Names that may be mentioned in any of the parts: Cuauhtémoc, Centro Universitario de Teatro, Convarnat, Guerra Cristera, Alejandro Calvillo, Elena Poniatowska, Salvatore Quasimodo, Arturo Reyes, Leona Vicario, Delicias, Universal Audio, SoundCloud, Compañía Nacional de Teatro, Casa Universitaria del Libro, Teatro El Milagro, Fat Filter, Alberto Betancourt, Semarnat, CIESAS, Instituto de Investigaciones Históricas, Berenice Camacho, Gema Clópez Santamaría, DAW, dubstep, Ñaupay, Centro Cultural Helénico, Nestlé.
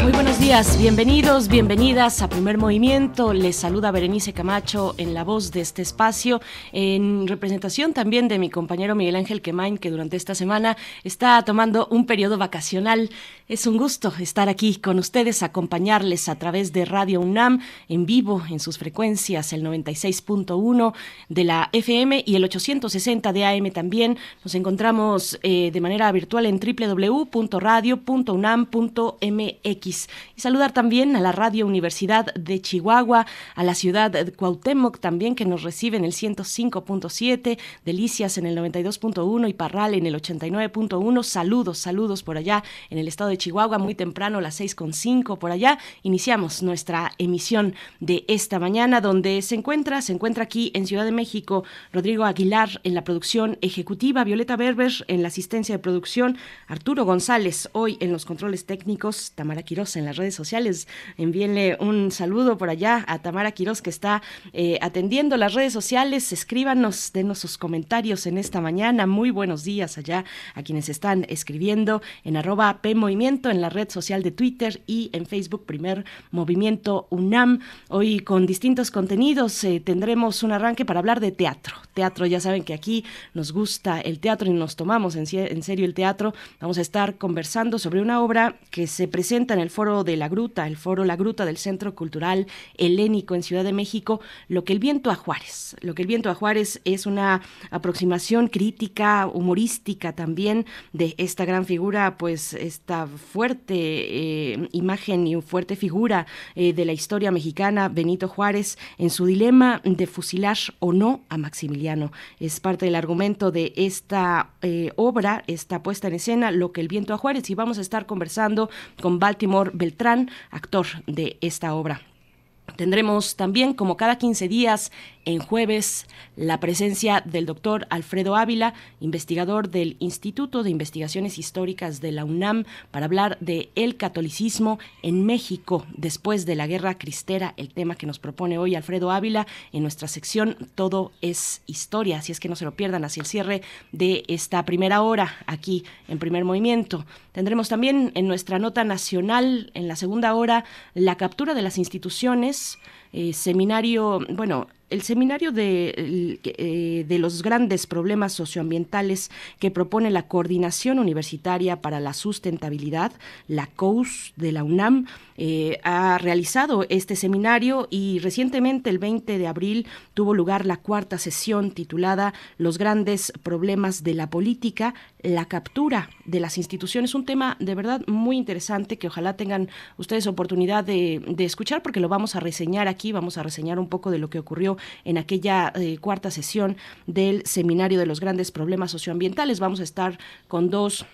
Muy buenos días, bienvenidos, bienvenidas a Primer Movimiento. Les saluda Berenice Camacho en la voz de este espacio, en representación también de mi compañero Miguel Ángel Quemain, que durante esta semana está tomando un periodo vacacional. Es un gusto estar aquí con ustedes, acompañarles a través de Radio UNAM en vivo en sus frecuencias, el 96.1 de la FM y el 860 de AM también. Nos encontramos de manera virtual en www.radio.unam.mx. Y saludar también a la Radio Universidad de Chihuahua, a la ciudad de Cuauhtémoc también, que nos recibe en el 105.7, Delicias en el 92.1 y Parral en el 89.1. Saludos por allá en el estado de Chihuahua, muy temprano, las 6.5 por allá. Iniciamos nuestra emisión de esta mañana, donde se encuentra aquí en Ciudad de México Rodrigo Aguilar en la producción ejecutiva, Violeta Berber en la asistencia de producción, Arturo González hoy en los controles técnicos, Tamara Quiroz en las redes sociales. Envíenle un saludo por allá a Tamara Quiroz, que está atendiendo las redes sociales. Escríbanos, denos sus comentarios en esta mañana. Muy buenos días allá a quienes están escribiendo en @PMovimiento, en la red social de Twitter y en Facebook, Primer Movimiento UNAM. Hoy con distintos contenidos tendremos un arranque para hablar de teatro. Teatro, ya saben que aquí nos gusta el teatro y nos tomamos en serio el teatro. Vamos a estar conversando sobre una obra que se presenta en el Foro La Gruta del Centro Cultural Helénico en Ciudad de México, Lo que el viento a Juárez. Lo que el viento a Juárez es una aproximación crítica, humorística también, de esta gran figura, pues esta fuerte imagen y fuerte figura de la historia mexicana, Benito Juárez, en su dilema de fusilar o no a Maximiliano. Es parte del argumento de esta obra, esta puesta en escena, Lo que el viento a Juárez, y vamos a estar conversando con Baltimore Beltrán, actor de esta obra. Tendremos también, como cada 15 días, en jueves, la presencia del doctor Alfredo Ávila, investigador del Instituto de Investigaciones Históricas de la UNAM, para hablar de el catolicismo en México después de la Guerra Cristera, el tema que nos propone hoy Alfredo Ávila en nuestra sección Todo es Historia. Así es que no se lo pierdan hacia el cierre de esta primera hora aquí en Primer Movimiento. Tendremos también en nuestra nota nacional, en la segunda hora, la captura de las instituciones, el seminario de los grandes problemas socioambientales que propone la Coordinación Universitaria para la Sustentabilidad, la COUS de la UNAM, ha realizado este seminario y recientemente, el 20 de abril, tuvo lugar la cuarta sesión titulada Los grandes problemas de la política, la captura de las instituciones. Un tema de verdad muy interesante que ojalá tengan ustedes oportunidad de escuchar, porque lo vamos a reseñar aquí, vamos a reseñar un poco de lo que ocurrió en aquella cuarta sesión del Seminario de los Grandes Problemas Socioambientales. Vamos a estar con dos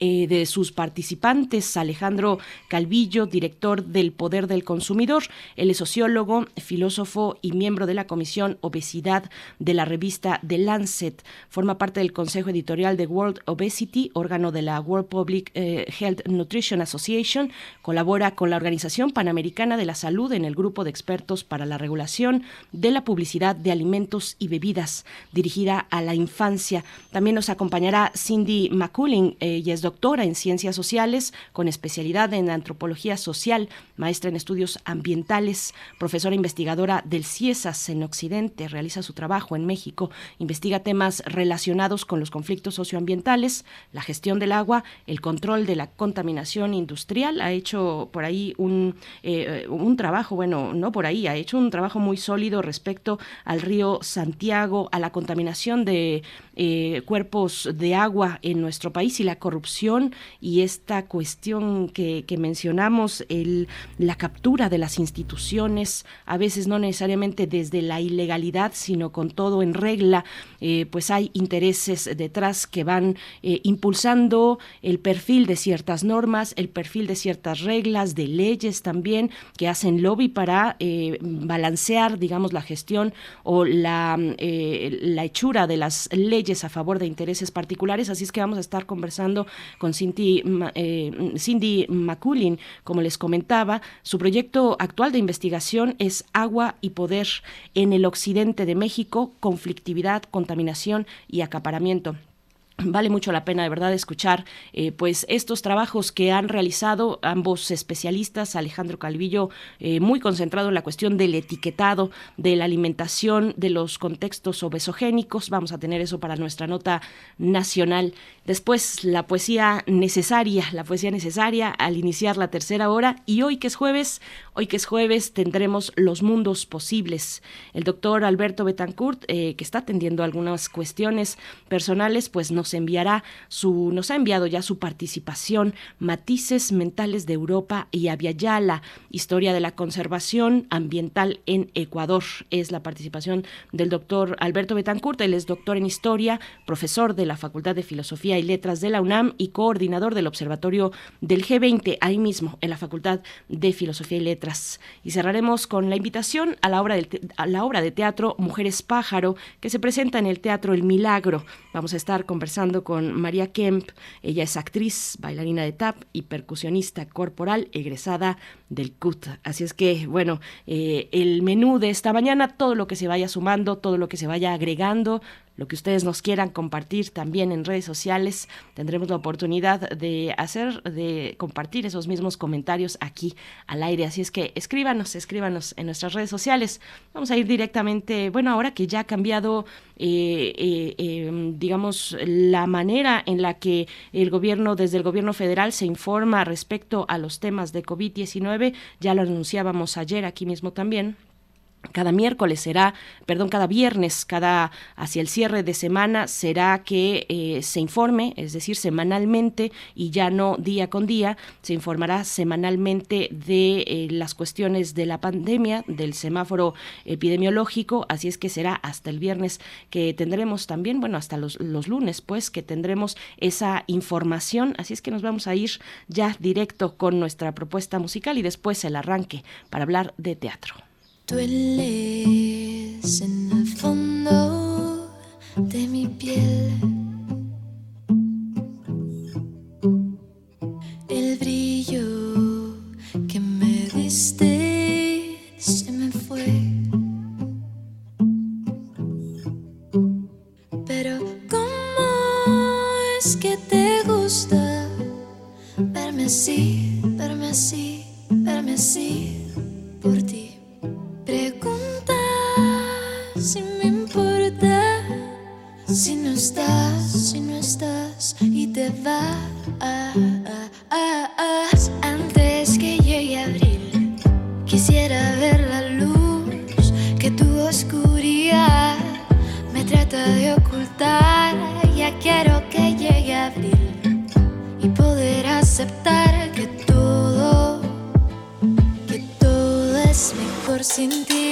de sus participantes, Alejandro Calvillo, director del Poder del Consumidor. Él es sociólogo, filósofo y miembro de la Comisión Obesidad de la revista The Lancet. Forma parte del Consejo Editorial de World Obesity, órgano de la World Public Health Nutrition Association. Colabora con la Organización Panamericana de la Salud en el grupo de expertos para la regulación de la publicidad de alimentos y bebidas dirigida a la infancia. También nos acompañará Cindy Maculing. Ella es doctora en Ciencias Sociales, con especialidad en Antropología Social, maestra en Estudios Ambientales, profesora investigadora del CIESAS en Occidente, realiza su trabajo en México, investiga temas relacionados con los conflictos socioambientales, la gestión del agua, el control de la contaminación industrial. Ha hecho por ahí ha hecho un trabajo muy sólido respecto al río Santiago, a la contaminación de cuerpos de agua en nuestro país y la corrupción corrupción y esta cuestión que mencionamos, la captura de las instituciones, a veces no necesariamente desde la ilegalidad, sino con todo en regla, pues hay intereses detrás que van impulsando el perfil de ciertas normas, el perfil de ciertas reglas, de leyes también, que hacen lobby para balancear, digamos, la gestión o la hechura de las leyes a favor de intereses particulares. Así es que vamos a estar conversando con Cindy Maculing, como les comentaba. Su proyecto actual de investigación es Agua y Poder en el Occidente de México, conflictividad, contaminación y acaparamiento. Vale mucho la pena, de verdad, escuchar pues estos trabajos que han realizado ambos especialistas. Alejandro Calvillo, muy concentrado en la cuestión del etiquetado, de la alimentación, de los contextos obesogénicos. Vamos a tener eso para nuestra nota nacional. Después, la poesía necesaria al iniciar la tercera hora. Y hoy que es jueves, tendremos Los Mundos Posibles. El doctor Alberto Betancourt, que está atendiendo algunas cuestiones personales, pues nos ha enviado ya su participación, Matices mentales de Europa y Abya Yala, historia de la conservación ambiental en Ecuador. Es la participación del doctor Alberto Betancourt. Él es doctor en historia, profesor de la Facultad de Filosofía y Letras de la UNAM y coordinador del Observatorio del G20, ahí mismo en la Facultad de Filosofía y Letras. Y cerraremos con la invitación a la obra de teatro Mujeres Pájaro, que se presenta en el Teatro El Milagro. Vamos a estar conversando con María Kemp. Ella es actriz, bailarina de tap y percusionista corporal, egresada del CUT. Así es que, bueno, el menú de esta mañana, todo lo que se vaya sumando, todo lo que se vaya agregando, lo que ustedes nos quieran compartir también en redes sociales, tendremos la oportunidad de compartir esos mismos comentarios aquí al aire. Así es que escríbanos en nuestras redes sociales. Vamos a ir directamente, bueno, ahora que ya ha cambiado, digamos, la manera en la que desde el gobierno federal se informa respecto a los temas de COVID-19, ya lo anunciábamos ayer aquí mismo también. Cada viernes, hacia el cierre de semana, será que se informe, es decir, semanalmente, y ya no día con día, se informará semanalmente de las cuestiones de la pandemia, del semáforo epidemiológico. Así es que será hasta el viernes que tendremos también, bueno, hasta los lunes, pues, que tendremos esa información. Así es que nos vamos a ir ya directo con nuestra propuesta musical y después el arranque para hablar de teatro. Dueles en el fondo de mi piel, el brillo que me diste se me fue, pero ¿cómo es que te gusta verme así, verme así, verme así por ti? Pregunta si me importa, si no estás, si no estás y te vas. Antes que llegue abril, quisiera ver la luz que tu oscuridad me trata de ocultar. Ya quiero que llegue abril y poder aceptar que todo es mejor sin ti.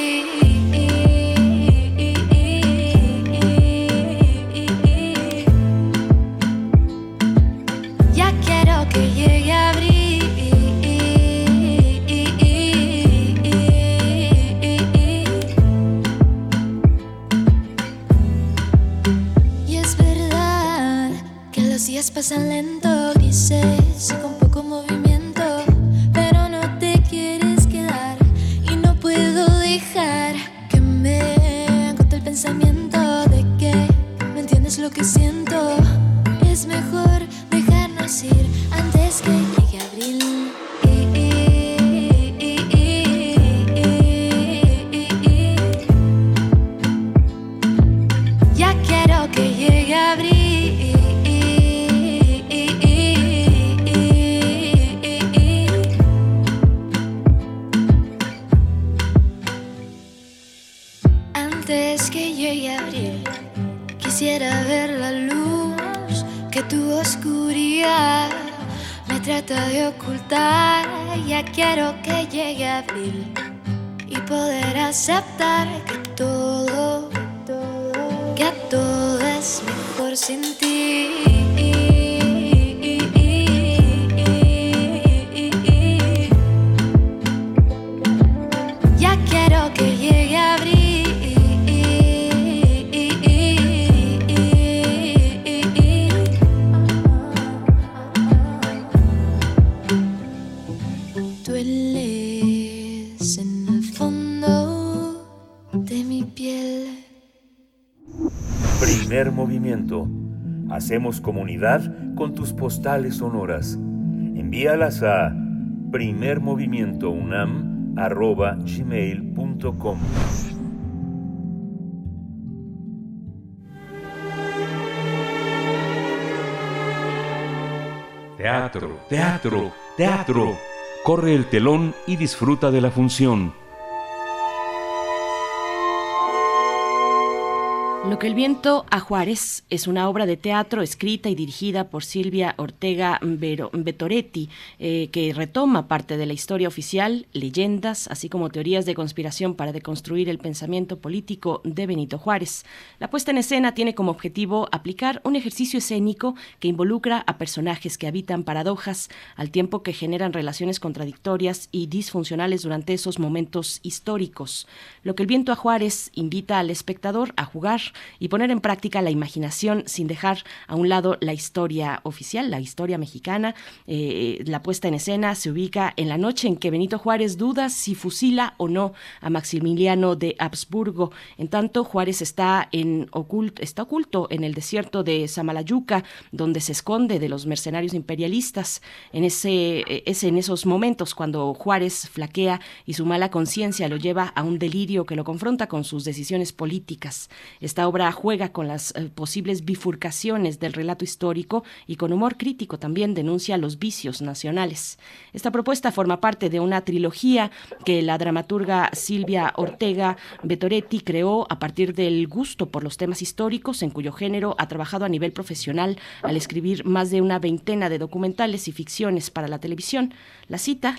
Tu tu oscuridad me trato de ocultar. Ya quiero que llegue abril y poder aceptar que todo es mejor sin ti. Movimiento. Hacemos comunidad con tus postales sonoras. Envíalas a primermovimientounam@gmail.com. Teatro, teatro, teatro. Corre el telón y disfruta de la función. Lo que el viento a Juárez es una obra de teatro escrita y dirigida por Silvia Ortega Betoretti, que retoma parte de la historia oficial, leyendas, así como teorías de conspiración para deconstruir el pensamiento político de Benito Juárez. La puesta en escena tiene como objetivo aplicar un ejercicio escénico que involucra a personajes que habitan paradojas, al tiempo que generan relaciones contradictorias y disfuncionales durante esos momentos históricos. Lo que el viento a Juárez invita al espectador a jugar y poner en práctica la imaginación sin dejar a un lado la historia oficial, la historia mexicana. La puesta en escena se ubica en la noche en que Benito Juárez duda si fusila o no a Maximiliano de Habsburgo. En tanto, Juárez está oculto en el desierto de Samalayuca, donde se esconde de los mercenarios imperialistas. En esos momentos cuando Juárez flaquea y su mala conciencia lo lleva a un delirio que lo confronta con sus decisiones políticas. Esta obra juega con las posibles bifurcaciones del relato histórico y con humor crítico también denuncia los vicios nacionales. Esta propuesta forma parte de una trilogía que la dramaturga Silvia Ortega Betoretti creó a partir del gusto por los temas históricos, en cuyo género ha trabajado a nivel profesional al escribir más de una veintena de documentales y ficciones para la televisión. La cita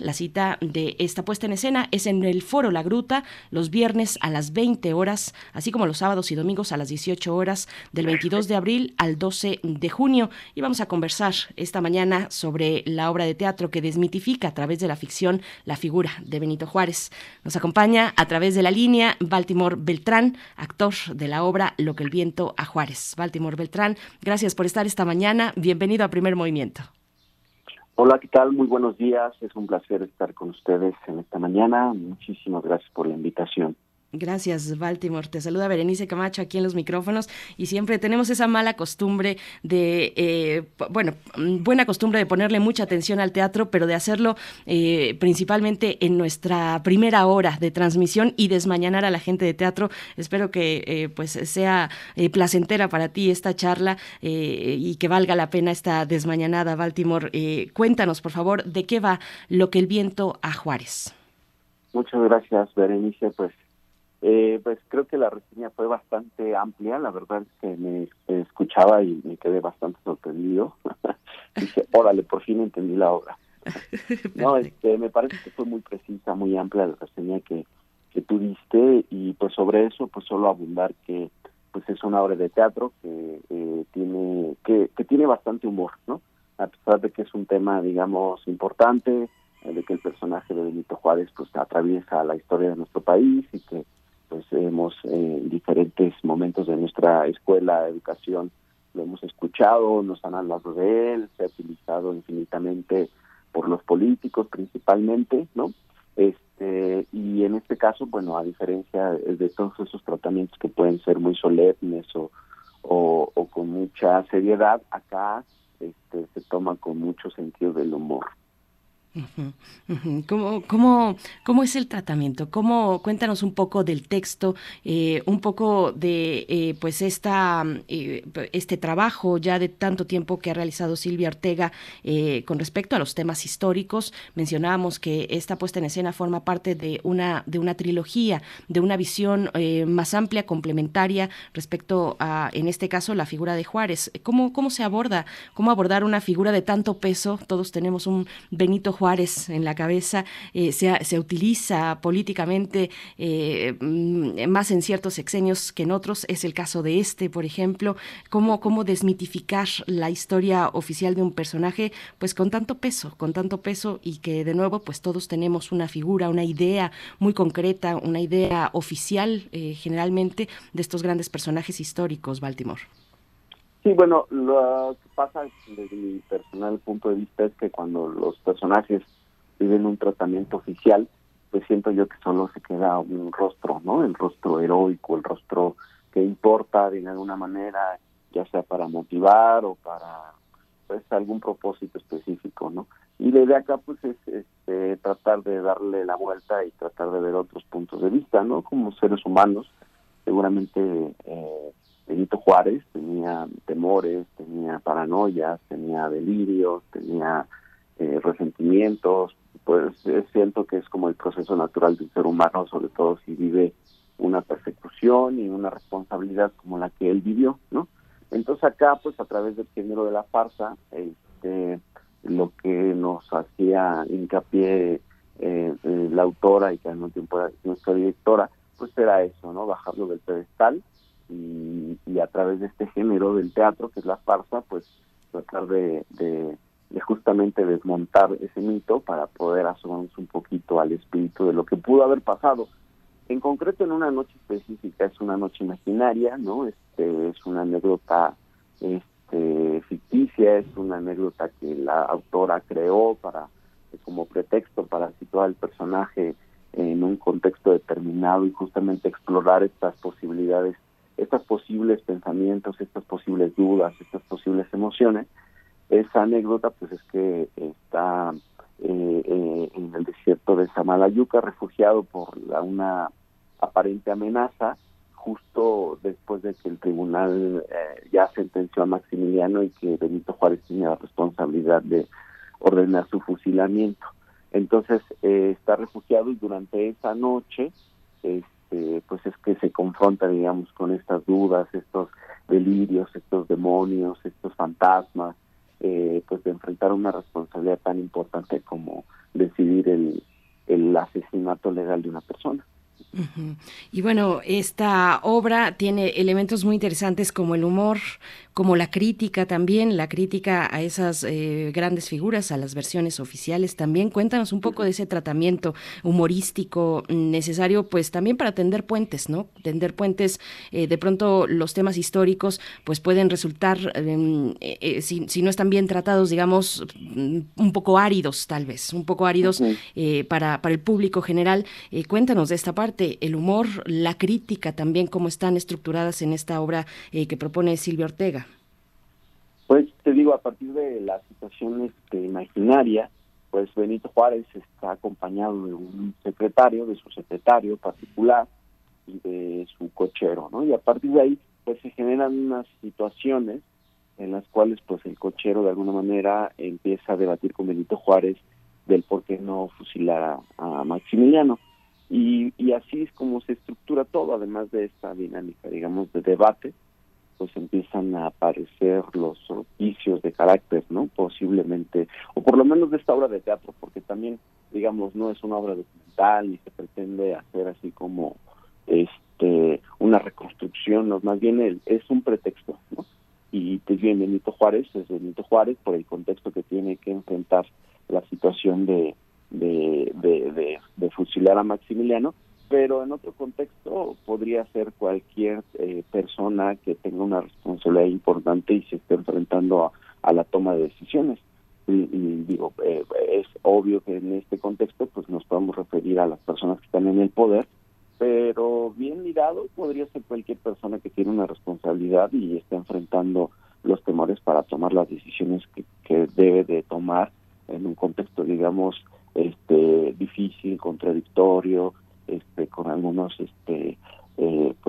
de esta puesta en escena es en el Foro La Gruta los viernes a las 20 horas, así como los sábados y domingos a las 18 horas del 22 de abril al 12 de junio. Y vamos a conversar esta mañana sobre la obra de teatro que desmitifica a través de la ficción la figura de Benito Juárez. Nos acompaña a través de la línea Baltimore Beltrán, actor de la obra Lo que el viento a Juárez. Baltimore Beltrán, gracias por estar esta mañana. Bienvenido a Primer Movimiento. Hola, ¿qué tal? Muy buenos días. Es un placer estar con ustedes en esta mañana. Muchísimas gracias por la invitación. Gracias, Baltimore. Te saluda Berenice Camacho aquí en los micrófonos, y siempre tenemos esa mala costumbre de, buena costumbre de ponerle mucha atención al teatro, pero de hacerlo principalmente en nuestra primera hora de transmisión y desmañanar a la gente de teatro. Espero que sea placentera para ti esta charla y que valga la pena esta desmañanada, Baltimore. Cuéntanos, por favor, de qué va Lo que el viento a Juárez. Muchas gracias, Berenice. Pues creo que la reseña fue bastante amplia, la verdad es que me escuchaba y me quedé bastante sorprendido. Dije, órale, por fin entendí la obra. No, me parece que fue muy precisa, muy amplia la reseña que tú diste, y pues sobre eso pues solo abundar que pues es una obra de teatro que tiene bastante humor, ¿no? A pesar de que es un tema, digamos, importante, de que el personaje de Benito Juárez pues atraviesa la historia de nuestro país y que pues hemos en diferentes momentos de nuestra escuela, educación, lo hemos escuchado, nos han hablado de él, se ha utilizado infinitamente por los políticos principalmente, ¿no? Y en este caso, bueno, a diferencia de todos esos tratamientos que pueden ser muy solemnes o con mucha seriedad, acá se toma con mucho sentido del humor. ¿Cómo es el tratamiento? Cuéntanos un poco del texto, un poco de pues este trabajo ya de tanto tiempo que ha realizado Silvia Ortega con respecto a los temas históricos. Mencionábamos que esta puesta en escena forma parte de una trilogía, de una visión más amplia, complementaria respecto a, en este caso, la figura de Juárez. ¿Cómo se aborda? ¿Cómo abordar una figura de tanto peso? Todos tenemos un Benito Juárez en la cabeza, se utiliza políticamente más en ciertos sexenios que en otros, es el caso de este, por ejemplo. ¿Cómo desmitificar la historia oficial de un personaje pues con tanto peso y que de nuevo pues todos tenemos una figura, una idea muy concreta, una idea oficial generalmente de estos grandes personajes históricos, Baltimore? Sí, bueno, lo que pasa desde mi personal punto de vista es que cuando los personajes viven un tratamiento oficial, pues siento yo que solo se queda un rostro, ¿no? El rostro heroico, el rostro que importa de alguna manera, ya sea para motivar o para pues algún propósito específico, ¿no? Y desde acá pues es tratar de darle la vuelta y tratar de ver otros puntos de vista, ¿no? Como seres humanos, seguramente... Benito Juárez tenía temores, tenía paranoias, tenía delirios, tenía resentimientos. Pues siento que es como el proceso natural del ser humano, sobre todo si vive una persecución y una responsabilidad como la que él vivió, ¿no? Entonces acá, pues a través del género de la farsa, lo que nos hacía hincapié la autora y que al mismo tiempo era nuestra directora, pues era eso, ¿no? Bajarlo del pedestal. Y a través de este género del teatro, que es la farsa, pues tratar de justamente desmontar ese mito para poder asomarnos un poquito al espíritu de lo que pudo haber pasado. En concreto, en una noche específica, es una noche imaginaria, ¿no? Es una anécdota ficticia, es una anécdota que la autora creó para como pretexto para situar al personaje en un contexto determinado y justamente explorar estas posibilidades, estos posibles pensamientos, estas posibles dudas, estas posibles emociones. Esa anécdota pues es que está en el desierto de Samalayuca, refugiado por una aparente amenaza, justo después de que el tribunal ya sentenció a Maximiliano y que Benito Juárez tenía la responsabilidad de ordenar su fusilamiento. Entonces está refugiado y durante esa noche pues es que se confronta, digamos, con estas dudas, estos delirios, estos demonios, estos fantasmas, pues de enfrentar una responsabilidad tan importante como decidir el asesinato legal de una persona. Y bueno, esta obra tiene elementos muy interesantes como el humor, como la crítica también, la crítica a esas grandes figuras, a las versiones oficiales también. Cuéntanos un poco de ese tratamiento humorístico necesario, pues también para tender puentes, ¿no? Tender puentes, de pronto los temas históricos pues pueden resultar, si no están bien tratados, digamos, un poco áridos tal vez, un poco áridos para el público general. Cuéntanos de esta parte. El humor, la crítica también, cómo están estructuradas en esta obra que propone Silvia Ortega. Pues te digo, a partir de la situación imaginaria, pues Benito Juárez está acompañado de un secretario, de su secretario particular y de su cochero, ¿no? Y a partir de ahí pues se generan unas situaciones en las cuales pues el cochero de alguna manera empieza a debatir con Benito Juárez del por qué no fusilar a Maximiliano. Y así es como se estructura todo. Además de esta dinámica, digamos, de debate, pues empiezan a aparecer los vicios de carácter, ¿no? Posiblemente, o por lo menos de esta obra de teatro, porque también, digamos, no es una obra documental y se pretende hacer así como una reconstrucción, ¿no? Más bien es un pretexto, ¿no? Y pues bien, Benito Juárez, por el contexto que tiene que enfrentar la situación de fusilar a Maximiliano, pero en otro contexto podría ser cualquier persona que tenga una responsabilidad importante y se esté enfrentando a la toma de decisiones. Y digo, es obvio que en este contexto pues nos podemos referir a las personas que están en el poder, pero bien mirado podría ser cualquier persona que tiene una responsabilidad y está enfrentando los temores para tomar las decisiones que debe de tomar en un contexto, digamos, difícil, contradictorio, con algunos, pues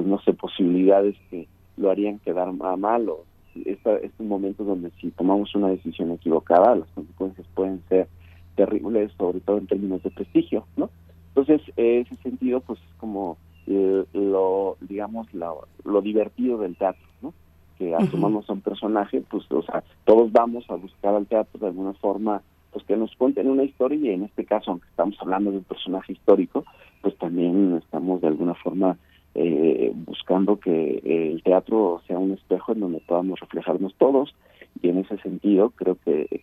no sé, posibilidades que lo harían quedar a malo. Es un momento donde si tomamos una decisión equivocada, las consecuencias pueden ser terribles, sobre todo en términos de prestigio, ¿no? Entonces, ese sentido, pues, es como lo divertido del teatro, ¿no? Que asumamos a un personaje, pues, o sea, todos vamos a buscar al teatro de alguna forma, pues, que nos cuenten una historia, y en este caso, aunque estamos hablando de un personaje histórico, pues también estamos de alguna forma buscando que el teatro sea un espejo en donde podamos reflejarnos todos, y en ese sentido creo que,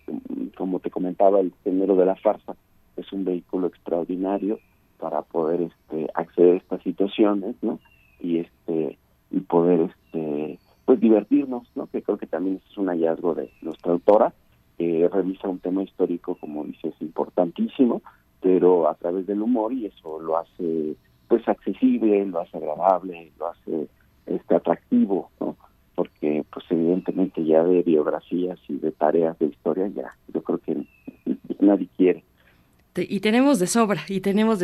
como te comentaba, el género de la farsa es un vehículo extraordinario para poder acceder a estas situaciones, ¿no? Y y poder pues divertirnos, ¿no? Que creo que también es un hallazgo de nuestra autora, que revisa un tema histórico, como dices, importantísimo, pero a través del humor, y eso lo hace pues accesible, lo hace agradable, lo hace atractivo, ¿no? Porque pues evidentemente ya de biografías y de tareas de historia ya yo creo que nadie quiere. Y tenemos de sobra, tenemos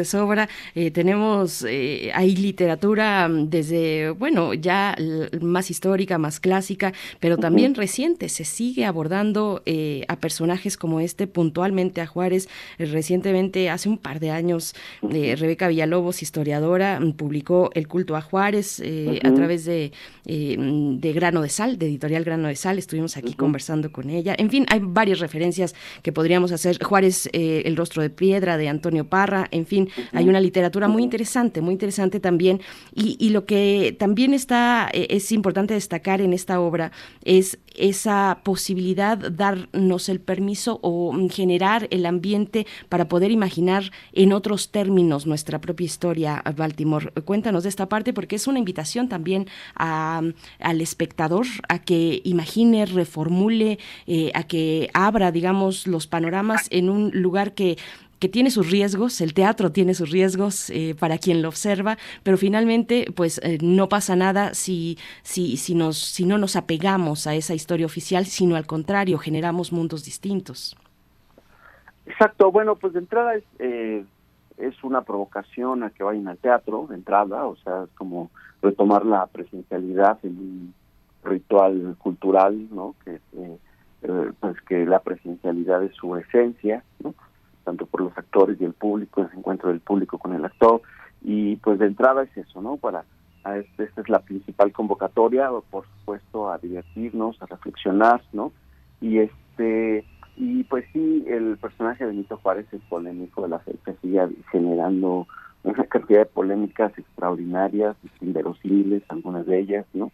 ahí literatura desde, bueno, ya más histórica, más clásica, pero también reciente. Se sigue abordando a personajes como este, puntualmente a Juárez. Recientemente, hace un par de años, Rebeca Villalobos, historiadora, publicó El culto a Juárez a través de Grano de Sal, de Editorial Grano de Sal. Estuvimos aquí conversando con ella. En fin, hay varias referencias que podríamos hacer. Juárez, El rostro de piedra, de Antonio Parra, en fin, hay una literatura muy interesante también, y lo que también está, es importante destacar en esta obra, es esa posibilidad, darnos el permiso o generar el ambiente para poder imaginar en otros términos nuestra propia historia. Baltimore, cuéntanos de esta parte, porque es una invitación también al espectador a que imagine, reformule, a que abra, digamos, los panoramas en un lugar que tiene sus riesgos. El teatro tiene sus riesgos para quien lo observa, pero finalmente pues no pasa nada si no nos apegamos a esa historia oficial, sino al contrario, generamos mundos distintos. Exacto. Bueno, pues de entrada es una provocación a que vayan al teatro, de entrada, o sea, es como retomar la presencialidad en un ritual cultural, ¿no? Pues que la presencialidad es su esencia, ¿no? Tanto por los actores y el público, ese encuentro del público con el actor, y pues de entrada es eso, ¿no? Esta es la principal convocatoria, por supuesto, a divertirnos, a reflexionar, ¿no? Y pues sí, el personaje de Benito Juárez es polémico de la fecha, sigue generando una cantidad de polémicas extraordinarias, inverosímiles, algunas de ellas, ¿no?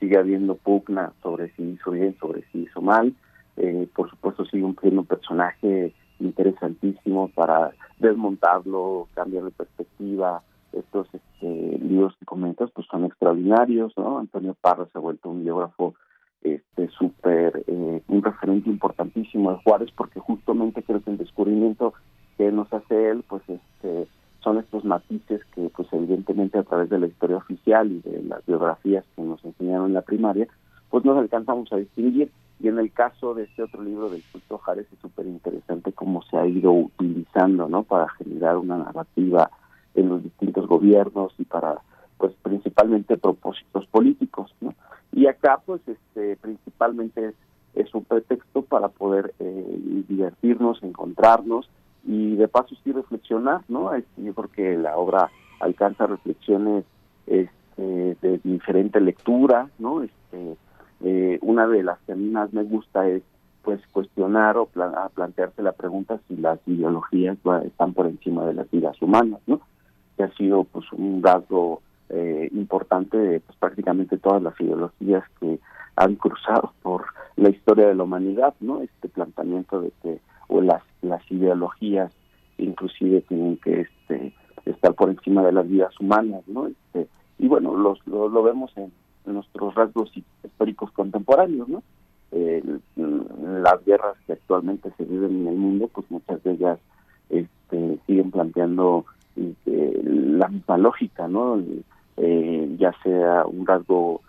Sigue habiendo pugna sobre si hizo bien, sobre si hizo mal, por supuesto sigue un personaje interesantísimo para desmontarlo, cambiar de perspectiva. Estos libros que comentas pues son extraordinarios, ¿no? Antonio Parra se ha vuelto un biógrafo súper, un referente importantísimo de Juárez, porque justamente creo que el descubrimiento que nos hace él pues son estos matices que pues evidentemente a través de la historia oficial y de las biografías que nos enseñaron en la primaria pues nos alcanzamos a distinguir. Y en el caso de este otro libro del culto Juárez es súper interesante cómo se ha ido utilizando, ¿no? Para generar una narrativa en los distintos gobiernos y para, pues, principalmente propósitos políticos, ¿no? Y acá, pues, principalmente es un pretexto para poder divertirnos, encontrarnos y de paso sí reflexionar, ¿no? Yo creo que la obra alcanza reflexiones de diferente lectura, ¿no? Una de las que a mí más me gusta es pues cuestionar o plantearse la pregunta si las ideologías están por encima de las vidas humanas, ¿no? Que ha sido pues un rasgo importante de pues, prácticamente todas las ideologías que han cruzado por la historia de la humanidad, ¿no? Planteamiento de que o las ideologías inclusive tienen que estar por encima de las vidas humanas, ¿no? Y bueno, lo vemos en nuestros rasgos históricos contemporáneos, ¿no? Las guerras que actualmente se viven en el mundo, pues muchas de ellas siguen planteando la misma lógica, ¿no? Ya sea un rasgo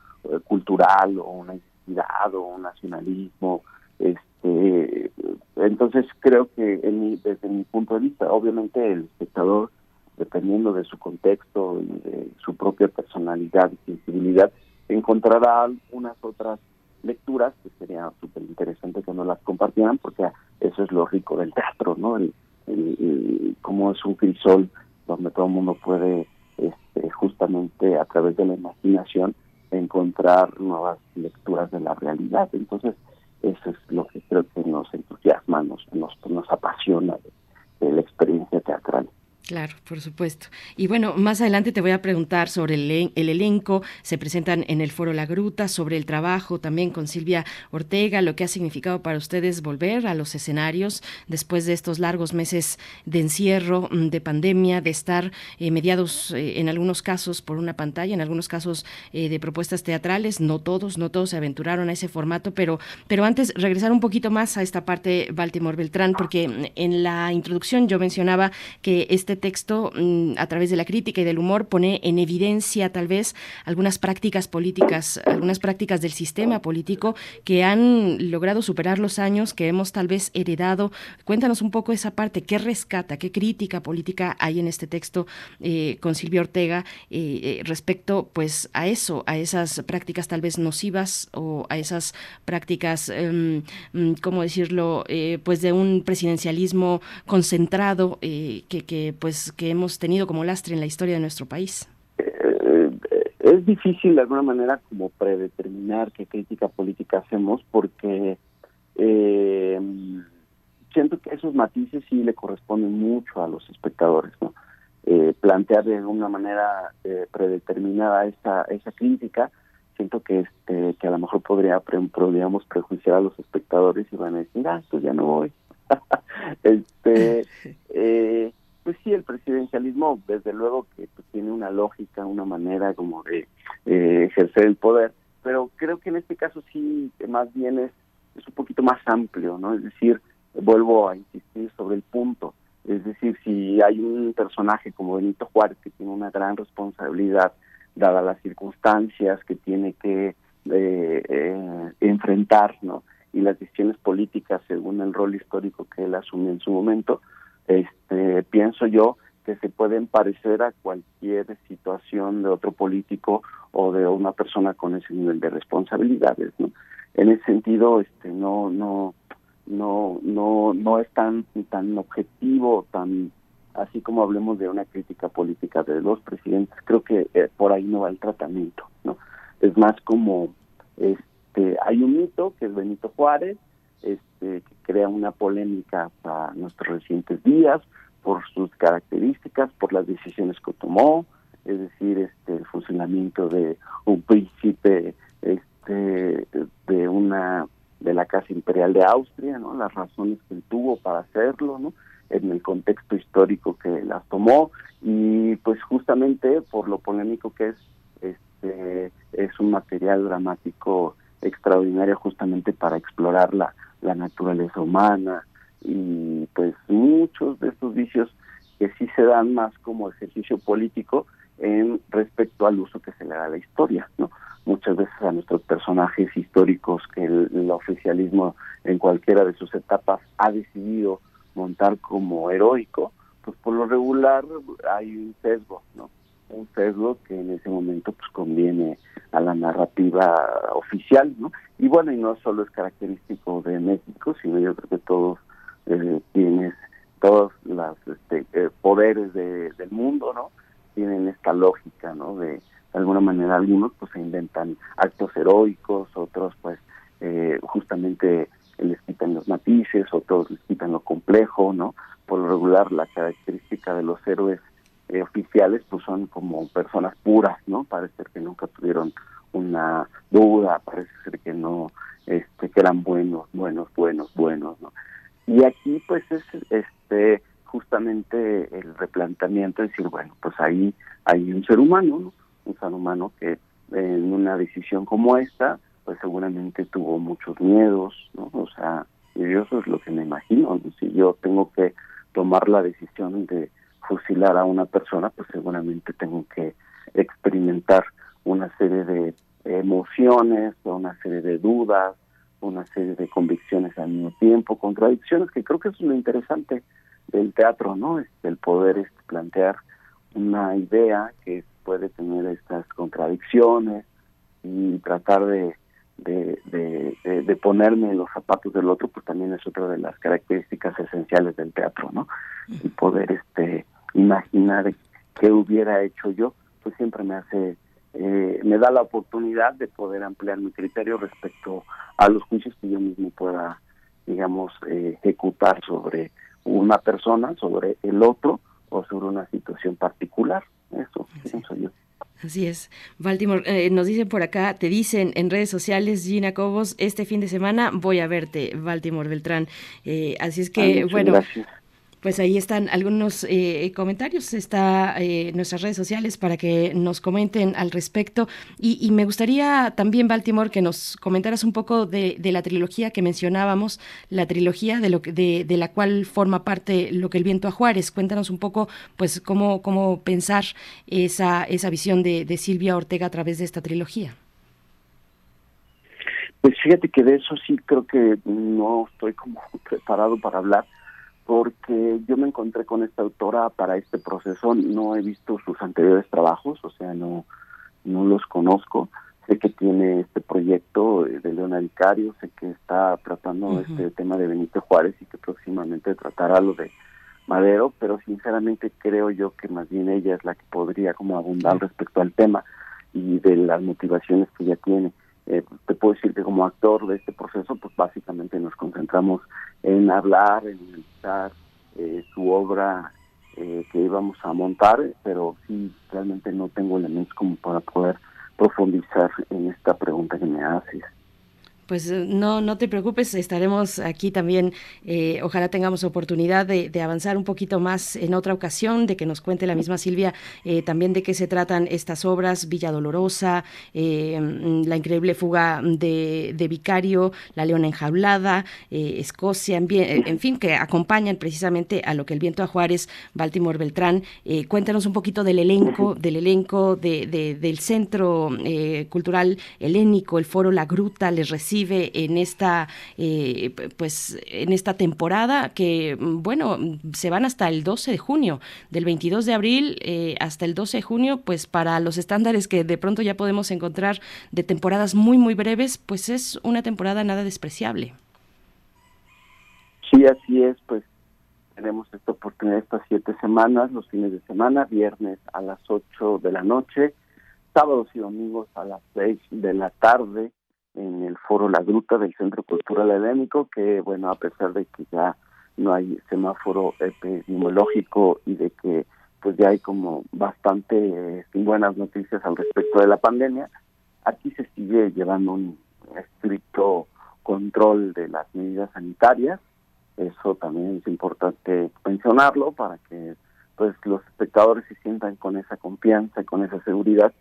cultural o una identidad o un nacionalismo, Entonces creo que desde mi punto de vista, obviamente el espectador, dependiendo de su contexto y de su propia personalidad y sensibilidad, encontrará unas otras lecturas que sería súper interesante que nos las compartieran, porque eso es lo rico del teatro, ¿no? Como es un crisol donde todo el mundo puede justamente a través de la imaginación encontrar nuevas lecturas de la realidad. Entonces eso es lo que creo que nos entusiasma, nos apasiona de la experiencia teatral. Claro, por supuesto. Y bueno, más adelante te voy a preguntar sobre el elenco. Se presentan en el Foro La Gruta, sobre el trabajo también con Silvia Ortega, lo que ha significado para ustedes volver a los escenarios después de estos largos meses de encierro, de pandemia, de estar mediados en algunos casos por una pantalla, en algunos casos de propuestas teatrales. No todos se aventuraron a ese formato, pero antes regresar un poquito más a esta parte Baltimore Beltrán, porque en la introducción yo mencionaba que este texto, a través de la crítica y del humor, pone en evidencia tal vez algunas prácticas políticas, algunas prácticas del sistema político que han logrado superar los años, que hemos tal vez heredado. Cuéntanos un poco esa parte, qué rescata, qué crítica política hay en este texto con Silvia Ortega respecto pues a eso, a esas prácticas tal vez nocivas o a esas prácticas, ¿cómo decirlo?, pues de un presidencialismo concentrado que hemos tenido como lastre en la historia de nuestro país. Es difícil de alguna manera como predeterminar qué crítica política hacemos, porque siento que esos matices sí le corresponden mucho a los espectadores, ¿no? Plantear de alguna manera predeterminada esa crítica, siento que a lo mejor podríamos prejuiciar a los espectadores y van a decir, pues ya no voy. Pues sí, el presidencialismo, desde luego que pues, tiene una lógica, una manera como de ejercer el poder, pero creo que en este caso sí, más bien es un poquito más amplio, ¿no? Es decir, vuelvo a insistir sobre el punto, es decir, si hay un personaje como Benito Juárez que tiene una gran responsabilidad, dadas las circunstancias que tiene que enfrentar, ¿no? Y las decisiones políticas según el rol histórico que él asumió en su momento, pienso yo que se pueden parecer a cualquier situación de otro político o de una persona con ese nivel de responsabilidades, ¿no? En ese sentido, no es tan objetivo, tan así como hablemos de una crítica política de los presidentes. Creo que por ahí no va el tratamiento, ¿no? Es más como hay un mito que es Benito Juárez, que crea una polémica para nuestros recientes días por sus características, por las decisiones que tomó, es decir, el fusilamiento de un príncipe de la Casa Imperial de Austria, ¿no? Las razones que él tuvo para hacerlo, ¿no? En el contexto histórico que las tomó y pues justamente por lo polémico que es un material dramático extraordinario justamente para explorar la naturaleza humana y pues muchos de estos vicios que sí se dan más como ejercicio político en respecto al uso que se le da a la historia, ¿no? Muchas veces a nuestros personajes históricos que el oficialismo en cualquiera de sus etapas ha decidido montar como heroico, pues por lo regular hay un sesgo, ¿no? Un sesgo que en ese momento pues conviene a la narrativa oficial, ¿no? Y bueno, y no solo es característico de México, sino yo creo que todos los poderes del mundo, ¿no? Tienen esta lógica, ¿no? De alguna manera algunos pues se inventan actos heroicos, otros pues justamente les quitan los matices, otros les quitan lo complejo, ¿no? Por lo regular la característica de los héroes oficiales pues son como personas puras, ¿no? Parece ser que nunca tuvieron una duda, parece ser que no, que eran buenos, ¿no? Y aquí pues es justamente el replanteamiento, es decir, bueno, pues ahí hay un ser humano, ¿no? Un ser humano que en una decisión como esta pues seguramente tuvo muchos miedos, ¿no? O sea, yo eso es lo que me imagino, ¿no? Si yo tengo que tomar la decisión de fusilar a una persona, pues seguramente tengo que experimentar una serie de emociones, una serie de dudas, una serie de convicciones al mismo tiempo, contradicciones, que creo que es lo interesante del teatro, ¿no? El poder plantear una idea que puede tener estas contradicciones y tratar de ponerme en los zapatos del otro, pues también es otra de las características esenciales del teatro, ¿no? Y poder imaginar qué hubiera hecho yo, pues siempre me hace... me da la oportunidad de poder ampliar mi criterio respecto a los juicios que yo mismo pueda, digamos, ejecutar sobre una persona, sobre el otro o sobre una situación particular. Eso pienso yo. Así es. Baltimore, nos dicen por acá, te dicen en redes sociales, Gina Cobos, este fin de semana voy a verte, Baltimore Beltrán. Así es que, bueno... Gracias. Pues ahí están algunos comentarios, está nuestras redes sociales para que nos comenten al respecto. Y me gustaría también, Baltimore, que nos comentaras un poco de la trilogía que mencionábamos, la trilogía de la cual forma parte Lo que el viento a Juárez. Cuéntanos un poco, pues, cómo pensar esa visión de Silvia Ortega a través de esta trilogía. Pues fíjate que de eso sí creo que no estoy como preparado para hablar, porque yo me encontré con esta autora para este proceso, no he visto sus anteriores trabajos, o sea, no los conozco. Sé que tiene este proyecto de Leona Vicario, sé que está tratando este tema de Benito Juárez y que próximamente tratará lo de Madero, pero sinceramente creo yo que más bien ella es la que podría como abundar respecto al tema y de las motivaciones que ella tiene. Te puedo decir que como actor de este proceso, pues básicamente nos concentramos en hablar, en analizar su obra que íbamos a montar, pero sí, realmente no tengo elementos como para poder profundizar en esta pregunta que me haces. Pues no te preocupes, estaremos aquí también, ojalá tengamos oportunidad de avanzar un poquito más en otra ocasión, de que nos cuente la misma Silvia también de qué se tratan estas obras, Villa Dolorosa, La increíble fuga de Vicario, La leona enjaulada, Escocia, en fin, que acompañan precisamente a Lo que el viento a Juárez, Baltimore Beltrán. Cuéntanos un poquito del elenco del Centro Cultural Helénico, el Foro La Gruta, les recibe en esta pues en esta temporada que, bueno, se van hasta el 12 de junio, del 22 de abril hasta el 12 de junio, pues para los estándares que de pronto ya podemos encontrar de temporadas muy, muy breves, pues es una temporada nada despreciable. Sí, así es, pues tenemos esta oportunidad estas 7 semanas, los fines de semana, viernes a las 8 de la noche, sábados y domingos a las 6 de la tarde, en el Foro La Gruta del Centro Cultural Helénico, que, bueno, a pesar de que ya no hay semáforo epidemiológico y de que pues ya hay como bastante buenas noticias al respecto de la pandemia, aquí se sigue llevando un estricto control de las medidas sanitarias. Eso también es importante mencionarlo para que pues los espectadores se sientan con esa confianza y con esa seguridad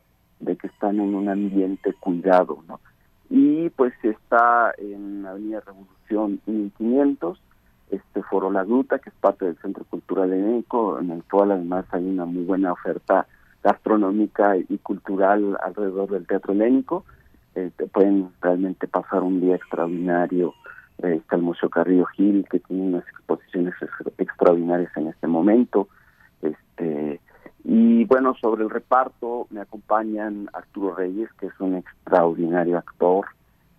de que están en un ambiente cuidado, ¿no? Y pues está en Avenida Revolución 1500, este Foro La Gruta, que es parte del Centro Cultural Helénico, en el cual además hay una muy buena oferta gastronómica y cultural alrededor del Teatro Helénico. Te pueden realmente pasar un día extraordinario. Está el Museo Carrillo Gil, que tiene unas exposiciones extraordinarias en este momento. Y bueno, sobre el reparto me acompañan Arturo Reyes, que es un extraordinario actor,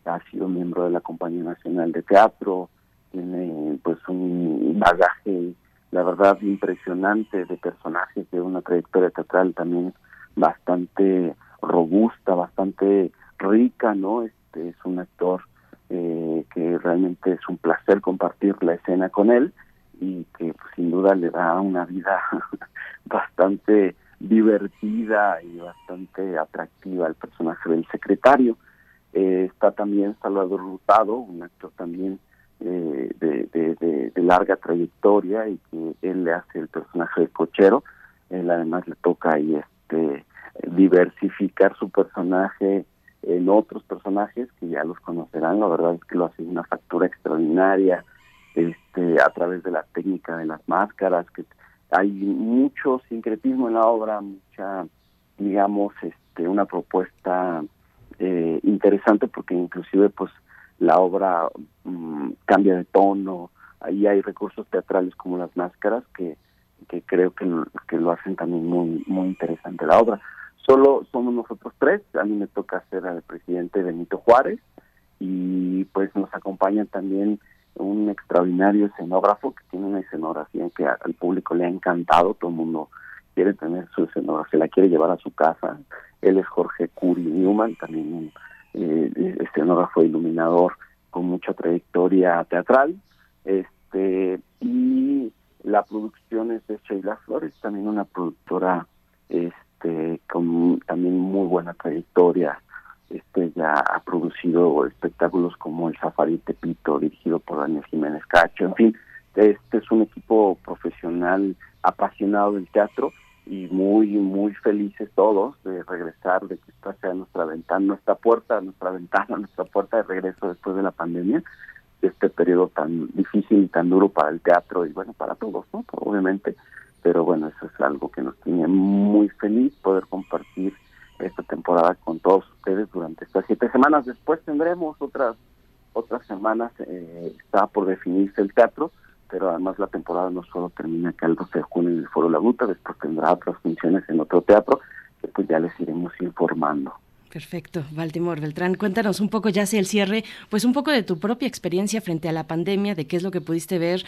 ha sido miembro de la Compañía Nacional de Teatro, tiene pues un bagaje, la verdad, impresionante de personajes, de una trayectoria teatral también bastante robusta, bastante rica, ¿no? Es un actor que realmente es un placer compartir la escena con él, y que pues, sin duda le da una vida bastante divertida y bastante atractiva al personaje del secretario. Está también Salvador Hurtado, un actor también de larga trayectoria, y que él le hace el personaje de cochero. Él además le toca ahí diversificar su personaje en otros personajes que ya los conocerán. La verdad es que lo hace una factura extraordinaria, a través de la técnica de las máscaras, que hay mucho sincretismo en la obra, mucha, digamos, una propuesta interesante, porque inclusive pues la obra cambia de tono, ahí hay recursos teatrales como las máscaras que creo que lo hacen también muy, muy interesante la obra. Solo somos nosotros tres, a mí me toca hacer al presidente Benito Juárez, y pues nos acompaña también un extraordinario escenógrafo que tiene una escenografía que al público le ha encantado, todo el mundo quiere tener su escenografía, la quiere llevar a su casa. Él es Jorge Curi Newman, también un escenógrafo iluminador con mucha trayectoria teatral, y la producción es de Sheila Flores, también una productora con también muy buena trayectoria. Ya ha producido espectáculos como El Safari Tepito, dirigido por Daniel Jiménez Cacho. En fin, este es un equipo profesional apasionado del teatro y muy, muy felices todos de regresar, de que esta sea nuestra puerta de regreso después de la pandemia, de este periodo tan difícil y tan duro para el teatro y, bueno, para todos, ¿no? Obviamente, pero bueno, eso es algo que nos tiene muy feliz, poder compartir esta temporada con todos ustedes durante estas 7 semanas. Después tendremos otras semanas, está por definirse el teatro, pero además la temporada no solo termina acá el 12 de junio en el Foro La Gruta, después tendrá otras funciones en otro teatro, que pues ya les iremos informando. Perfecto, Baltimore Beltrán, cuéntanos un poco ya hacia el cierre, pues un poco de tu propia experiencia frente a la pandemia, de qué es lo que pudiste ver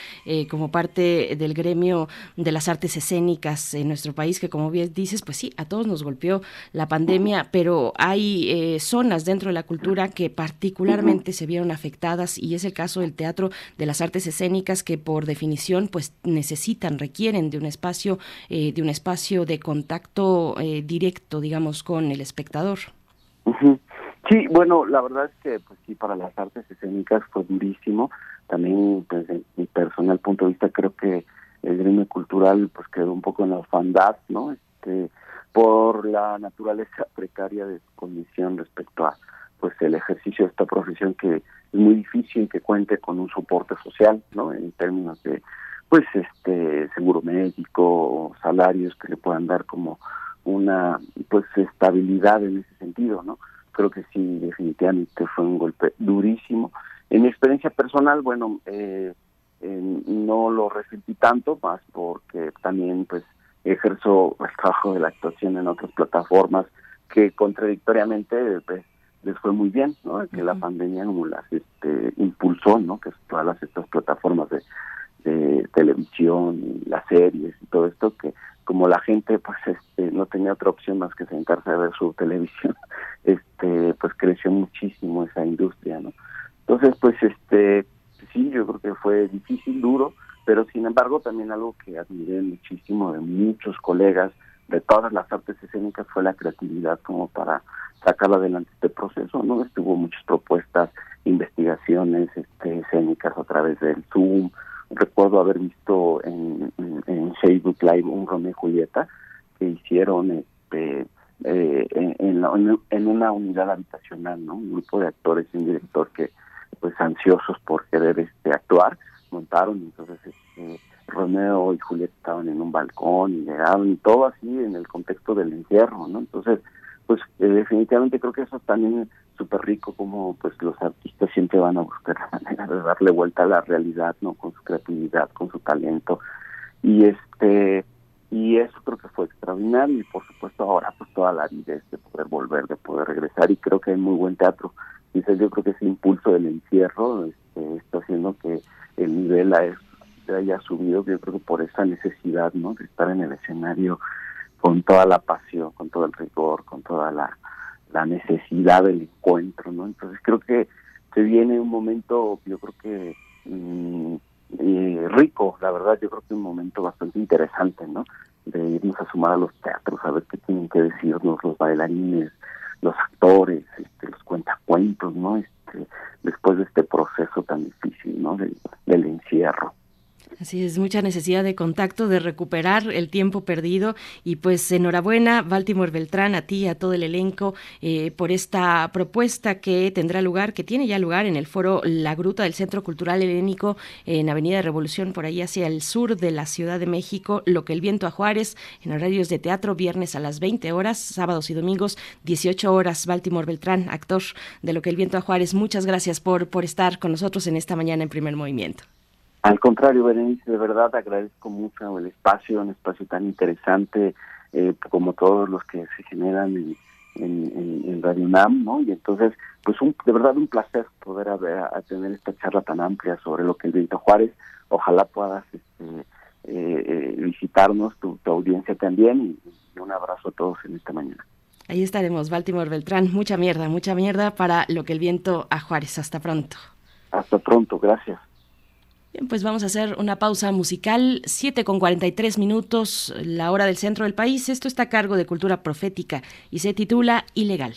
como parte del gremio de las artes escénicas en nuestro país, que como bien dices, pues sí, a todos nos golpeó la pandemia, pero hay zonas dentro de la cultura que particularmente se vieron afectadas, y es el caso del teatro, de las artes escénicas, que por definición pues requieren de un espacio de contacto directo, digamos, con el espectador. Sí, bueno, la verdad es que pues sí, para las artes escénicas fue durísimo. También desde mi personal punto de vista creo que el gremio cultural pues quedó un poco en la orfandad, ¿no? Por la naturaleza precaria de su condición respecto a pues el ejercicio de esta profesión, que es muy difícil que cuente con un soporte social, ¿no? En términos de pues seguro médico, salarios que le puedan dar como una pues estabilidad en ese sentido, ¿no? Creo que sí, definitivamente fue un golpe durísimo. En mi experiencia personal, bueno, no lo resentí tanto, más porque también pues ejerzo el trabajo de la actuación en otras plataformas que contradictoriamente pues les fue muy bien, ¿no? Que la pandemia como las impulsó, ¿no? Que todas estas plataformas de televisión, y las series y todo esto, que como la gente pues no tenía otra opción más que sentarse a ver su televisión, pues creció muchísimo esa industria, ¿no? Entonces pues sí, yo creo que fue difícil, duro, pero sin embargo también algo que admiré muchísimo de muchos colegas de todas las artes escénicas fue la creatividad como para sacar adelante este proceso, ¿no? Estuvo muchas propuestas, investigaciones escénicas a través del Zoom. Recuerdo haber visto en Facebook Live un Romeo y Julieta que hicieron en una unidad habitacional, ¿no? Un grupo de actores y un director que, pues, ansiosos por querer actuar, montaron. Entonces, Romeo y Julieta estaban en un balcón y llegaron, y todo así en el contexto del encierro, ¿no? Entonces, pues, definitivamente creo que eso también es súper rico, como pues los artistas siempre van a buscar la manera de darle vuelta a la realidad, ¿no? Con su creatividad, con su talento, y eso creo que fue extraordinario. Y por supuesto ahora pues toda la vida de poder volver, de poder regresar, y creo que hay muy buen teatro. Entonces yo creo que ese impulso del encierro está haciendo que el nivel haya subido, yo creo que por esa necesidad, ¿no? De estar en el escenario con toda la pasión, con todo el rigor, con toda la necesidad del encuentro, ¿no? Entonces creo que se viene un momento, yo creo que rico, la verdad. Yo creo que un momento bastante interesante, ¿no? De irnos a sumar a los teatros, a ver qué tienen que decirnos los bailarines, los actores, los cuentacuentos, ¿no? Después de este proceso tan difícil, ¿no? Del encierro. Así es, mucha necesidad de contacto, de recuperar el tiempo perdido, y pues enhorabuena, Baltimore Beltrán, a ti, a todo el elenco, por esta propuesta que tendrá lugar, que tiene ya lugar en el Foro La Gruta del Centro Cultural Helénico, en Avenida Revolución, por ahí hacia el sur de la Ciudad de México, Lo que el viento a Juárez, en horarios de teatro, viernes a las 20 horas, sábados y domingos, 18 horas. Baltimore Beltrán, actor de Lo que el viento a Juárez, muchas gracias por estar con nosotros en esta mañana en Primer Movimiento. Al contrario, Berenice, de verdad agradezco mucho el espacio, un espacio tan interesante como todos los que se generan en Radio UNAM, ¿no? Y entonces, pues de verdad un placer poder tener esta charla tan amplia sobre Lo que el viento a Juárez. Ojalá puedas visitarnos, tu audiencia también, y un abrazo a todos en esta mañana. Ahí estaremos, Baltimore Beltrán. Mucha mierda para Lo que el viento a Juárez. Hasta pronto. Hasta pronto, gracias. Bien, pues vamos a hacer una pausa musical, 7:43, la hora del centro del país. Esto está a cargo de Cultura Profética y se titula Ilegal.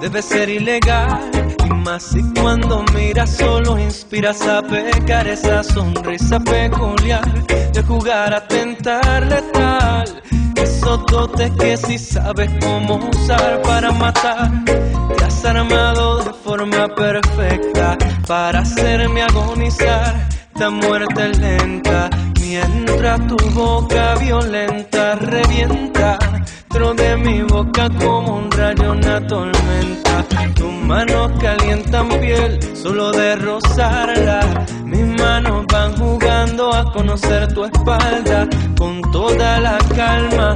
Debe ser ilegal, y más si cuando miras solo inspiras a pecar. Esa sonrisa peculiar de jugar a tentar letal, esos dotes que si sabes cómo usar para matar. Te has armado de forma perfecta para hacerme agonizar esta muerte lenta, mientras tu boca violenta revienta dentro de mi boca como un rayo, una tormenta. Tus manos calientan piel solo de rozarla, mis manos van jugando a conocer tu espalda. Con toda la calma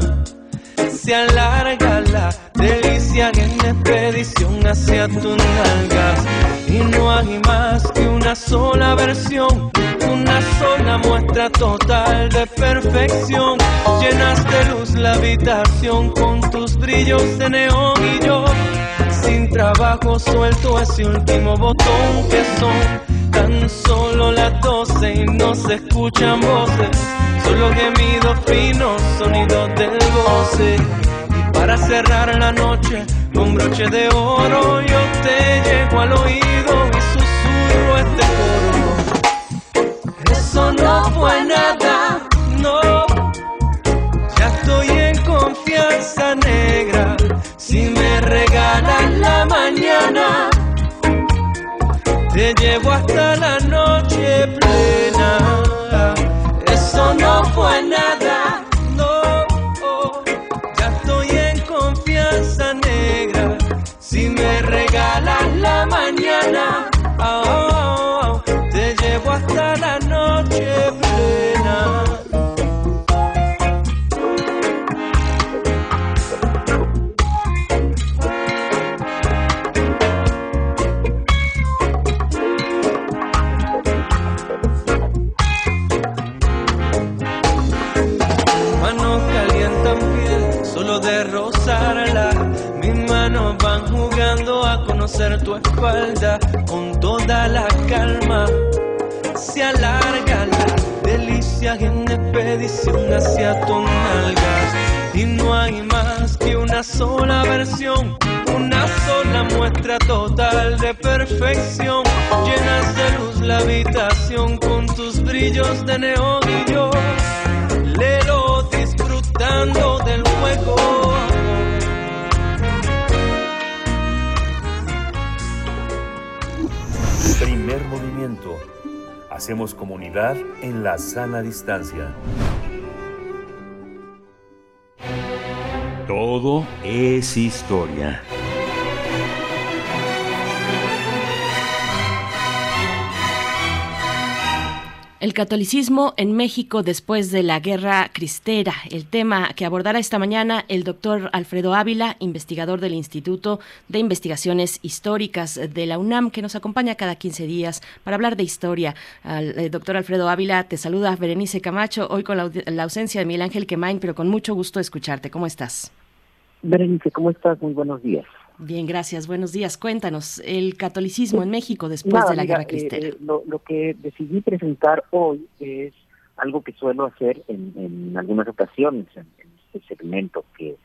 se alarga la delicia y en expedición hacia tus nalgas. Y no hay más que una sola versión, una sola muestra total de perfección. Llenas de luz la habitación con tus brillos de neón, y yo sin trabajo suelto ese último botón, que son tan solo las 12 y no se escuchan voces, solo gemidos finos, sonidos del goce. Y para cerrar la noche con broche de oro, yo te llego al oído y susurro este coro. Eso no fue nada, no. Ya estoy en confianza, negra. Si me regalas la mañana, te llevo hasta la noche plena. Eso no fue nada, no. Ya estoy en confianza, negra. Si me regalas la mañana, te llevo hasta la noche plena. Mis manos calientan piel solo de rozarla, mis manos van jugando a conocer tu espalda. Con toda la calma se alarga la delicia en expedición hacia tus nalgas. Y no hay más que una sola versión, una sola muestra total de perfección. Llenas de luz la habitación con tus brillos de neón, y yo lelo disfrutando del juego. Primer movimiento. Hacemos comunidad en la sana distancia. Todo es historia. El catolicismo en México después de la Guerra Cristera, el tema que abordará esta mañana el doctor Alfredo Ávila, investigador del Instituto de Investigaciones Históricas de la UNAM, que nos acompaña cada 15 días para hablar de historia. Doctor Alfredo Ávila, te saluda Berenice Camacho, hoy con la ausencia de Miguel Ángel Quemain, pero con mucho gusto escucharte. ¿Cómo estás? Berenice, ¿cómo estás? Muy buenos días. Bien, gracias. Buenos días. Cuéntanos, el catolicismo en México después de la Guerra Cristera. Lo que decidí presentar hoy es algo que suelo hacer en algunas ocasiones, en este segmento que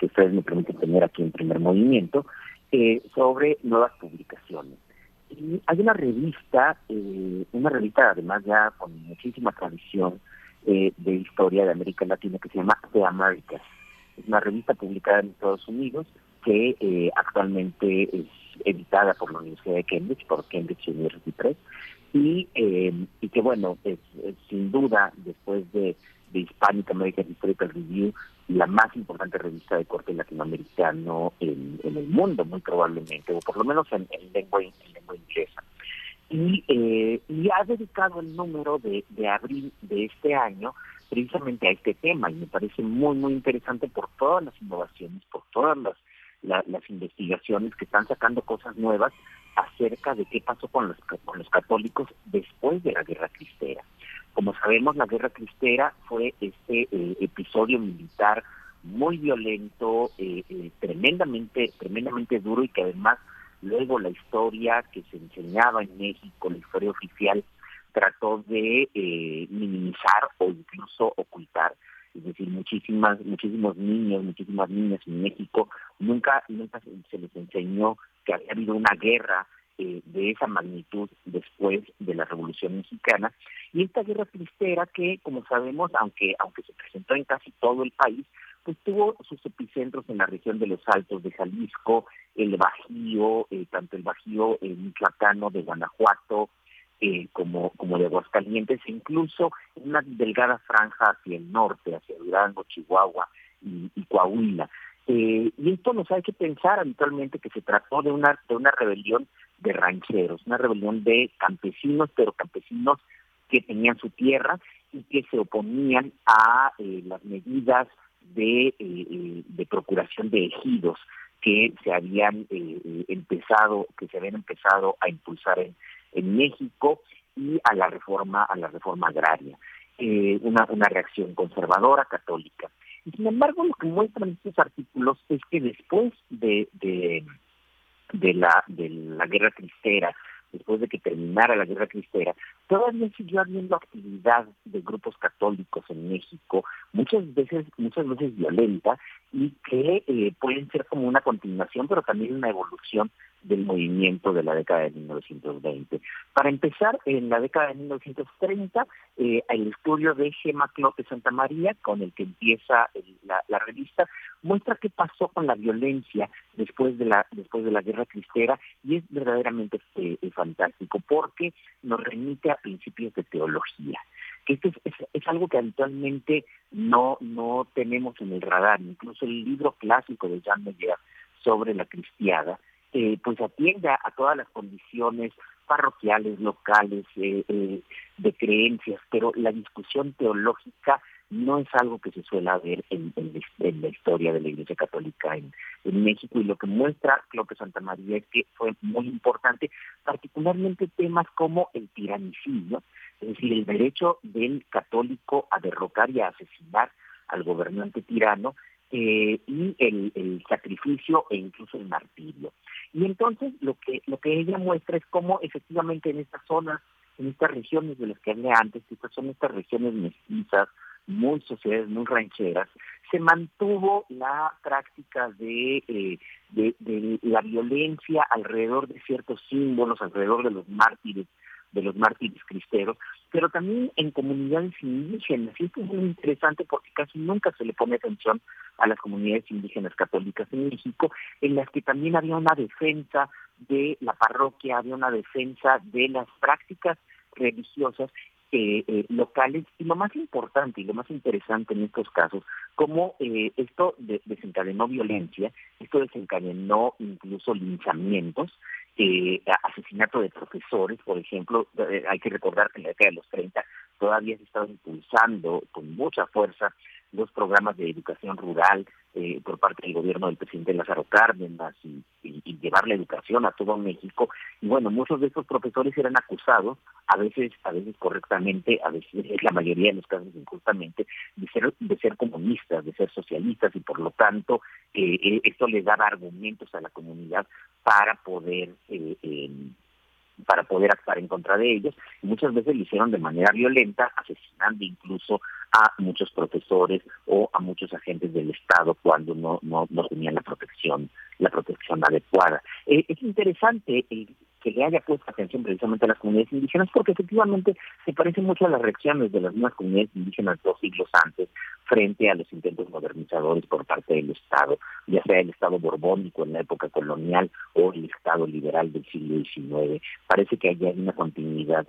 ustedes me permiten tener aquí en Primer Movimiento, sobre nuevas publicaciones. Y hay una revista además ya con muchísima tradición de historia de América Latina que se llama The Americas. Es una revista publicada en Estados Unidos que actualmente es editada por la Universidad de Cambridge, por Cambridge University Press, y que, bueno, es sin duda, después de Hispanic American Historical Review, la más importante revista de corte latinoamericano en el mundo, muy probablemente, o por lo menos en lengua inglesa. Y ha dedicado el número de abril de este año precisamente a este tema, y me parece muy, muy interesante por todas las innovaciones, por todas las investigaciones que están sacando cosas nuevas acerca de qué pasó con los católicos después de la Guerra Cristera. Como sabemos, la Guerra Cristera fue este episodio militar muy violento, tremendamente duro, y que además luego la historia que se enseñaba en México, la historia oficial, trató de minimizar o incluso ocultar. Es decir, muchísimos niños, muchísimas niñas en México nunca se les enseñó que había habido una guerra de esa magnitud después de la Revolución Mexicana. Y esta Guerra Cristera que, como sabemos, aunque se presentó en casi todo el país, pues tuvo sus epicentros en la región de los Altos de Jalisco, el Bajío, tanto el Bajío michoacano de Guanajuato, como de Aguascalientes, e incluso una delgada franja hacia el norte, hacia Durango, Chihuahua y Coahuila. Y esto nos hace pensar habitualmente que se trató de una rebelión de rancheros, una rebelión de campesinos, pero campesinos que tenían su tierra y que se oponían a las medidas de procuración de ejidos que se habían empezado a impulsar en México, y a la reforma agraria, una reacción conservadora católica. Y sin embargo, lo que muestran estos artículos es que después de la Guerra Cristera, después de que terminara la Guerra Cristera, todavía siguió habiendo actividad de grupos católicos en México, muchas veces violenta, y que pueden ser como una continuación, pero también una evolución del movimiento de la década de 1920. Para empezar, en la década de 1930, el estudio de Gema Clópez Santamaría, con el que empieza la revista, muestra qué pasó con la violencia después de la Guerra Cristera, y es verdaderamente fantástico, porque nos remite a principios de teología, que esto es algo que habitualmente no tenemos en el radar. Incluso el libro clásico de Jean Meyer sobre la cristiada, pues atiende a todas las condiciones parroquiales, locales, de creencias, pero la discusión teológica no es algo que se suele ver en la historia de la Iglesia Católica en México, y lo que muestra Clópez Santamaría es que fue muy importante, particularmente temas como el tiranicidio, es decir, el derecho del católico a derrocar y a asesinar al gobernante tirano, y el sacrificio e incluso el martirio. Y entonces lo que ella muestra es cómo efectivamente en estas zonas, en estas regiones de las que hablé antes, que son estas regiones mestizas, muy sociedades muy rancheras, se mantuvo la práctica de la violencia alrededor de ciertos símbolos, alrededor de los mártires cristeros, pero también en comunidades indígenas. Y esto es muy interesante porque casi nunca se le pone atención a las comunidades indígenas católicas en México, en las que también había una defensa de la parroquia, había una defensa de las prácticas religiosas locales, y lo más importante y lo más interesante en estos casos, cómo esto desencadenó violencia, esto desencadenó incluso linchamientos, asesinato de profesores, por ejemplo. Hay que recordar que en la década de los 30 todavía se estaban impulsando con mucha fuerza los programas de educación rural por parte del gobierno del presidente Lázaro Cárdenas y llevar la educación a todo México. Y bueno, muchos de estos profesores eran acusados, a veces correctamente, a veces, en la mayoría de los casos injustamente, de ser comunistas, de ser socialistas, y por lo tanto esto les daba argumentos a la comunidad para poder actuar en contra de ellos. Muchas veces lo hicieron de manera violenta, asesinando incluso a muchos profesores o a muchos agentes del Estado cuando no tenían la protección adecuada. Es interesante que le haya puesto atención precisamente a las comunidades indígenas, porque efectivamente se parecen mucho a las reacciones de las mismas comunidades indígenas 2 siglos antes frente a los intentos modernizadores por parte del Estado, ya sea el Estado borbónico en la época colonial o el Estado liberal del siglo XIX. Parece que allí hay una continuidad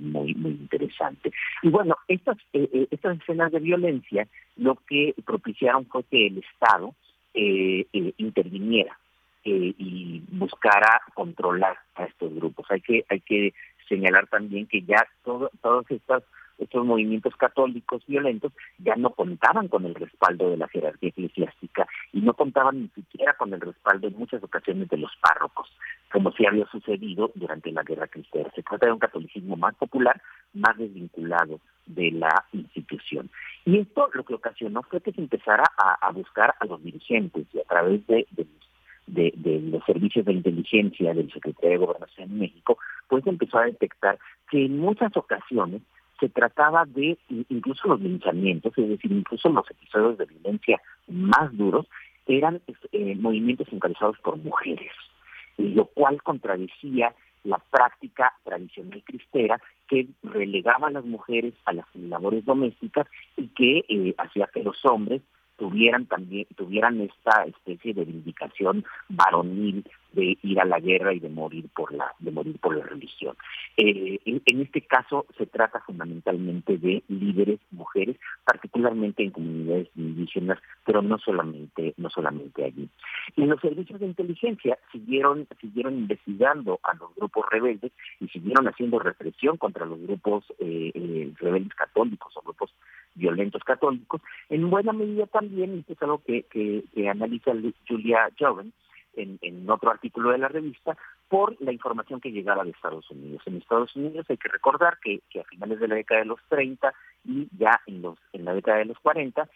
muy, muy interesante. Y bueno, estas escenas de violencia lo que propiciaron fue que el Estado interviniera y buscara controlar a estos grupos. Hay que señalar también que ya todos estos movimientos católicos violentos ya no contaban con el respaldo de la jerarquía eclesiástica y no contaban ni siquiera con el respaldo en muchas ocasiones de los párrocos, como si había sucedido durante la Guerra Cristera. Se trata de un catolicismo más popular, más desvinculado de la institución. Y esto lo que ocasionó fue que se empezara a buscar a los dirigentes, y a través de los servicios de inteligencia del Secretario de Gobernación de México, pues empezó a detectar que en muchas ocasiones se trataba de incluso los linchamientos, es decir, incluso los episodios de violencia más duros, eran movimientos encabezados por mujeres, lo cual contradecía la práctica tradicional cristera que relegaba a las mujeres a las labores domésticas y que hacía que los hombres tuvieran esta especie de vindicación varonil de ir a la guerra y de morir por la religión. En este caso se trata fundamentalmente de líderes mujeres, particularmente en comunidades indígenas, pero no solamente allí. Y los servicios de inteligencia siguieron investigando a los grupos rebeldes y siguieron haciendo represión contra los grupos rebeldes católicos o grupos violentos católicos. En buena medida también, esto es algo que analiza Julia Joven en otro artículo de la revista, por la información que llegaba de Estados Unidos. En Estados Unidos hay que recordar que a finales de la década de los 30 y ya en la década de los 40,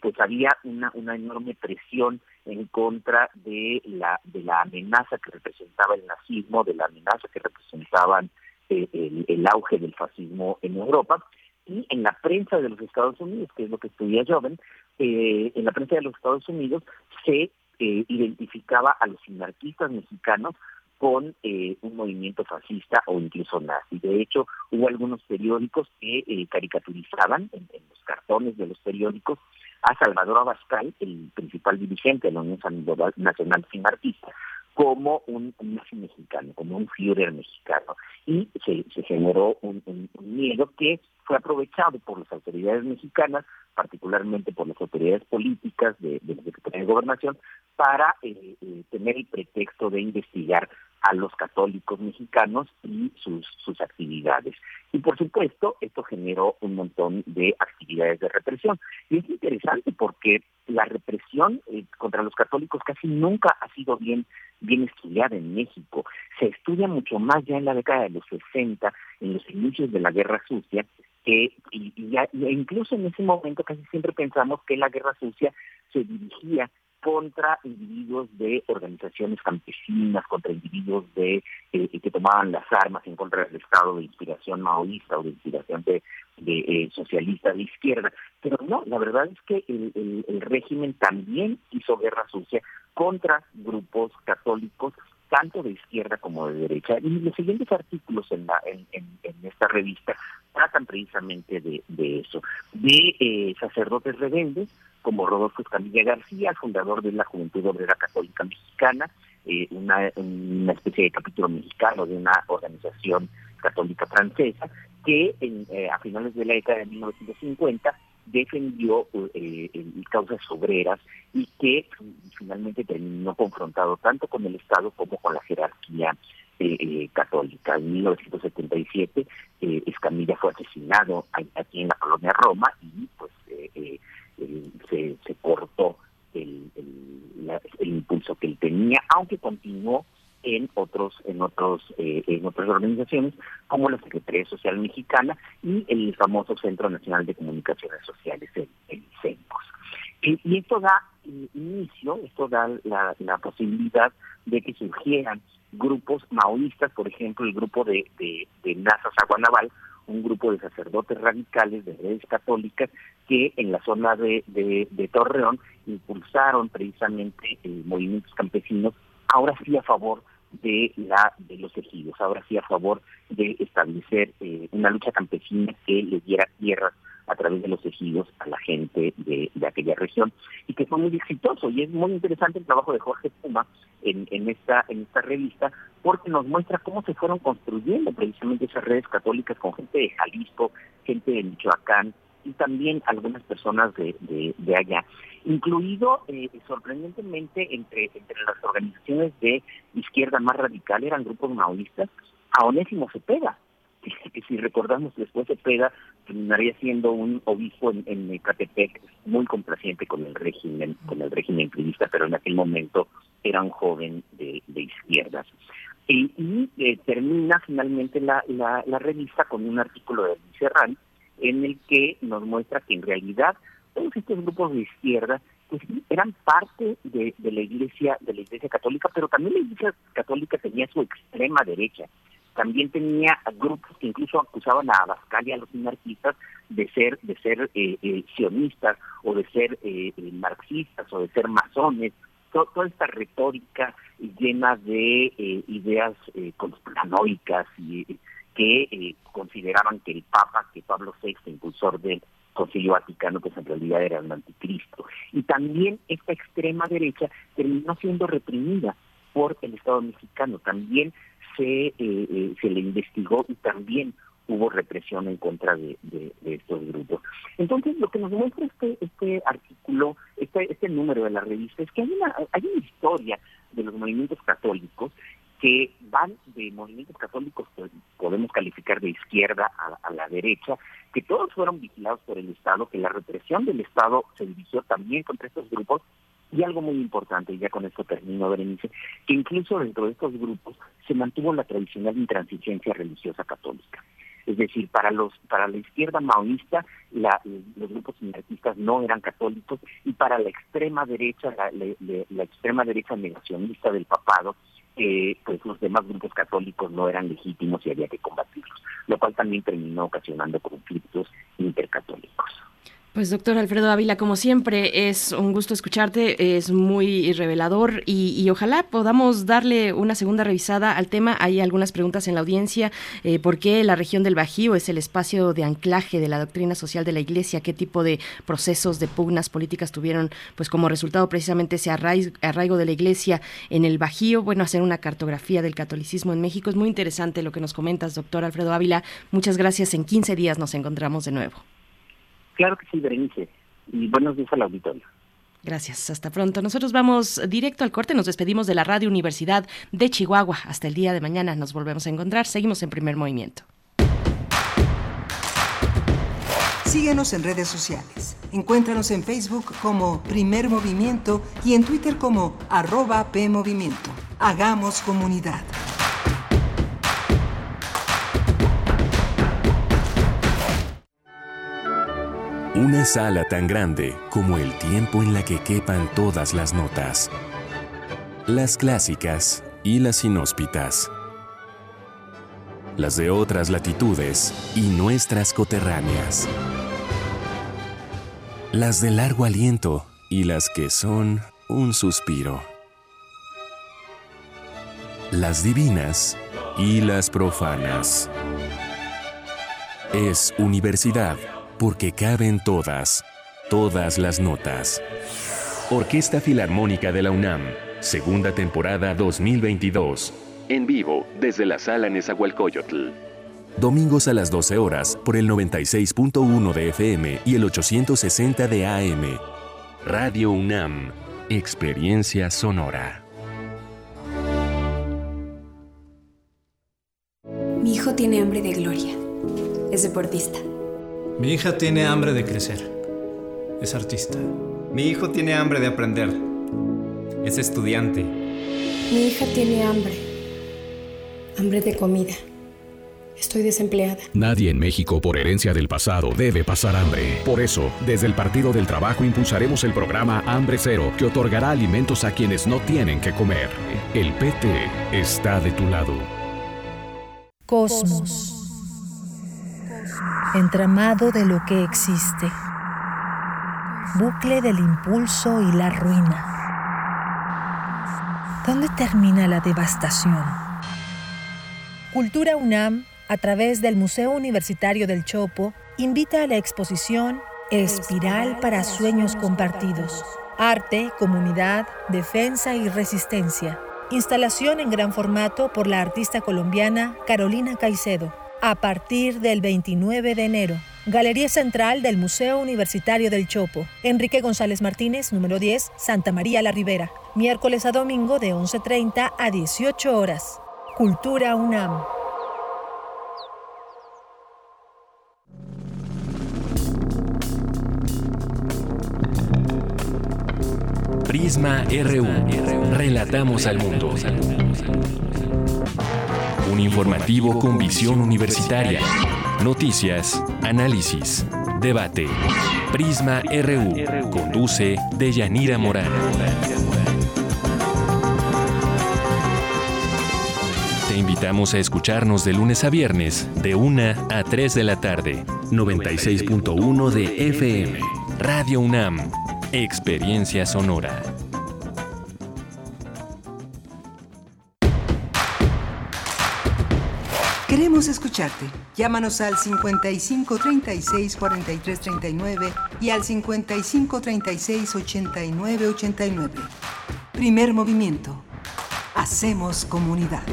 pues había una enorme presión en contra de la amenaza que representaba el nazismo, de la amenaza que representaban el auge del fascismo en Europa. Y en la prensa de los Estados Unidos, que es lo que estudia Joven, en la prensa de los Estados Unidos se identificaba a los anarquistas mexicanos con un movimiento fascista o incluso nazi. De hecho, hubo algunos periódicos que caricaturizaban en los cartones de los periódicos a Salvador Abascal, el principal dirigente de la Unión Nacional Anarquista, como un nazi mexicano, como un Führer mexicano. Y se generó un miedo que fue aprovechado por las autoridades mexicanas, particularmente por las autoridades políticas de la Secretaría de Gobernación, para tener el pretexto de investigar a los católicos mexicanos y sus actividades. Y por supuesto, esto generó un montón de actividades de represión. Y es interesante porque la represión contra los católicos casi nunca ha sido bien estudiada en México. Se estudia mucho más ya en la década de los 60, en los inicios de la Guerra Sucia, y incluso en ese momento casi siempre pensamos que la Guerra Sucia se dirigía contra individuos de organizaciones campesinas, contra individuos que tomaban las armas en contra del Estado de inspiración maoísta o de inspiración de socialista de izquierda. Pero no, la verdad es que el régimen también hizo guerra sucia contra grupos católicos, tanto de izquierda como de derecha. Y los siguientes artículos en esta revista tratan precisamente de eso, de sacerdotes rebeldes, como Rodolfo Escamilla García, fundador de la Juventud Obrera Católica Mexicana, una especie de capítulo mexicano de una organización católica francesa, que a finales de la década de 1950 defendió causas obreras y que finalmente terminó confrontado tanto con el Estado como con la jerarquía católica. En 1977 Escamilla fue asesinado aquí en la colonia Roma y pues se cortó el impulso que él tenía, aunque continuó en otras organizaciones como la Secretaría Social Mexicana y el famoso Centro Nacional de Comunicaciones Sociales, el CENCOS. Y esto da inicio, esto da la posibilidad de que surgieran grupos maoístas, por ejemplo, el grupo de Nazas Aguanaval, un grupo de sacerdotes radicales de redes católicas que en la zona de Torreón impulsaron precisamente movimientos campesinos, ahora sí a favor de los ejidos, ahora sí a favor de establecer una lucha campesina que le diera tierras a través de los ejidos a la gente de aquella región, y que fue muy exitoso. Y es muy interesante el trabajo de Jorge Puma en esta revista, porque nos muestra cómo se fueron construyendo precisamente esas redes católicas con gente de Jalisco, gente de Michoacán, y también algunas personas de allá, incluido sorprendentemente entre las organizaciones de izquierda más radical eran grupos maoístas, a Onésimo Cepeda, que si recordamos después Cepeda terminaría siendo un obispo en Ecatepec muy complaciente con el régimen priista, pero en aquel momento era un joven de izquierdas. Y termina finalmente la revista con un artículo de Luis Herrán, en el que nos muestra que en realidad todos estos grupos de izquierda pues eran parte de la Iglesia Católica, pero también la Iglesia Católica tenía su extrema derecha. También tenía grupos que incluso acusaban a Abascal y a los anarquistas de ser sionistas o de ser marxistas o de ser masones. Toda esta retórica llena de ideas conspiranoicas y que consideraban que el Papa, que Pablo VI, impulsor del Concilio Vaticano, pues en realidad era un anticristo. Y también esta extrema derecha terminó siendo reprimida por el Estado mexicano. También se le investigó y también hubo represión en contra de estos grupos. Entonces, lo que nos muestra este artículo, este número de la revista, es que hay una historia de los movimientos católicos que van de movimientos católicos que podemos calificar de izquierda a la derecha, que todos fueron vigilados por el Estado, que la represión del Estado se dirigió también contra estos grupos, y algo muy importante, y ya con esto termino, Berenice, que incluso dentro de estos grupos se mantuvo la tradicional intransigencia religiosa católica. Es decir, para la izquierda maoísta, los grupos anarquistas no eran católicos, y para la extrema derecha, la extrema derecha negacionista del papado, pues los demás grupos católicos no eran legítimos y había que combatirlos, lo cual también terminó ocasionando conflictos intercatólicos. Pues doctor Alfredo Ávila, como siempre, es un gusto escucharte, es muy revelador y ojalá podamos darle una segunda revisada al tema. Hay algunas preguntas en la audiencia, ¿por qué la región del Bajío es el espacio de anclaje de la doctrina social de la Iglesia? ¿Qué tipo de procesos de pugnas políticas tuvieron pues como resultado precisamente ese arraigo de la Iglesia en el Bajío? Bueno, hacer una cartografía del catolicismo en México. Es muy interesante lo que nos comentas, doctor Alfredo Ávila. Muchas gracias, en 15 días nos encontramos de nuevo. Claro que sí, Berenice. Y buenos días al auditorio. Gracias, hasta pronto. Nosotros vamos directo al corte, nos despedimos de la Radio Universidad de Chihuahua. Hasta el día de mañana nos volvemos a encontrar. Seguimos en Primer Movimiento. Síguenos en redes sociales. Encuéntranos en Facebook como Primer Movimiento y en Twitter como @PMovimiento. Hagamos comunidad. Una sala tan grande como el tiempo en la que quepan todas las notas, las clásicas y las inhóspitas, las de otras latitudes y nuestras coterráneas, las de largo aliento y las que son un suspiro, las divinas y las profanas. Es universidad. Porque caben todas las notas. Orquesta Filarmónica de la UNAM, segunda temporada 2022. En vivo desde la Sala Nezahualcóyotl. Domingos a las 12 horas por el 96.1 de FM y el 860 de AM. Radio UNAM. Experiencia sonora. Mi hijo tiene hambre de gloria. Es deportista. Mi hija tiene hambre de crecer. Es artista. Mi hijo tiene hambre de aprender. Es estudiante. Mi hija tiene hambre. Hambre de comida. Estoy desempleada. Nadie en México por herencia del pasado debe pasar hambre. Por eso, desde el Partido del Trabajo impulsaremos el programa Hambre Cero, que otorgará alimentos a quienes no tienen que comer. El PT está de tu lado. Cosmos. Entramado de lo que existe. Bucle del impulso y la ruina. ¿Dónde termina la devastación? Cultura UNAM, a través del Museo Universitario del Chopo, invita a la exposición Espiral para Sueños Compartidos. Arte, comunidad, defensa y resistencia. Instalación en gran formato por la artista colombiana Carolina Caicedo. A partir del 29 de enero. Galería Central del Museo Universitario del Chopo, Enrique González Martínez, número 10, Santa María la Ribera. Miércoles a domingo de 11:30 a 18 horas. Cultura UNAM. Prisma RU. Relatamos al mundo. Un informativo con visión universitaria. Noticias, análisis, debate. Prisma RU. Conduce Deyanira Morán. Te invitamos a escucharnos de lunes a viernes, de 1 a 3 de la tarde. 96.1 de FM. Radio UNAM. Experiencia sonora. Queremos escucharte. Llámanos al 55 36 43 39 y al 55 36 89 89. Primer movimiento. Hacemos comunidad.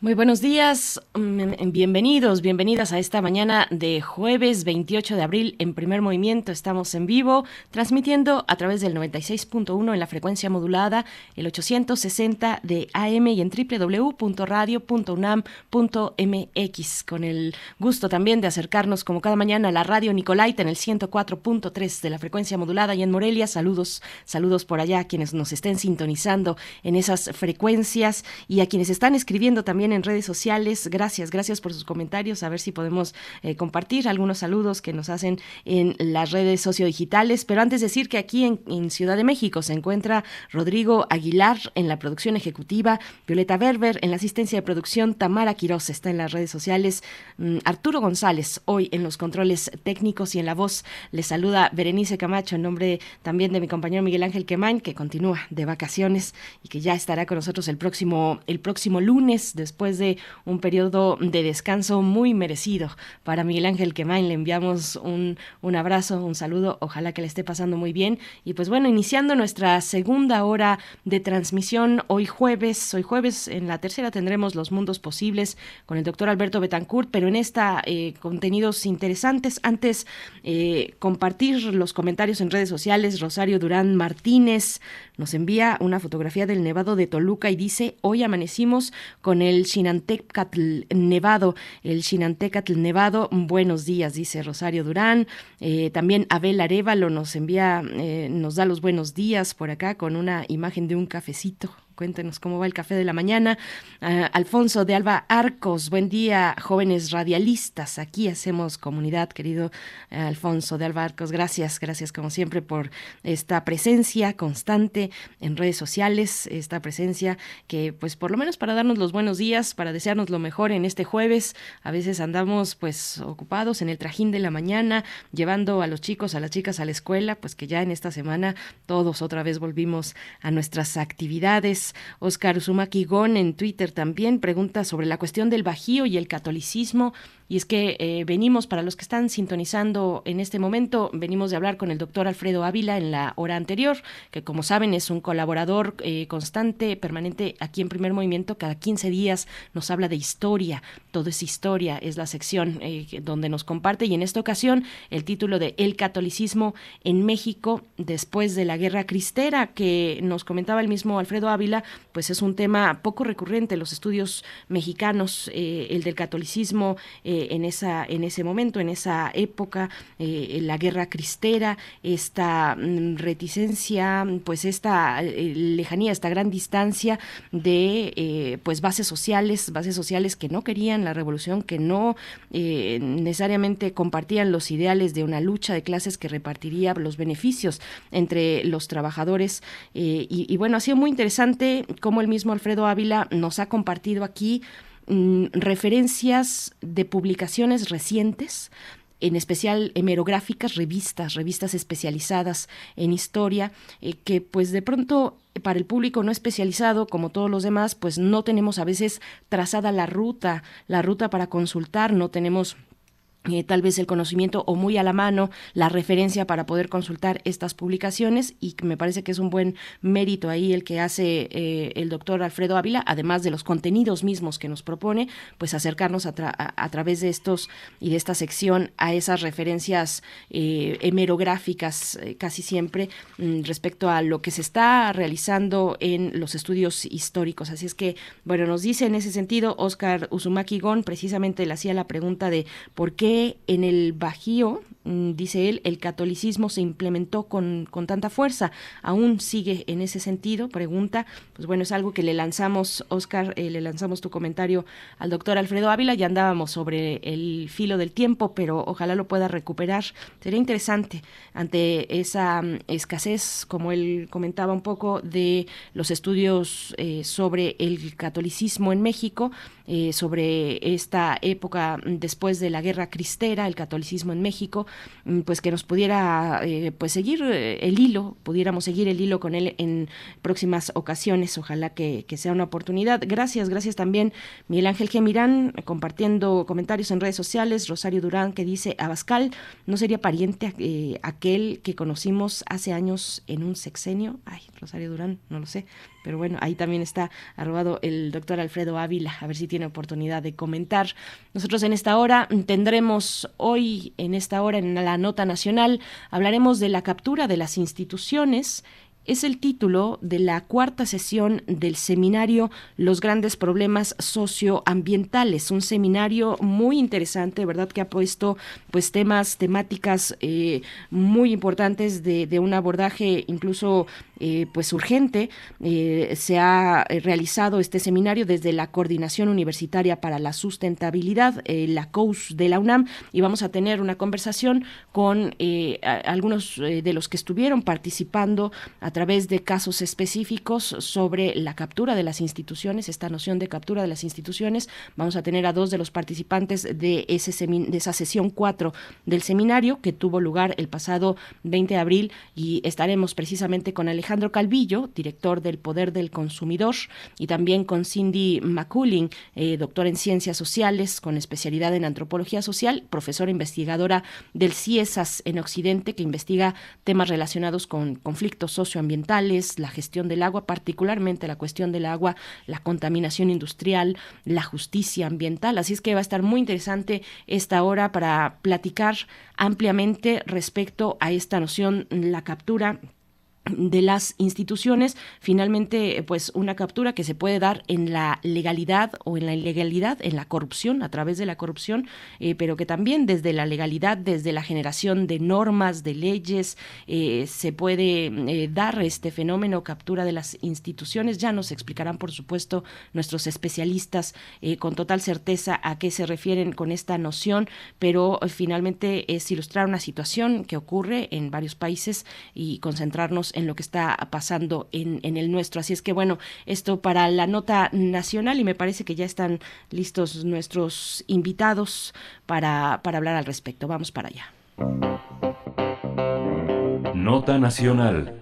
Muy buenos días, bienvenidos, bienvenidas a esta mañana de jueves 28 de abril en Primer Movimiento. Estamos en vivo, transmitiendo a través del 96.1 en la frecuencia modulada, el 860 de AM y en www.radio.unam.mx. Con el gusto también de acercarnos como cada mañana a la radio Nicolaita en el 104.3 de la frecuencia modulada y en Morelia. Saludos por allá a quienes nos estén sintonizando en esas frecuencias y a quienes están escribiendo también en redes sociales. Gracias por sus comentarios. A ver si podemos compartir algunos saludos que nos hacen en las redes sociodigitales, pero antes decir que aquí en Ciudad de México se encuentra Rodrigo Aguilar en la producción ejecutiva, Violeta Berber en la asistencia de producción, Tamara Quiroz está en las redes sociales, Arturo González hoy en los controles técnicos y en la voz. Les saluda Berenice Camacho en nombre también de mi compañero Miguel Ángel Quemain, que continúa de vacaciones y que ya estará con nosotros el próximo lunes después de un periodo de descanso muy merecido. Para Miguel Ángel Quemain le enviamos un abrazo, un saludo, ojalá que le esté pasando muy bien. Y pues bueno, iniciando nuestra segunda hora de transmisión, hoy jueves en la tercera tendremos Los Mundos Posibles con el doctor Alberto Betancourt, pero en esta contenidos interesantes. Antes compartir los comentarios en redes sociales. Rosario Durán Martínez nos envía una fotografía del Nevado de Toluca y dice: hoy amanecimos con el Chinantecatl nevado, buenos días, dice Rosario Durán. También Abel Arevalo nos envía, nos da los buenos días por acá con una imagen de un cafecito. Cuéntenos cómo va el café de la mañana. Alfonso de Alba Arcos, buen día, jóvenes radialistas. Aquí hacemos comunidad, querido Alfonso de Alba Arcos. Gracias como siempre por esta presencia constante en redes sociales, esta presencia que pues por lo menos para darnos los buenos días, para desearnos lo mejor en este jueves. A veces andamos pues ocupados en el trajín de la mañana, llevando a los chicos, a las chicas a la escuela, pues que ya en esta semana todos otra vez volvimos a nuestras actividades. Oscar Uzumaki Gón en Twitter también pregunta sobre la cuestión del Bajío y el catolicismo. Y es que venimos, para los que están sintonizando en este momento, venimos de hablar con el doctor Alfredo Ávila en la hora anterior, que como saben es un colaborador constante, permanente aquí en Primer Movimiento. Cada 15 días nos habla de historia, todo es historia, es la sección donde nos comparte, y en esta ocasión el título de El catolicismo en México después de la Guerra Cristera, que nos comentaba el mismo Alfredo Ávila, pues es un tema poco recurrente, los estudios mexicanos, el del catolicismo en ese momento, en esa época, la Guerra Cristera, esta reticencia, pues esta lejanía, esta gran distancia de pues bases sociales que no querían la revolución, que no necesariamente compartían los ideales de una lucha de clases que repartiría los beneficios entre los trabajadores. Y bueno, ha sido muy interesante cómo el mismo Alfredo Ávila nos ha compartido aquí referencias de publicaciones recientes, en especial hemerográficas, revistas especializadas en historia, que pues de pronto para el público no especializado, como todos los demás, pues no tenemos a veces trazada la ruta para consultar, no tenemos tal vez el conocimiento o muy a la mano la referencia para poder consultar estas publicaciones, y me parece que es un buen mérito ahí el que hace el doctor Alfredo Ávila, además de los contenidos mismos que nos propone, pues acercarnos a través de estos y de esta sección a esas referencias hemerográficas casi siempre respecto a lo que se está realizando en los estudios históricos. Así es que, bueno, nos dice en ese sentido Óscar Uzumaki Gón, precisamente le hacía la pregunta de por qué en el Bajío, dice él, el catolicismo se implementó con tanta fuerza, aún sigue en ese sentido, pregunta. Pues bueno, es algo que le lanzamos, Óscar, le lanzamos tu comentario al doctor Alfredo Ávila, ya andábamos sobre el filo del tiempo, pero ojalá lo pueda recuperar, sería interesante ante esa escasez, como él comentaba un poco, de los estudios sobre el catolicismo en México, sobre esta época después de la Guerra Cristera, el catolicismo en México, pues que nos pudiera pues pudiéramos seguir el hilo con él en próximas ocasiones, ojalá que sea una oportunidad. Gracias también Miguel Ángel Quemain, compartiendo comentarios en redes sociales. Rosario Durán, que dice: Abascal no sería pariente aquel que conocimos hace años en un sexenio. Ay, Rosario Durán, no lo sé, pero bueno, ahí también está arrobado el doctor Alfredo Ávila, a ver si tiene oportunidad de comentar. Nosotros en esta hora tendremos hoy, en esta hora, en la Nota Nacional, hablaremos de la captura de las instituciones. Es el título de la cuarta sesión del seminario Los Grandes Problemas Socioambientales, un seminario muy interesante, ¿verdad?, que ha puesto pues temáticas muy importantes de un abordaje incluso pues urgente. Se ha realizado este seminario desde la Coordinación Universitaria para la Sustentabilidad, la COUS de la UNAM, y vamos a tener una conversación con algunos de los que estuvieron participando a través de casos específicos sobre la captura de las instituciones, esta noción de captura de las instituciones. Vamos a tener a dos de los participantes de esa sesión 4 del seminario, que tuvo lugar el pasado 20 de abril, y estaremos precisamente con Alejandro Calvillo, director del Poder del Consumidor, y también con Cindy Maculing, doctora en Ciencias Sociales, con especialidad en Antropología Social, profesora investigadora del CIESAS en Occidente, que investiga temas relacionados con conflictos socioambientales, la gestión del agua, particularmente la cuestión del agua, la contaminación industrial, la justicia ambiental. Así es que va a estar muy interesante esta hora para platicar ampliamente respecto a esta noción, la captura de las instituciones. Finalmente, pues una captura que se puede dar en la legalidad o en la ilegalidad, en la corrupción, a través de la corrupción, pero que también desde la legalidad, desde la generación de normas, de leyes, se puede dar este fenómeno, captura de las instituciones. Ya nos explicarán, por supuesto, nuestros especialistas con total certeza a qué se refieren con esta noción, pero finalmente es ilustrar una situación que ocurre en varios países y concentrarnos en lo que está pasando en el nuestro. Así es que bueno, esto para la Nota Nacional, y me parece que ya están listos nuestros invitados para hablar al respecto. Vamos para allá. Nota Nacional.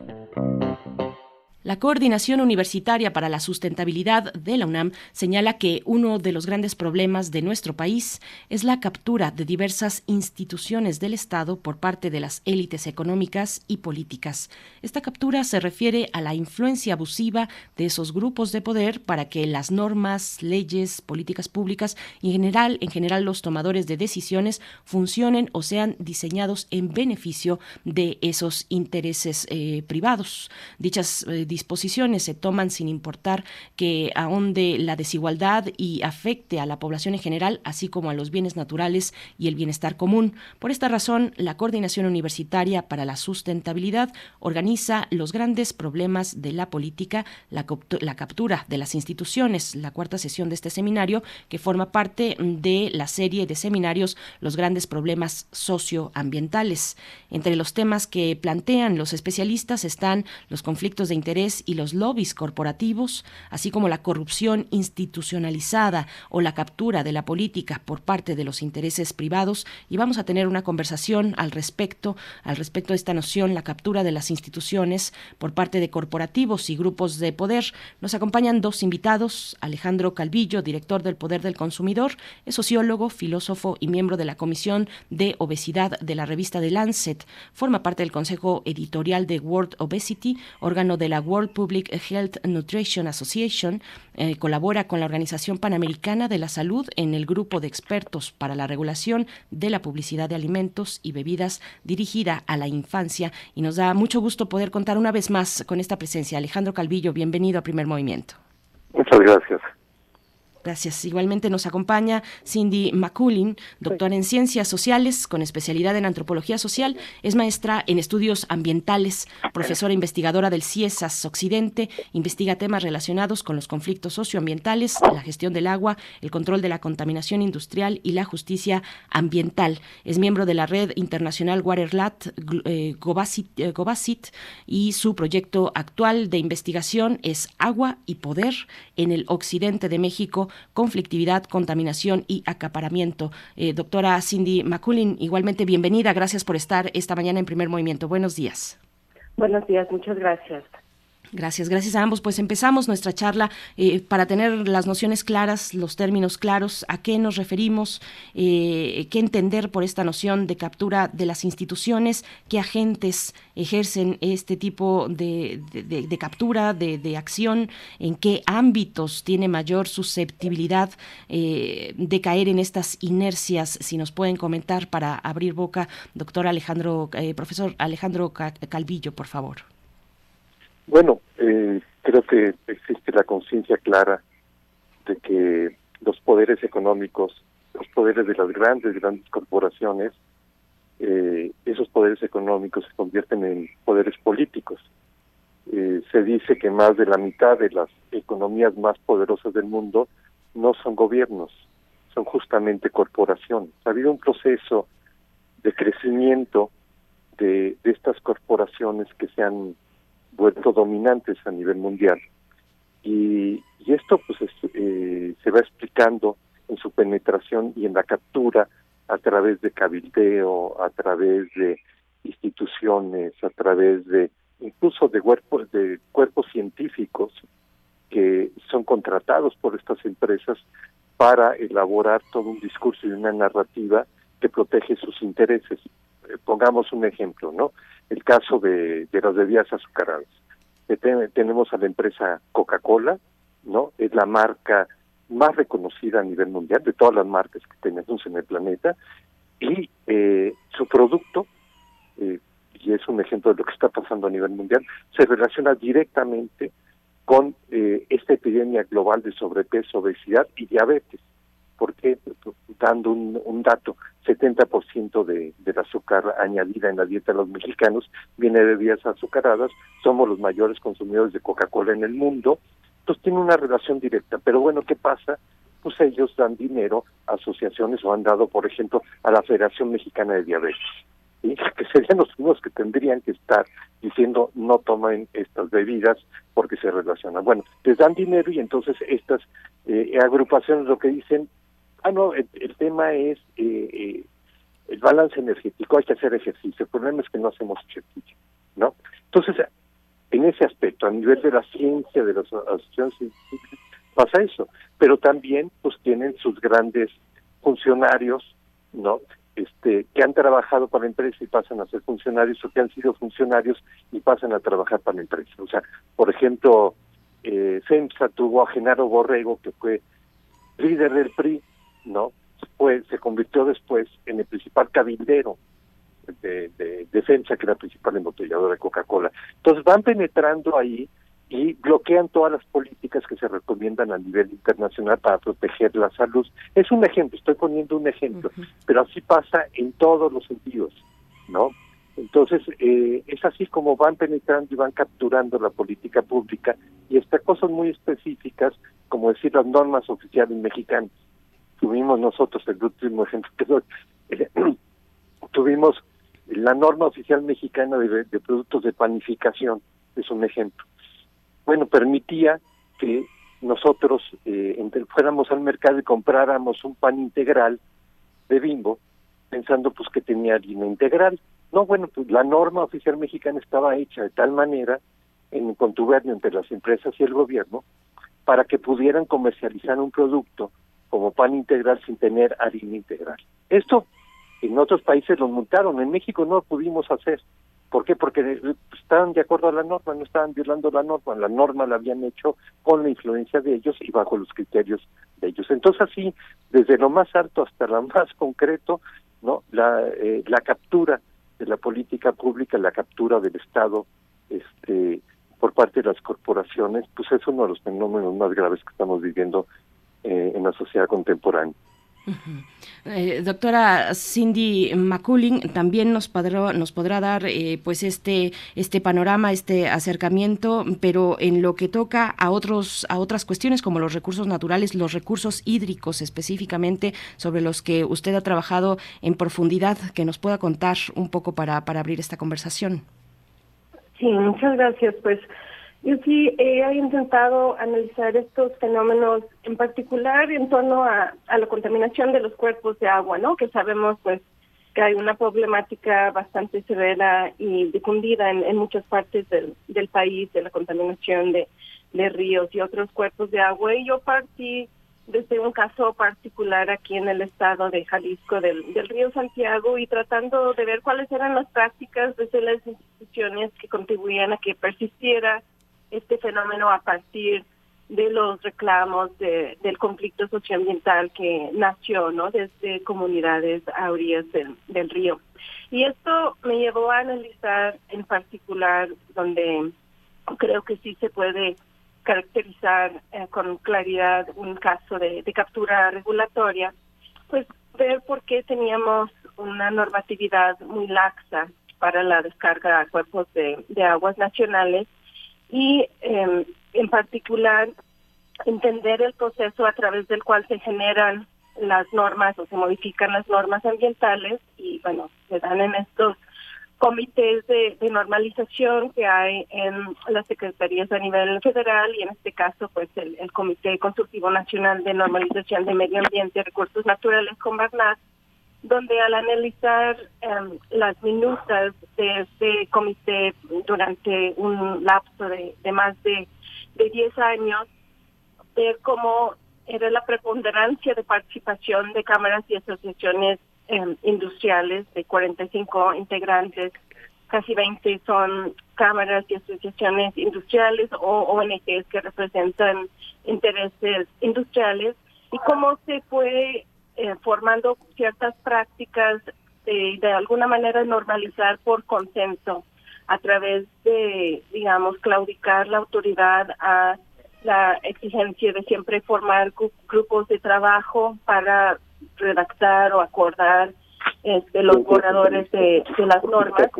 La Coordinación Universitaria para la Sustentabilidad de la UNAM señala que uno de los grandes problemas de nuestro país es la captura de diversas instituciones del Estado por parte de las élites económicas y políticas. Esta captura se refiere a la influencia abusiva de esos grupos de poder para que las normas, leyes, políticas públicas y en general los tomadores de decisiones funcionen o sean diseñados en beneficio de esos intereses privados. Dichas disposiciones se toman sin importar que ahonde la desigualdad y afecte a la población en general, así como a los bienes naturales y el bienestar común. Por esta razón, la Coordinación Universitaria para la Sustentabilidad organiza los grandes problemas de la política, la captura de las instituciones, la cuarta sesión de este seminario, que forma parte de la serie de seminarios Los grandes problemas socioambientales. Entre los temas que plantean los especialistas están los conflictos de interés y los lobbies corporativos, así como la corrupción institucionalizada o la captura de la política por parte de los intereses privados, y vamos a tener una conversación al respecto de esta noción, la captura de las instituciones por parte de corporativos y grupos de poder. Nos acompañan dos invitados, Alejandro Calvillo, director del Poder del Consumidor, es sociólogo, filósofo y miembro de la Comisión de Obesidad de la revista The Lancet, forma parte del Consejo Editorial de World Obesity, órgano de la World Public Health Nutrition Association, colabora con la Organización Panamericana de la Salud en el grupo de expertos para la regulación de la publicidad de alimentos y bebidas dirigida a la infancia, y nos da mucho gusto poder contar una vez más con esta presencia. Alejandro Calvillo, bienvenido a Primer Movimiento. Muchas gracias. Gracias. Igualmente nos acompaña Cindy Maculing, doctora en Ciencias Sociales con especialidad en Antropología Social, es maestra en Estudios Ambientales, profesora investigadora del CIESAS Occidente, investiga temas relacionados con los conflictos socioambientales, la gestión del agua, el control de la contaminación industrial y la justicia ambiental. Es miembro de la red internacional Waterlat Govacit y su proyecto actual de investigación es Agua y Poder en el Occidente de México, conflictividad, contaminación y acaparamiento. Doctora Cindy Maculing, igualmente bienvenida, gracias por estar esta mañana en Primer Movimiento. Buenos días. Buenos días, muchas gracias. Gracias a ambos. Pues empezamos nuestra charla para tener las nociones claras, los términos claros, a qué nos referimos, qué entender por esta noción de captura de las instituciones, qué agentes ejercen este tipo de captura, de acción, en qué ámbitos tiene mayor susceptibilidad de caer en estas inercias. Si nos pueden comentar para abrir boca, doctor Alejandro, profesor Alejandro Calvillo, por favor. Bueno, creo que existe la conciencia clara de que los poderes económicos, los poderes de las grandes corporaciones, esos poderes económicos se convierten en poderes políticos. Se dice que más de la mitad de las economías más poderosas del mundo no son gobiernos, son justamente corporaciones. Ha habido un proceso de crecimiento de estas corporaciones que se han vuelto dominantes a nivel mundial, y esto pues se va explicando en su penetración y en la captura a través de cabildeo, a través de instituciones, a través de incluso de cuerpos científicos que son contratados por estas empresas para elaborar todo un discurso y una narrativa que protege sus intereses. Pongamos un ejemplo, ¿no? El caso de las bebidas azucaradas. Tenemos a la empresa Coca-Cola, ¿no? Es la marca más reconocida a nivel mundial de todas las marcas que tenemos en el planeta, y su producto, y es un ejemplo de lo que está pasando a nivel mundial, se relaciona directamente con esta epidemia global de sobrepeso, obesidad y diabetes. ¿Por qué? Dando un dato, 70% del azúcar añadida en la dieta de los mexicanos viene de bebidas azucaradas, somos los mayores consumidores de Coca-Cola en el mundo, entonces tiene una relación directa. Pero bueno, ¿qué pasa? Pues ellos dan dinero a asociaciones, o han dado, por ejemplo, a la Federación Mexicana de Diabetes, ¿sí? Que serían los mismos que tendrían que estar diciendo no tomen estas bebidas porque se relacionan. Bueno, les dan dinero y entonces estas agrupaciones lo que dicen: ah, no, el tema es el balance energético, hay que hacer ejercicio. El problema es que no hacemos ejercicio, ¿no? Entonces, en ese aspecto, a nivel de la ciencia, de las asociaciones científicas, pasa eso. Pero también pues tienen sus grandes funcionarios, ¿no?, que han trabajado para la empresa y pasan a ser funcionarios, o que han sido funcionarios y pasan a trabajar para la empresa. O sea, por ejemplo, FEMSA tuvo a Genaro Borrego, que fue líder del PRI, ¿no? Pues se convirtió después en el principal cabildero de FEMSA, que era la principal embotelladora de Coca-Cola. Entonces van penetrando ahí y bloquean todas las políticas que se recomiendan a nivel internacional para proteger la salud. Es un ejemplo, estoy poniendo un ejemplo, pero así pasa en todos los sentidos, ¿no? Entonces, es así como van penetrando y van capturando la política pública y hasta cosas muy específicas, como decir las normas oficiales mexicanas. Tuvimos nosotros, el último ejemplo que doy, tuvimos la norma oficial mexicana de productos de panificación, es un ejemplo. Bueno, permitía que nosotros fuéramos al mercado y compráramos un pan integral de Bimbo, pensando pues que tenía harina integral. No, bueno, pues la norma oficial mexicana estaba hecha de tal manera, en contubernio entre las empresas y el gobierno, para que pudieran comercializar un producto como pan integral sin tener harina integral. Esto en otros países lo multaron, en México no lo pudimos hacer. ¿Por qué? Porque estaban de acuerdo a la norma, no estaban violando la norma la habían hecho con la influencia de ellos y bajo los criterios de ellos. Entonces así, desde lo más alto hasta lo más concreto, ¿no?, la captura de la política pública, la captura del Estado por parte de las corporaciones, pues es uno de los fenómenos más graves que estamos viviendo en la sociedad contemporánea. Doctora Cindy Maculing también nos podrá dar pues este panorama, este acercamiento, pero en lo que toca a otras cuestiones como los recursos naturales, los recursos hídricos específicamente, sobre los que usted ha trabajado en profundidad, que nos pueda contar un poco para abrir esta conversación. Sí, muchas gracias. Pues yo sí he intentado analizar estos fenómenos, en particular en torno a la contaminación de los cuerpos de agua, ¿no? Que sabemos pues que hay una problemática bastante severa y difundida en muchas partes del país, de la contaminación de ríos y otros cuerpos de agua. Y yo partí desde un caso particular aquí en el estado de Jalisco, del río Santiago, y tratando de ver cuáles eran las prácticas desde las instituciones que contribuían a que persistiera este fenómeno a partir de los reclamos del conflicto socioambiental que nació, ¿no?, desde comunidades a orillas del río. Y esto me llevó a analizar en particular donde creo que sí se puede caracterizar con claridad un caso de captura regulatoria, pues ver por qué teníamos una normatividad muy laxa para la descarga a cuerpos de aguas nacionales, y en particular entender el proceso a través del cual se generan las normas o se modifican las normas ambientales, y bueno, se dan en estos comités de normalización que hay en las secretarías a nivel federal, y en este caso pues el Comité Consultivo Nacional de Normalización de Medio Ambiente y Recursos Naturales, Convarnat, donde al analizar las minutas de este comité durante un lapso de más de 10 años, ver cómo era la preponderancia de participación de cámaras y asociaciones industriales de 45 integrantes, casi 20 son cámaras y asociaciones industriales o ONGs que representan intereses industriales, y cómo se fue formando ciertas prácticas de alguna manera normalizar por consenso a través de, digamos, claudicar la autoridad a la exigencia de siempre formar grupos de trabajo para redactar o acordar los borradores de las normas.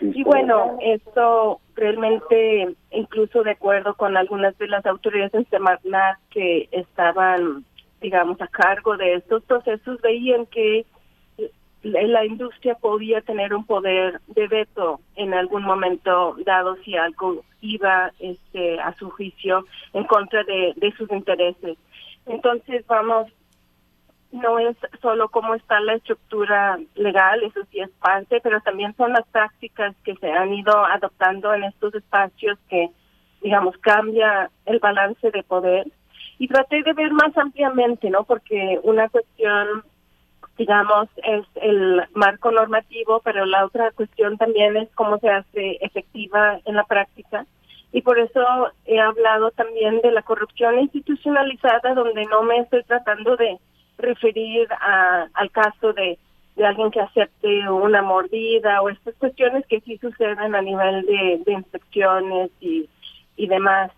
Y bueno, esto realmente, incluso de acuerdo con algunas de las autoridades en Semarnat que estaban, digamos, a cargo de estos procesos, veían que la industria podía tener un poder de veto en algún momento dado si algo iba a su juicio en contra de sus intereses. Entonces vamos no es solo cómo está la estructura legal, eso sí es parte, pero también son las prácticas que se han ido adoptando en estos espacios que, digamos, cambia el balance de poder. Y traté de ver más ampliamente, ¿no? Porque una cuestión, digamos, es el marco normativo, pero la otra cuestión también es cómo se hace efectiva en la práctica. Y por eso he hablado también de la corrupción institucionalizada, donde no me estoy tratando de referir al caso de alguien que acepte una mordida o estas cuestiones que sí suceden a nivel de inspecciones y demás,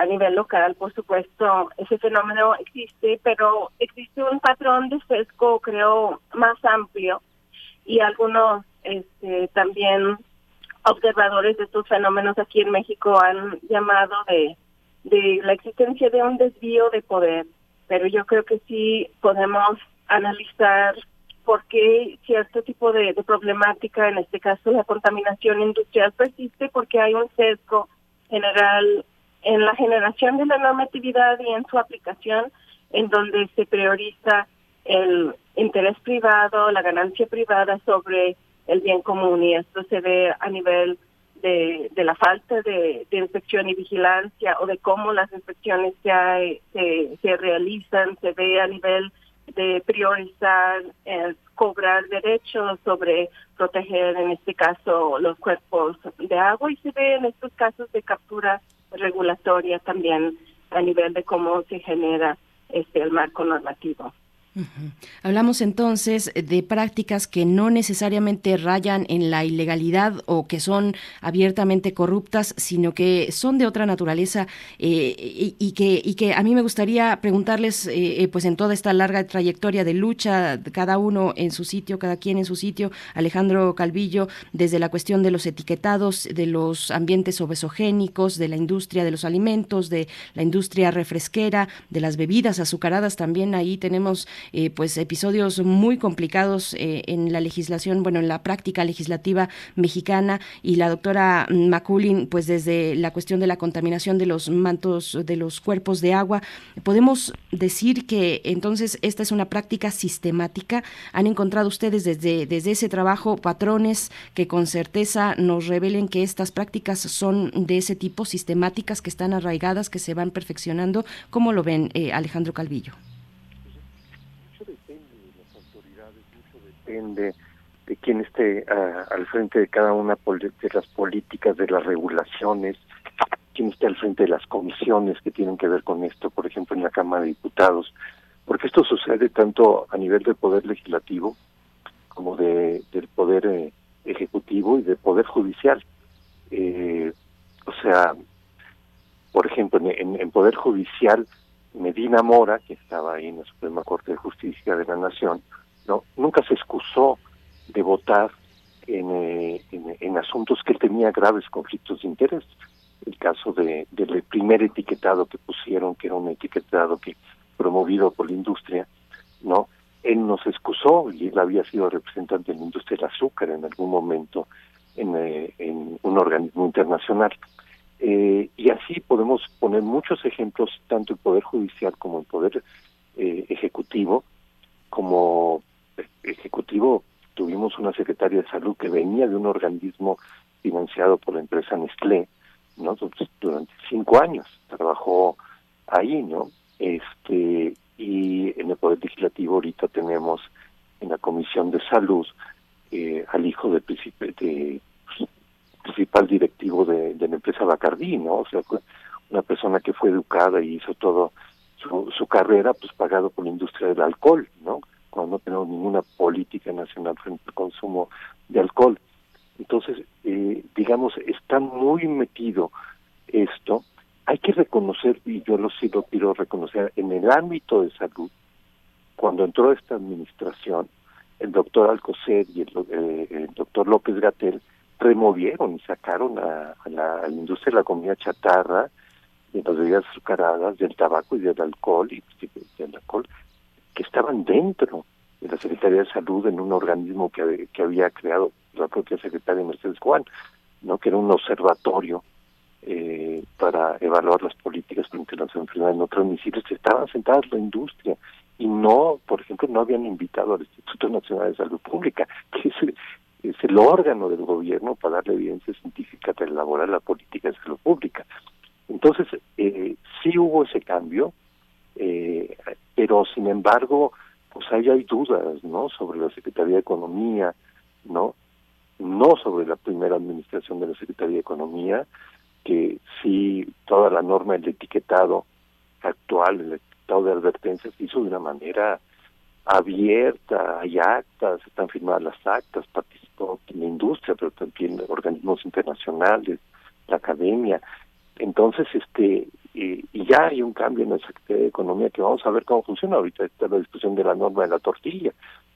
a nivel local. Por supuesto, ese fenómeno existe, pero existe un patrón de sesgo, creo, más amplio, y algunos también observadores de estos fenómenos aquí en México han llamado de la existencia de un desvío de poder, pero yo creo que sí podemos analizar por qué cierto tipo de problemática, en este caso la contaminación industrial, persiste, porque hay un sesgo general en la generación de la normatividad y en su aplicación, en donde se prioriza el interés privado, la ganancia privada sobre el bien común, y esto se ve a nivel de la falta de inspección y vigilancia, o de cómo las inspecciones se realizan. Se ve a nivel de priorizar, cobrar derechos sobre proteger, en este caso, los cuerpos de agua, y se ve en estos casos de captura regulatoria también a nivel de cómo se genera el marco normativo. Uh-huh. Hablamos entonces de prácticas que no necesariamente rayan en la ilegalidad o que son abiertamente corruptas, sino que son de otra naturaleza, y que a mí me gustaría preguntarles, pues en toda esta larga trayectoria de lucha, cada uno en su sitio, cada quien en su sitio, Alejandro Calvillo, desde la cuestión de los etiquetados, de los ambientes obesogénicos, de la industria de los alimentos, de la industria refresquera, de las bebidas azucaradas, también ahí tenemos pues episodios muy complicados en la legislación, bueno, en la práctica legislativa mexicana, y la doctora Maculing, pues desde la cuestión de la contaminación de los mantos, de los cuerpos de agua. ¿Podemos decir que entonces esta es una práctica sistemática? ¿Han encontrado ustedes desde ese trabajo patrones que con certeza nos revelen que estas prácticas son de ese tipo, sistemáticas, que están arraigadas, que se van perfeccionando? ¿Cómo lo ven, Alejandro Calvillo? Depende de quién esté al frente de cada una de las políticas, de las regulaciones, quién esté al frente de las comisiones que tienen que ver con esto, por ejemplo, en la Cámara de Diputados, porque esto sucede tanto a nivel del Poder Legislativo como del Poder Ejecutivo y del Poder Judicial. O sea, por ejemplo, en Poder Judicial, Medina Mora, que estaba ahí en la Suprema Corte de Justicia de la Nación, no, nunca se excusó de votar en asuntos que tenía graves conflictos de interés. El caso del primer etiquetado que pusieron, que era un etiquetado que promovido por la industria, no, él no se excusó, y él había sido representante de la industria del azúcar en algún momento en un organismo internacional. Y así podemos poner muchos ejemplos, tanto el Poder Judicial como el Poder Ejecutivo. Como Ejecutivo tuvimos una secretaria de Salud que venía de un organismo financiado por la empresa Nestlé, ¿no? Durante 5 años trabajó ahí, ¿no? Y en el Poder Legislativo ahorita tenemos en la Comisión de Salud al hijo del principal directivo de la empresa Bacardí, ¿no? O sea, una persona que fue educada y hizo todo su carrera, pues, pagado por la industria del alcohol, ¿no? Cuando no tenemos ninguna política nacional frente al consumo de alcohol. Entonces, digamos, está muy metido esto. Hay que reconocer, y yo sí lo quiero reconocer, en el ámbito de salud, cuando entró esta administración, el doctor Alcocer y el doctor López-Gatell removieron y sacaron a la industria de la comida chatarra, de las bebidas azucaradas, del tabaco y del alcohol, que estaban dentro de la Secretaría de Salud, en un organismo que había creado la propia secretaria Mercedes Juan, ¿no? Que era un observatorio para evaluar las políticas frente a las enfermedades no transmisibles. Estaban sentadas la industria y no, por ejemplo, no habían invitado al Instituto Nacional de Salud Pública, que es el órgano del gobierno para darle evidencia científica para elaborar la política de salud pública. Entonces, sí hubo ese cambio, pero sin embargo, pues ahí hay dudas, ¿no?, sobre la Secretaría de Economía, ¿no?, no sobre la primera administración de la Secretaría de Economía, que sí, toda la norma del etiquetado actual, el etiquetado de advertencias, se hizo de una manera abierta, hay actas, están firmadas las actas, participó la industria, pero también organismos internacionales, la academia. Entonces, y ya hay un cambio en la Secretaría de Economía que vamos a ver cómo funciona. Ahorita está la discusión de la norma de la tortilla.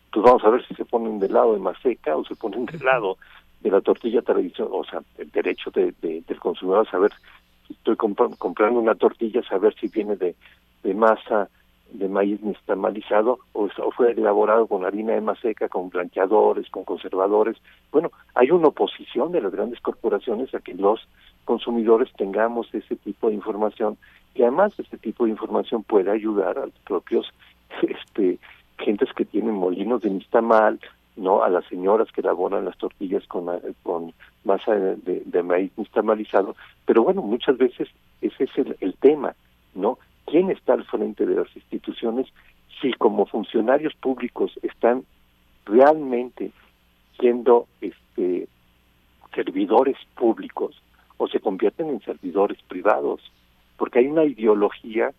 Entonces vamos a ver si se ponen del lado de Maseca o se ponen del lado de la tortilla tradicional, o sea, el derecho del consumidor a saber si estoy comprando una tortilla, saber si viene de masa de maíz nixtamalizado o fue elaborado con harina de maseca, con blanqueadores, con conservadores. Bueno, hay una oposición de las grandes corporaciones a que los consumidores tengamos ese tipo de información, que además este tipo de información puede ayudar a los propios gentes que tienen molinos de nixtamal, ¿no?, a las señoras que elaboran las tortillas con masa de maíz nixtamalizado. Pero bueno, muchas veces ese es el tema, ¿no? ¿Quién está al frente de las instituciones? Si como funcionarios públicos están realmente siendo servidores públicos o se convierten en servidores privados, porque hay una ideología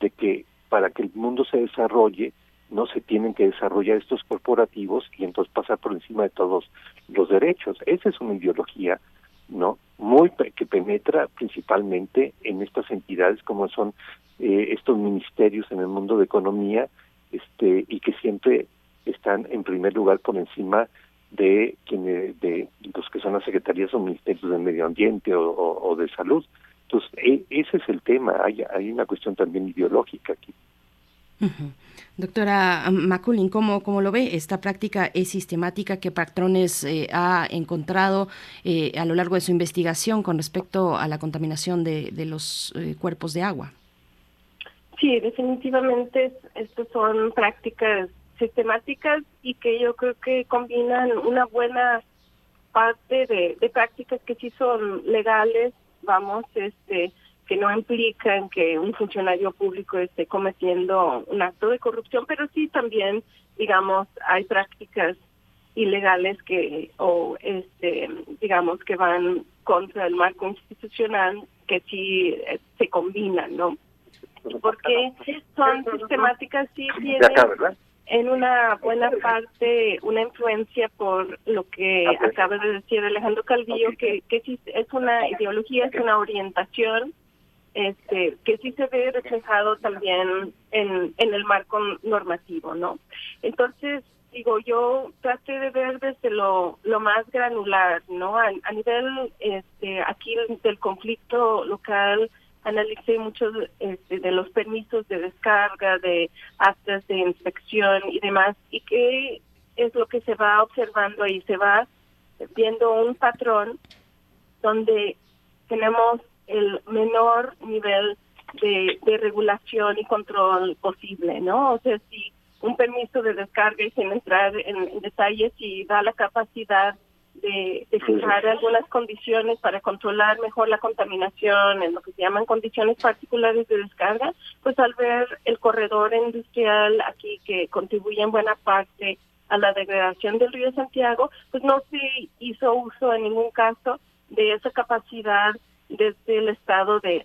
de que para que el mundo se desarrolle no se tienen que desarrollar estos corporativos y entonces pasar por encima de todos los derechos. Esa es una ideología, ¿no?, muy que penetra principalmente en estas entidades como son estos ministerios en el mundo de economía, y que siempre están en primer lugar por encima de quienes de los que son las secretarías o ministerios de medio ambiente o de salud. Entonces ese es el tema. Hay una cuestión también ideológica aquí. Uh-huh. Doctora Maculing, ¿cómo lo ve? ¿Esta práctica es sistemática? ¿Qué patrones ha encontrado a lo largo de su investigación con respecto a la contaminación de los cuerpos de agua? Sí, definitivamente estas son prácticas sistemáticas y que yo creo que combinan una buena parte de prácticas que sí son legales, vamos, que no implican que un funcionario público esté cometiendo un acto de corrupción, pero sí también, digamos, hay prácticas ilegales que, digamos, que van contra el marco institucional, que sí se combinan, ¿no? Porque son sistemáticas, sí tienen en una buena parte una influencia por lo que acaba de decir Alejandro Calvillo, que sí es una ideología, es una orientación, que sí se ve reflejado también en el marco normativo, ¿no? Entonces, digo, yo traté de ver desde lo más granular, ¿no? A nivel aquí del conflicto local, analicé muchos de los permisos de descarga, de actas de inspección y demás, y qué es lo que se va observando ahí. Se va viendo un patrón donde tenemos el menor nivel de regulación y control posible, ¿no? O sea, si un permiso de descarga, y sin entrar en detalles, si da la capacidad de fijar algunas condiciones para controlar mejor la contaminación, en lo que se llaman condiciones particulares de descarga, pues al ver el corredor industrial aquí que contribuye en buena parte a la degradación del río Santiago, pues no se hizo uso en ningún caso de esa capacidad desde el Estado de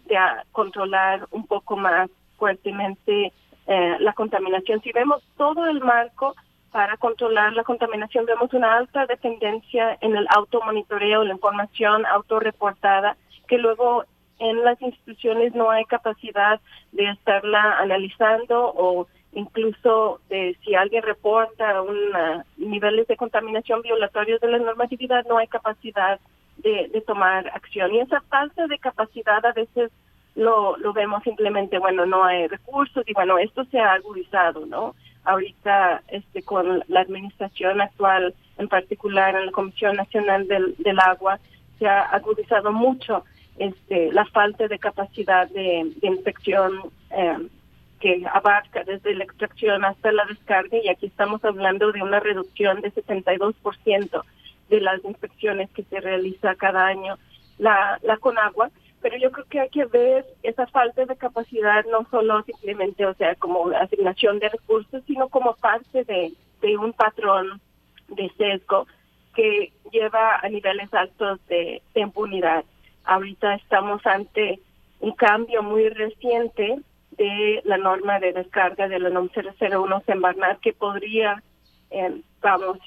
controlar un poco más fuertemente la contaminación. Si vemos todo el marco para controlar la contaminación, vemos una alta dependencia en el automonitoreo, la información autorreportada, que luego en las instituciones no hay capacidad de estarla analizando, o incluso de si alguien reporta niveles de contaminación violatorios de la normatividad, no hay capacidad de tomar acción. Y esa falta de capacidad a veces lo vemos simplemente, bueno, no hay recursos, y bueno, esto se ha agudizado, ¿no? Ahorita con la administración actual, en particular en la Comisión Nacional del Agua, se ha agudizado mucho la falta de capacidad de inspección que abarca desde la extracción hasta la descarga, y aquí estamos hablando de una reducción de 72% de las inspecciones que se realiza cada año la Conagua. Pero yo creo que hay que ver esa falta de capacidad no solo simplemente, o sea, como asignación de recursos, sino como parte de un patrón de sesgo que lleva a niveles altos de impunidad. Ahorita estamos ante un cambio muy reciente de la norma de descarga de la NOM 001 Semarnat, que podría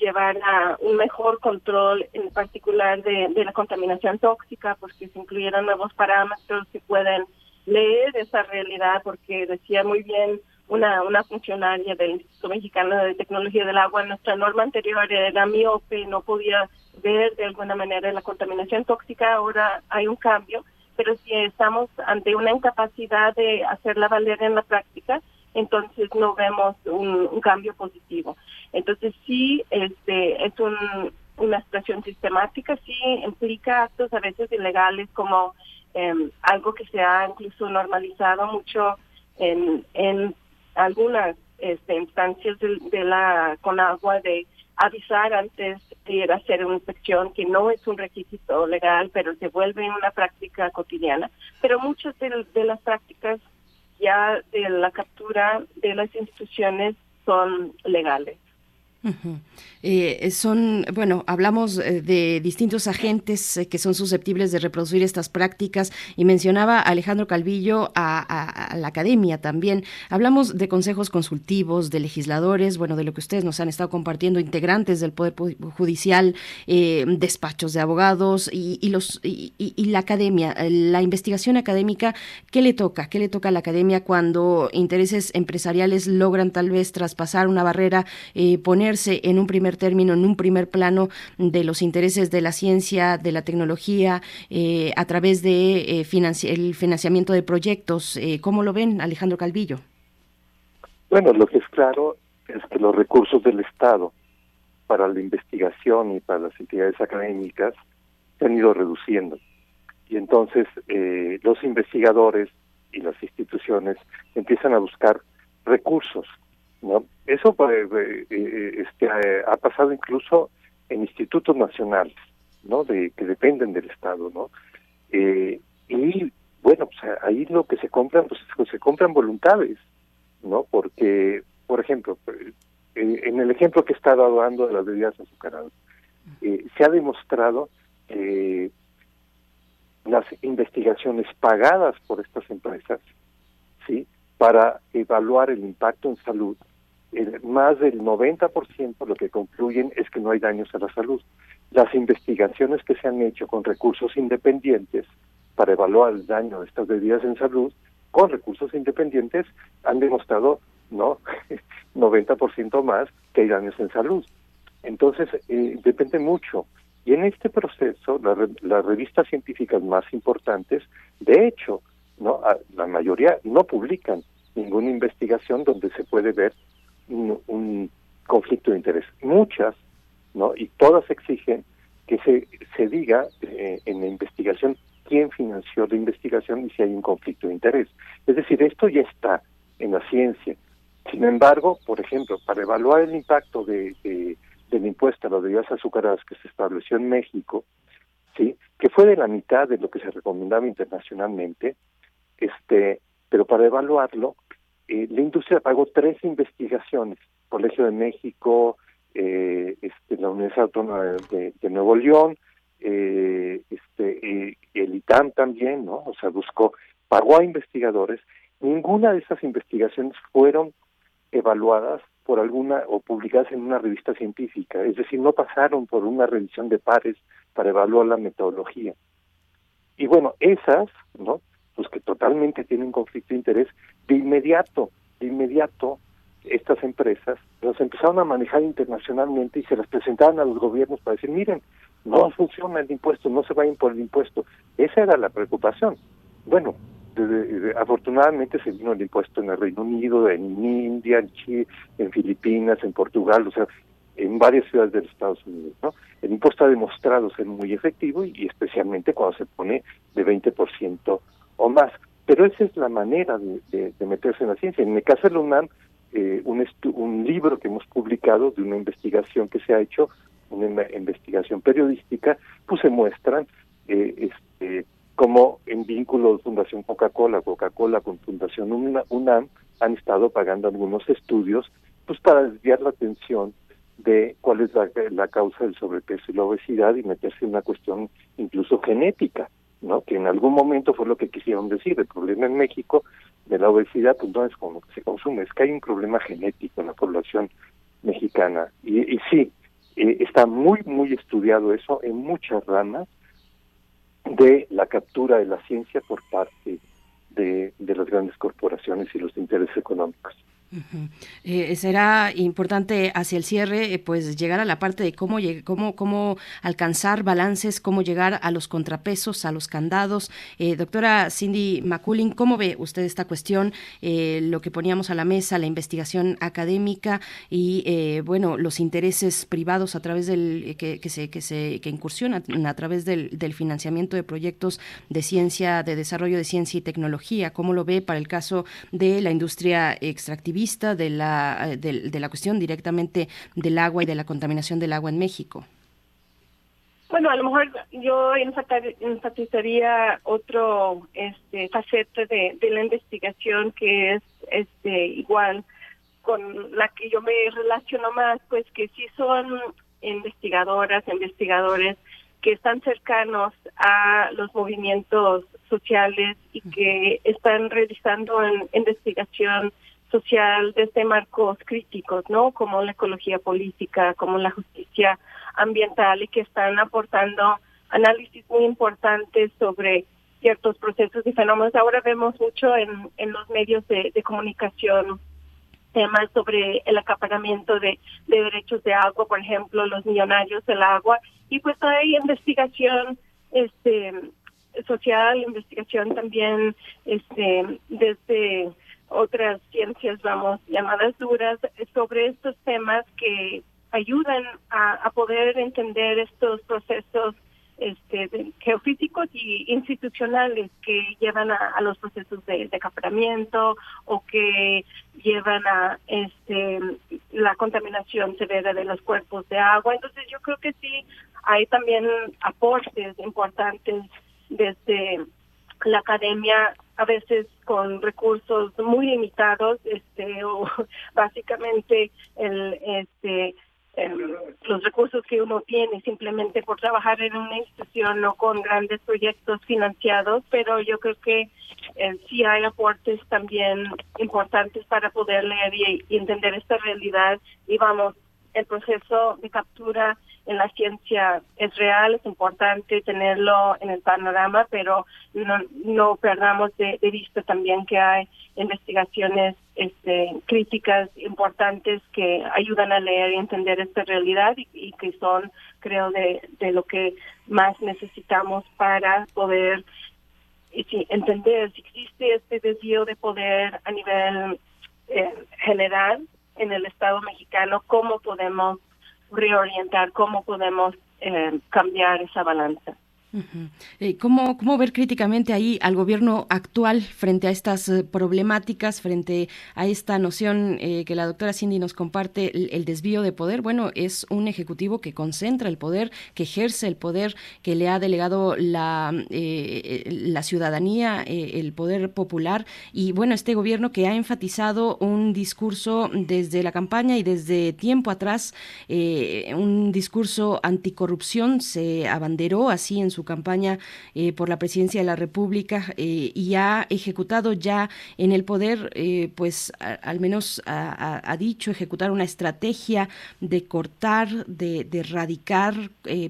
llevar a un mejor control, en particular de la contaminación tóxica, porque se incluyeron nuevos parámetros que pueden leer esa realidad, porque decía muy bien una funcionaria del Instituto Mexicano de Tecnología del Agua, nuestra norma anterior era miope, no podía ver de alguna manera la contaminación tóxica. Ahora hay un cambio, pero si estamos ante una incapacidad de hacerla valer en la práctica, entonces no vemos un cambio positivo. Entonces sí, es una situación sistemática, sí implica actos a veces ilegales, como algo que se ha incluso normalizado mucho en algunas instancias de la Conagua, de avisar antes de ir a hacer una inspección, que no es un requisito legal, pero se vuelve una práctica cotidiana. Pero muchas de las prácticas ya de la captura de las instituciones son legales. Uh-huh. Hablamos de distintos agentes que son susceptibles de reproducir estas prácticas, y mencionaba Alejandro Calvillo a la academia también. Hablamos de consejos consultivos, de legisladores, de lo que ustedes nos han estado compartiendo, integrantes del Poder Judicial, despachos de abogados y la academia, la investigación académica. ¿Qué le toca a la academia cuando intereses empresariales logran tal vez traspasar una barrera, poner en un primer término, en un primer plano de los intereses de la ciencia, de la tecnología, a través de el financiamiento de proyectos? ¿Cómo lo ven, Alejandro Calvillo? Bueno, lo que es claro es que los recursos del Estado para la investigación y para las entidades académicas se han ido reduciendo. Y entonces los investigadores y las instituciones empiezan a buscar recursos, ¿no? Eso ha pasado incluso en institutos nacionales, ¿no? Que dependen del Estado, ¿no? Ahí lo que se compran, se compran voluntades, ¿no? Porque, por ejemplo, en el ejemplo que he estado dando de las bebidas azucaradas, se ha demostrado que las investigaciones pagadas por estas empresas, ¿sí?, para evaluar el impacto en salud, más del 90% lo que concluyen es que no hay daños a la salud. Las investigaciones que se han hecho con recursos independientes para evaluar el daño de estas bebidas en salud, con recursos independientes, han demostrado 90% más que hay daños en salud. Entonces, depende mucho. Y en este proceso, las revistas científicas más importantes, de hecho, ¿no?, la mayoría no publican ninguna investigación donde se puede ver un conflicto de interés. Muchas, ¿no?, y todas exigen que se diga en la investigación quién financió la investigación y si hay un conflicto de interés. Es decir, esto ya está en la ciencia. Sin embargo, por ejemplo, para evaluar el impacto del impuesto a las bebidas azucaradas que se estableció en México, ¿sí?, que fue de la mitad de lo que se recomendaba internacionalmente, pero para evaluarlo, la industria pagó 3 investigaciones: Colegio de México, la Universidad Autónoma de Nuevo León, el ITAM también, ¿no? O sea, pagó a investigadores. Ninguna de esas investigaciones fueron evaluadas por alguna o publicadas en una revista científica, es decir, no pasaron por una revisión de pares para evaluar la metodología. Y esas, ¿no?, pues que totalmente tienen conflicto de interés, de inmediato estas empresas las empezaron a manejar internacionalmente y se las presentaban a los gobiernos para decir: miren, no funciona el impuesto, no se vayan por el impuesto. Esa era la preocupación. Afortunadamente se vino el impuesto en el Reino Unido, en India, en Chile, en Filipinas, en Portugal, o sea, en varias ciudades de los Estados Unidos, ¿no? El impuesto ha demostrado ser muy efectivo, y especialmente cuando se pone de 20% o más. Pero esa es la manera de meterse en la ciencia. En el caso de la UNAM, un libro que hemos publicado de una investigación que se ha hecho, una investigación periodística, pues se muestran como en vínculo Fundación Coca-Cola, Coca-Cola con Fundación UNAM, han estado pagando algunos estudios pues para desviar la atención de cuál es la causa del sobrepeso y la obesidad y meterse en una cuestión incluso genética, ¿no? Que en algún momento fue lo que quisieron decir, el problema en México de la obesidad pues no es como que se consume, es que hay un problema genético en la población mexicana. Y sí, está muy, muy estudiado eso en muchas ramas de la captura de la ciencia por parte de las grandes corporaciones y los intereses económicos. Uh-huh. Será importante hacia el cierre pues llegar a la parte de cómo alcanzar balances, cómo llegar a los contrapesos, a los candados. Doctora Cindy Maculing, ¿cómo ve usted esta cuestión? Lo que poníamos a la mesa, la investigación académica y bueno, los intereses privados a través del que incursionan a través del financiamiento de proyectos de ciencia, de desarrollo de ciencia y tecnología. ¿Cómo lo ve para el caso de la industria extractivista, de la cuestión directamente del agua y de la contaminación del agua en México? Bueno, a lo mejor yo enfatizaría otro faceta de la investigación que es igual con la que yo me relaciono más, pues que sí son investigadoras, investigadores que están cercanos a los movimientos sociales y que están realizando en investigación social desde marcos críticos, ¿no? Como la ecología política, como la justicia ambiental, y que están aportando análisis muy importantes sobre ciertos procesos y fenómenos. Ahora vemos mucho en los medios de comunicación temas sobre el acaparamiento de derechos de agua, por ejemplo, los millonarios del agua, y pues hay investigación social, investigación también desde otras ciencias, vamos, llamadas duras, sobre estos temas que ayudan a poder entender estos procesos geofísicos y institucionales que llevan a los procesos de acaparamiento o que llevan a la contaminación severa de los cuerpos de agua. Entonces yo creo que sí hay también aportes importantes desde la academia, a veces con recursos muy limitados, o básicamente los recursos que uno tiene simplemente por trabajar en una institución, no con grandes proyectos financiados, pero yo creo que sí hay aportes también importantes para poder leer y entender esta realidad. Y vamos, el proceso de captura en la ciencia es real, es importante tenerlo en el panorama, pero no perdamos de vista también que hay investigaciones críticas importantes que ayudan a leer y entender esta realidad y que son, creo, de lo que más necesitamos para poder entender si existe este desvío de poder a nivel general en el Estado mexicano, cómo podemos reorientar, cómo podemos cambiar esa balanza. Uh-huh. ¿Cómo ver críticamente ahí al gobierno actual frente a estas problemáticas, frente a esta noción que la doctora Cindy nos comparte, el desvío de poder? Bueno, es un ejecutivo que concentra el poder, que ejerce el poder, que le ha delegado la ciudadanía, el poder popular, y bueno, este gobierno que ha enfatizado un discurso desde la campaña y desde tiempo atrás, un discurso anticorrupción, se abanderó así en su campaña por la presidencia de la República, y ha ejecutado ya en el poder, pues al menos ha dicho ejecutar una estrategia de cortar, de erradicar,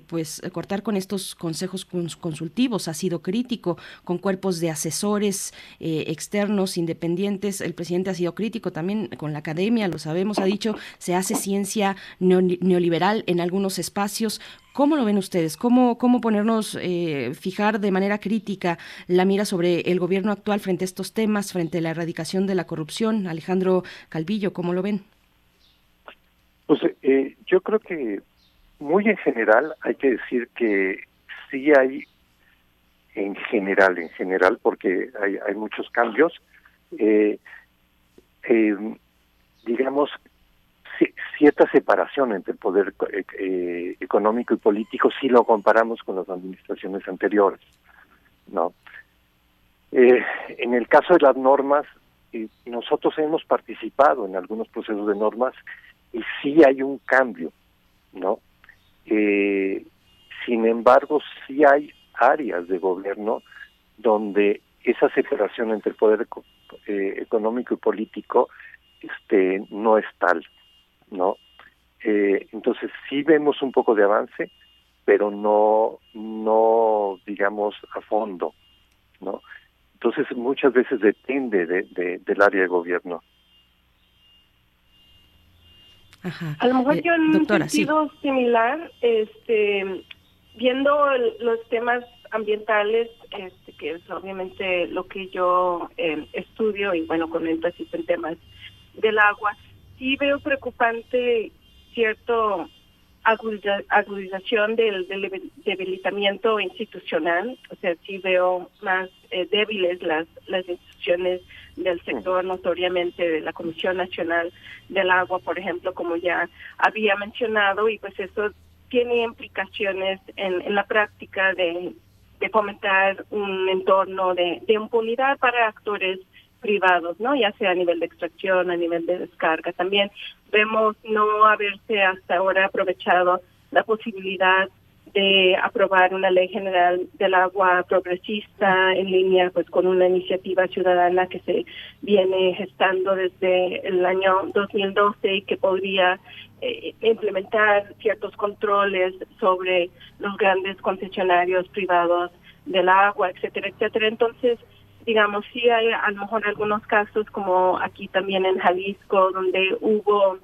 pues cortar con estos consejos consultivos. Ha sido crítico con cuerpos de asesores externos, independientes. El presidente ha sido crítico también con la academia, lo sabemos, ha dicho, se hace ciencia neoliberal en algunos espacios. ¿Cómo lo ven ustedes? ¿Cómo ponernos, fijar de manera crítica la mira sobre el gobierno actual frente a estos temas, frente a la erradicación de la corrupción? Alejandro Calvillo, ¿cómo lo ven? Pues yo creo que muy en general hay que decir que sí hay en general, porque hay muchos cambios. Digamos, cierta separación entre el poder económico y político si lo comparamos con las administraciones anteriores, ¿no? En el caso de las normas, nosotros hemos participado en algunos procesos de normas y sí hay un cambio, ¿no? Sin embargo, sí hay áreas de gobierno donde esa separación entre el poder económico y político no es tal, ¿no? Entonces sí vemos un poco de avance, pero no digamos a fondo, ¿no? Entonces muchas veces depende del área de gobierno. Ajá. A lo mejor yo en doctora, un sentido sí. Similar, viendo los temas ambientales, que es obviamente lo que yo estudio, y bueno, con énfasis en temas del agua, sí veo preocupante cierto agudización del debilitamiento institucional. O sea, sí veo más débiles las instituciones del sector, notoriamente de la Comisión Nacional del Agua, por ejemplo, como ya había mencionado, y pues eso tiene implicaciones en la práctica de fomentar un entorno de impunidad para actores privados, ¿no? Ya sea a nivel de extracción, a nivel de descarga. También vemos no haberse hasta ahora aprovechado la posibilidad de aprobar una ley general del agua progresista en línea pues con una iniciativa ciudadana que se viene gestando desde el año 2012 y que podría implementar ciertos controles sobre los grandes concesionarios privados del agua, etcétera, etcétera. Entonces, digamos, sí hay a lo mejor algunos casos como aquí también en Jalisco, donde hubo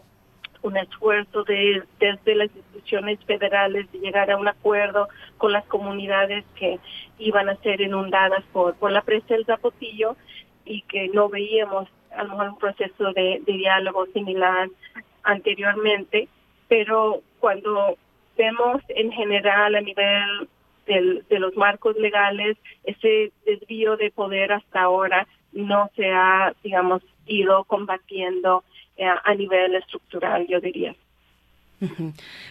un esfuerzo desde las instituciones federales de llegar a un acuerdo con las comunidades que iban a ser inundadas por la presa del Zapotillo, y que no veíamos a lo mejor un proceso de diálogo similar anteriormente. Pero cuando vemos en general a nivel de los marcos legales, ese desvío de poder hasta ahora no se ha, digamos, ido combatiendo a nivel estructural, yo diría.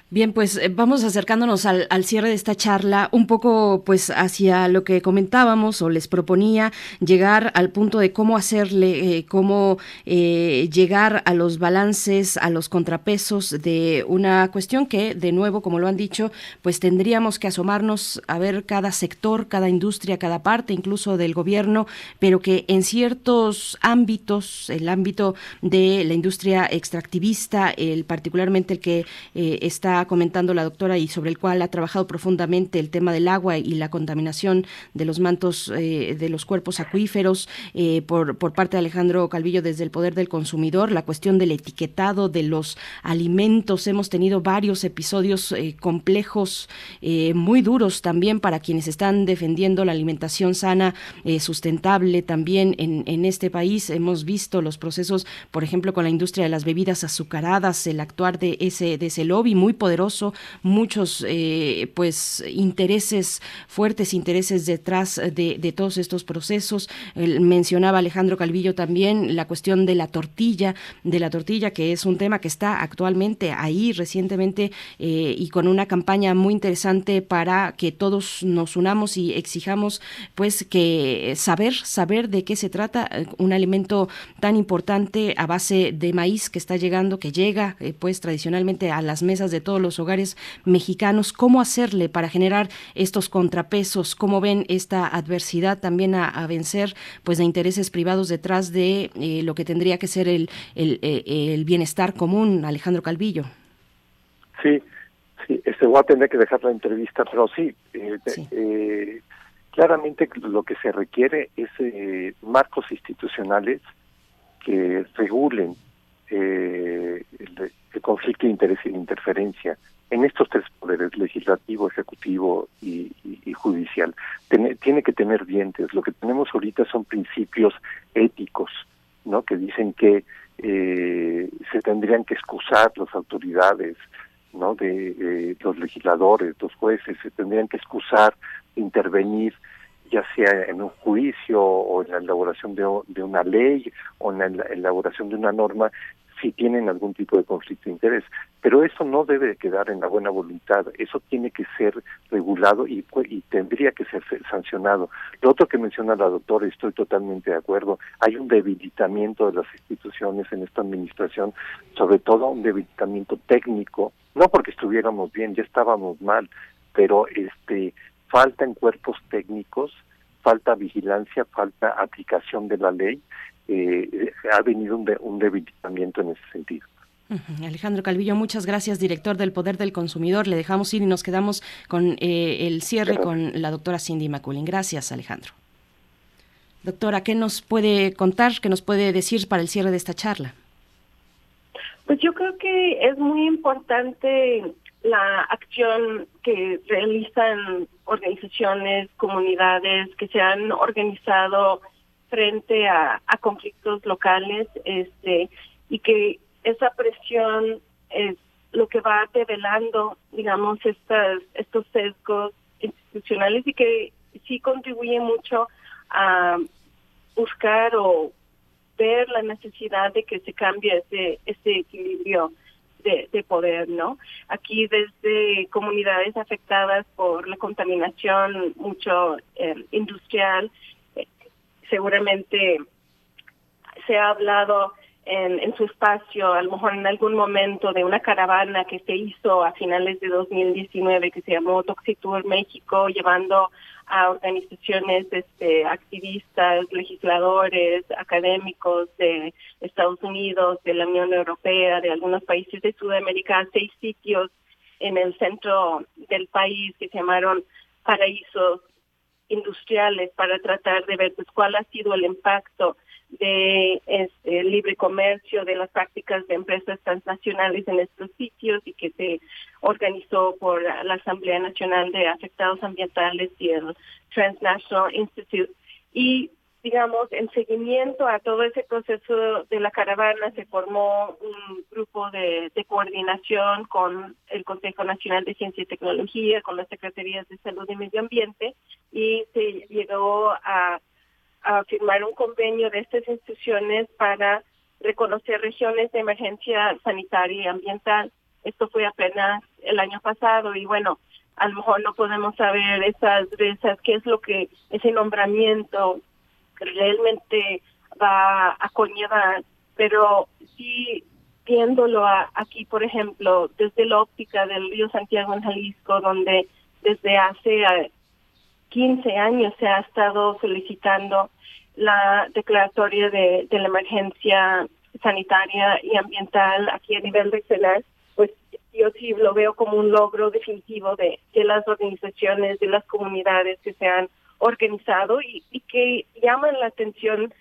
Bien, pues vamos acercándonos al cierre de esta charla, un poco pues hacia lo que comentábamos o les proponía, llegar al punto de cómo hacerle, cómo llegar a los balances, a los contrapesos de una cuestión que, de nuevo, como lo han dicho, pues tendríamos que asomarnos a ver cada sector, cada industria, cada parte incluso del gobierno, pero que en ciertos ámbitos, el ámbito de la industria extractivista, particularmente el que está comentando la doctora y sobre el cual ha trabajado profundamente, el tema del agua y la contaminación de los mantos de los cuerpos acuíferos por parte de Alejandro Calvillo desde el Poder del Consumidor, la cuestión del etiquetado de los alimentos. Hemos tenido varios episodios complejos, muy duros también para quienes están defendiendo la alimentación sana, sustentable también en este país. Hemos visto los procesos, por ejemplo, con la industria de las bebidas azucaradas, el actuar de ese lobby muy poderoso, muchos pues intereses, fuertes intereses detrás de todos estos procesos. Mencionaba Alejandro Calvillo también la cuestión de la tortilla, que es un tema que está actualmente ahí recientemente, y con una campaña muy interesante para que todos nos unamos y exijamos pues que saber de qué se trata un alimento tan importante a base de maíz que está llegando, que llega pues tradicionalmente a las mesas de todos los hogares mexicanos. ¿Cómo hacerle para generar estos contrapesos? ¿Cómo ven esta adversidad también a vencer, pues, de intereses privados detrás de lo que tendría que ser el bienestar común, Alejandro Calvillo? Sí, voy a tener que dejar la entrevista, pero sí. Claramente lo que se requiere es marcos institucionales que regulen el conflicto de interés y de interferencia en estos tres poderes, legislativo, ejecutivo y judicial. Tiene que tener dientes. Lo que tenemos ahorita son principios éticos, ¿no?, que dicen que se tendrían que excusar las autoridades, ¿no?, de los legisladores, los jueces, se tendrían que excusar, intervenir ya sea en un juicio o en la elaboración de una ley o en la elaboración de una norma, si tienen algún tipo de conflicto de interés. Pero eso no debe quedar en la buena voluntad, eso tiene que ser regulado y tendría que ser sancionado. Lo otro que menciona la doctora, estoy totalmente de acuerdo, hay un debilitamiento de las instituciones en esta administración, sobre todo un debilitamiento técnico, no porque estuviéramos bien, ya estábamos mal, pero faltan cuerpos técnicos, falta vigilancia, falta aplicación de la ley. Ha venido un debilitamiento en ese sentido. Alejandro Calvillo, muchas gracias, director del Poder del Consumidor. Le dejamos ir y nos quedamos con el cierre con la doctora Cindy Maculing. Gracias, Alejandro. Doctora, ¿qué nos puede contar, qué nos puede decir para el cierre de esta charla? Pues yo creo que es muy importante la acción que realizan organizaciones, comunidades que se han organizado frente a conflictos locales, y que esa presión es lo que va develando, digamos, estos sesgos institucionales, y que sí contribuye mucho a buscar o ver la necesidad de que se cambie ese equilibrio de poder, ¿no? Aquí desde comunidades afectadas por la contaminación mucho industrial, seguramente se ha hablado en su espacio, a lo mejor en algún momento, de una caravana que se hizo a finales de 2019 que se llamó Toxitour México, llevando a organizaciones activistas, legisladores, académicos de Estados Unidos, de la Unión Europea, de algunos países de Sudamérica, a 6 sitios en el centro del país que se llamaron paraísos industriales, para tratar de ver pues cuál ha sido el impacto de el libre comercio, de las prácticas de empresas transnacionales en estos sitios, y que se organizó por la Asamblea Nacional de Afectados Ambientales y el Transnational Institute. Y, digamos, en seguimiento a todo ese proceso de la caravana, se formó un grupo de coordinación con el Consejo Nacional de Ciencia y Tecnología, con las Secretarías de Salud y Medio Ambiente, y se llegó a firmar un convenio de estas instituciones para reconocer regiones de emergencia sanitaria y ambiental. Esto fue apenas el año pasado, y bueno, a lo mejor no podemos saber esas qué es lo que ese nombramiento realmente va a conllevar, pero sí viéndolo aquí, por ejemplo, desde la óptica del río Santiago en Jalisco, donde desde hace 15 años se ha estado solicitando la declaratoria de la emergencia sanitaria y ambiental aquí a nivel regional, pues yo sí lo veo como un logro definitivo de las organizaciones, de las comunidades que se han organizado y que llaman la atención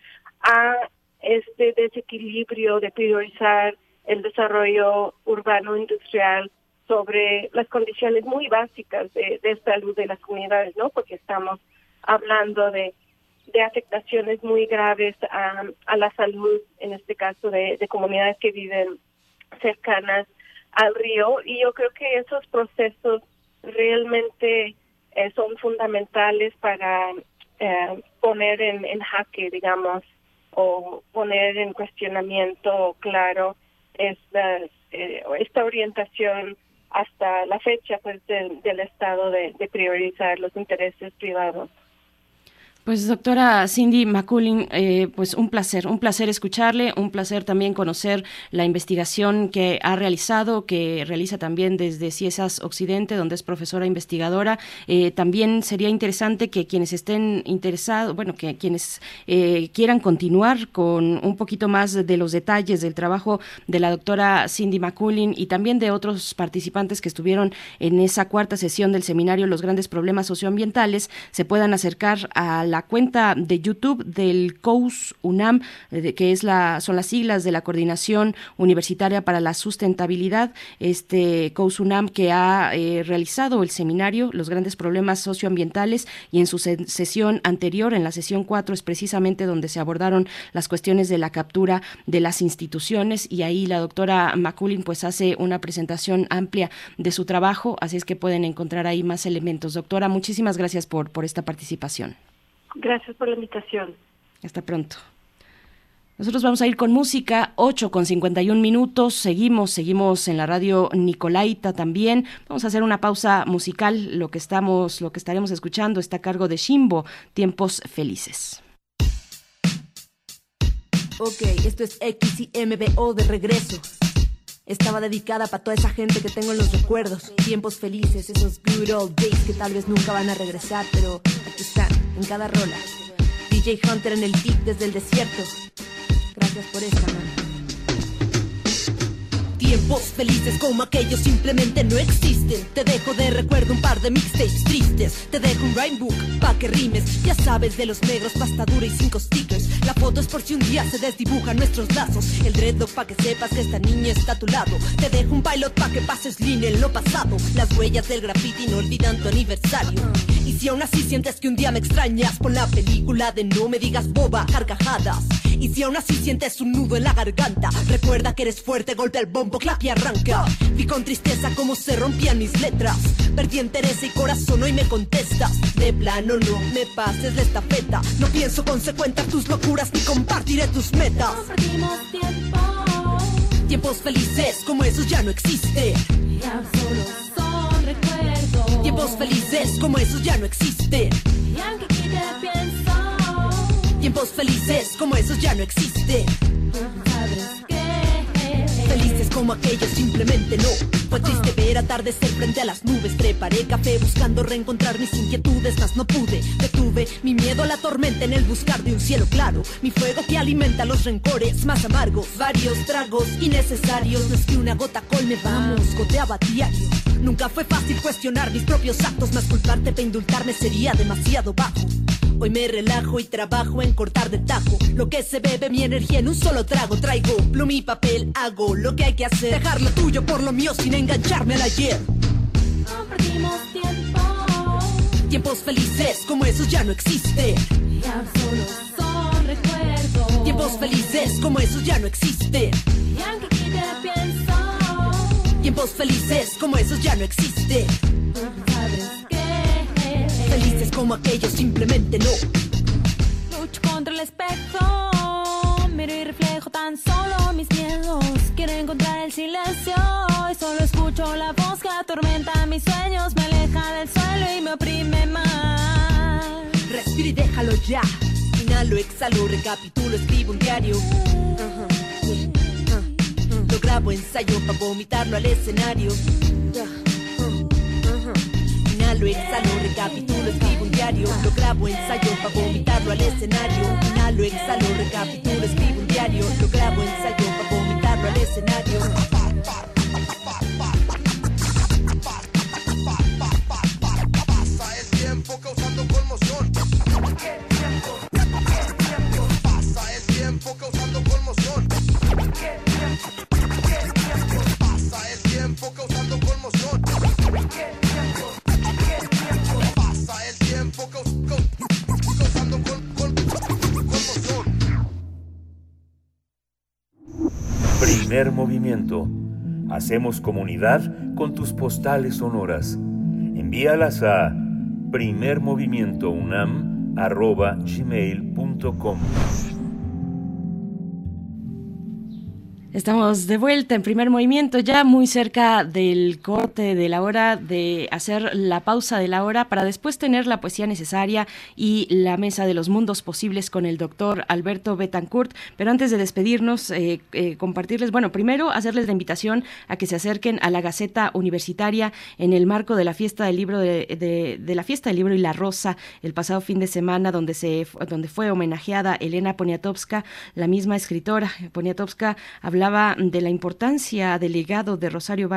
a este desequilibrio de priorizar el desarrollo urbano-industrial sobre las condiciones muy básicas de salud de las comunidades, ¿no? Porque estamos hablando de afectaciones muy graves a la salud, en este caso de comunidades que viven cercanas al río, y yo creo que esos procesos realmente son fundamentales para poner en jaque, digamos, o poner en cuestionamiento claro esta orientación hasta la fecha, pues, del Estado de priorizar los intereses privados. Pues, doctora Cindy Maculing, pues un placer escucharle, un placer también conocer la investigación que ha realizado, que realiza también desde CIESAS Occidente, donde es profesora investigadora. También sería interesante que quienes estén interesados, bueno, que quienes quieran continuar con un poquito más de los detalles del trabajo de la doctora Cindy Maculing y también de otros participantes que estuvieron en esa cuarta sesión del seminario Los Grandes Problemas Socioambientales, se puedan acercar a la cuenta de YouTube del COUS UNAM, que es son las siglas de la Coordinación Universitaria para la Sustentabilidad, COUS UNAM, que ha realizado el seminario Los Grandes Problemas Socioambientales, y en su sesión anterior, en la sesión 4, es precisamente donde se abordaron las cuestiones de la captura de las instituciones, y ahí la doctora Maculing pues hace una presentación amplia de su trabajo, así es que pueden encontrar ahí más elementos. Doctora, muchísimas gracias por esta participación. Gracias por la invitación. Hasta pronto. Nosotros vamos a ir con música, 8:51. Seguimos en la radio Nicolaita también. Vamos a hacer una pausa musical. Lo que estaremos escuchando está a cargo de Shimbo, Tiempos Felices. Ok, esto es XIMBO de regreso. Estaba dedicada para toda esa gente que tengo en los recuerdos. Tiempos felices, esos good old days que tal vez nunca van a regresar, pero aquí están, en cada rola. DJ Hunter en el beat desde el desierto. Gracias por esta, man. Tiempos felices como aquellos simplemente no existen. Te dejo de recuerdo un par de mixtapes tristes. Te dejo un rhyme book pa' que rimes. Ya sabes de los negros, pasta dura y 5 stickers. La foto es por si un día se desdibujan nuestros lazos. El dreadlock pa' que sepas que esta niña está a tu lado. Te dejo un pilot pa' que pases línea en lo pasado. Las huellas del graffiti no olvidan tu aniversario. Y si aún así sientes que un día me extrañas, pon la película de No me digas boba, carcajadas. Y si aún así sientes un nudo en la garganta, recuerda que eres fuerte, golpea el bombo, clap y arranca. Vi con tristeza cómo se rompían mis letras. Perdí interés y corazón, hoy me contestas. De plano no me pases la estafeta. No pienso consecuentar tus locuras ni compartiré tus metas. No perdimos tiempo. Tiempos felices como esos ya no existen. Ya solo son recuerdos. Tiempos felices como esos ya no existen. Y aunque aquí te pienso. Tiempos felices como esos ya no existen. Felices como aquellos simplemente no. Fue triste ver atardecer frente a las nubes. Preparé café buscando reencontrar mis inquietudes, mas no pude. Detuve mi miedo a la tormenta en el buscar de un cielo claro. Mi fuego que alimenta los rencores más amargos. Varios tragos innecesarios. No es que una gota colme, vamos, goteaba diario. Nunca fue fácil cuestionar mis propios actos, mas culparte para indultarme sería demasiado bajo. Hoy me relajo y trabajo en cortar de tajo. Lo que se bebe, mi energía en un solo trago. Traigo pluma y papel, hago lo que hay que hacer. Dejar lo tuyo por lo mío sin engancharme al ayer. No perdimos tiempo. Tiempos felices como esos ya no existen. Ya solo son recuerdos. Tiempos felices como esos ya no existen. Y aunque aquí te pienso. Tiempos felices como esos ya no existen. Felices como aquellos simplemente no. Lucho contra el espejo, miro y reflejo tan solo mis miedos. Quiero encontrar el silencio y solo escucho la voz que atormenta mis sueños. Me aleja del suelo y me oprime más. Respira y déjalo ya. Inhalo, exhalo, recapitulo, escribo un diario. Lo grabo, ensayo para vomitarlo al escenario. Inhalo, exhalo, recapitulo, escribo un diario. Lo grabo, ensayo para vomitarlo al escenario. Inhalo, exhalo, recapitulo, escribo un diario. Lo grabo, ensayo para vomitarlo al escenario. Pasa el tiempo causando conmoción. Pasa el tiempo causando conmoción. Pasa el tiempo causando conmoción. Primer movimiento. Hacemos comunidad con tus postales sonoras. Envíalas a primermovimientounam@gmail.com. Estamos de vuelta en Primer Movimiento, ya muy cerca del corte de la hora, de hacer la pausa de la hora para después tener la poesía necesaria y la mesa de los mundos posibles con el doctor Alberto Betancourt. Pero antes de despedirnos, compartirles, primero hacerles la invitación a que se acerquen a la Gaceta Universitaria en el marco de la Fiesta del Libro de la Fiesta del Libro y la Rosa, el pasado fin de semana, donde fue homenajeada Elena Poniatowska, la misma escritora. Poniatowska hablaba de la importancia del legado de Rosario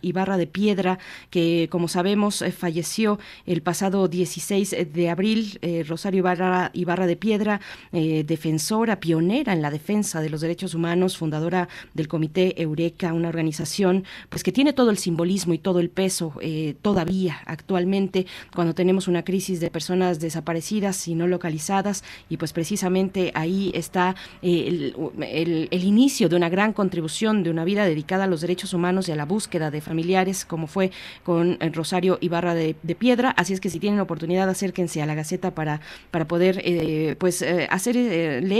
Ibarra de Piedra, que como sabemos falleció el pasado 16 de abril. Rosario Ibarra de Piedra, defensora, pionera en la defensa de los derechos humanos, fundadora del Comité Eureka, una organización pues que tiene todo el simbolismo y todo el peso todavía actualmente, cuando tenemos una crisis de personas desaparecidas y no localizadas, y pues precisamente ahí está el inicio de una gran gran contribución de una vida dedicada a los derechos humanos y a la búsqueda de familiares, como fue con Rosario Ibarra de Piedra. Así es que si tienen oportunidad, acérquense a la Gaceta para poder leer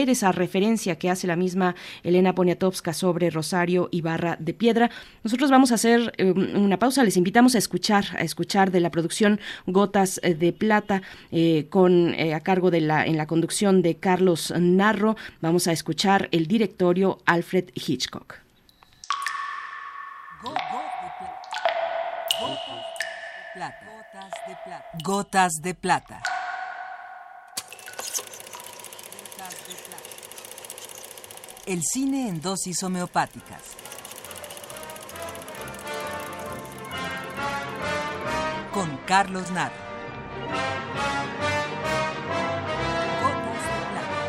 esa referencia que hace la misma Elena Poniatowska sobre Rosario Ibarra de Piedra. Nosotros vamos a hacer una pausa, les invitamos a escuchar de la producción Gotas de Plata, a cargo de en la conducción de Carlos Narro. Vamos a escuchar el directorio Alfred Hitchcock. Gotas de Plata. El cine en dosis homeopáticas. Con Carlos Narro. Gotas de Plata.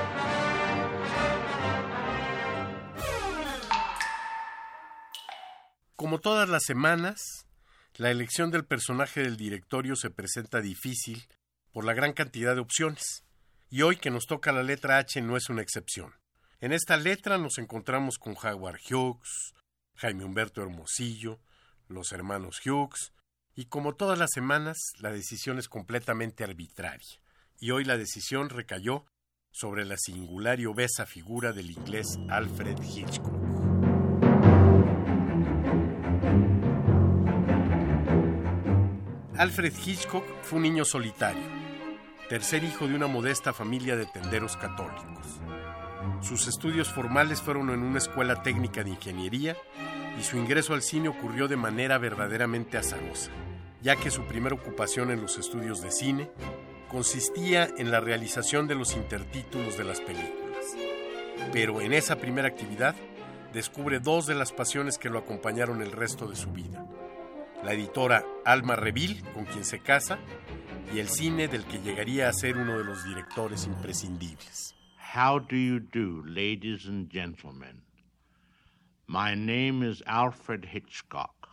Como todas las semanas, la elección del personaje del directorio se presenta difícil por la gran cantidad de opciones. Y hoy que nos toca la letra H no es una excepción. En esta letra nos encontramos con Howard Hughes, Jaime Humberto Hermosillo, los hermanos Hughes, y como todas las semanas, la decisión es completamente arbitraria. Y hoy la decisión recayó sobre la singular y obesa figura del inglés Alfred Hitchcock. Alfred Hitchcock fue un niño solitario, tercer hijo de una modesta familia de tenderos católicos. Sus estudios formales fueron en una escuela técnica de ingeniería y su ingreso al cine ocurrió de manera verdaderamente azarosa, ya que su primera ocupación en los estudios de cine consistía en la realización de los intertítulos de las películas. Pero en esa primera actividad descubre dos de las pasiones que lo acompañaron el resto de su vida: la editora Alma Reville, con quien se casa, y el cine, del que llegaría a ser uno de los directores imprescindibles. How do you do, ladies and gentlemen? My name is Alfred Hitchcock,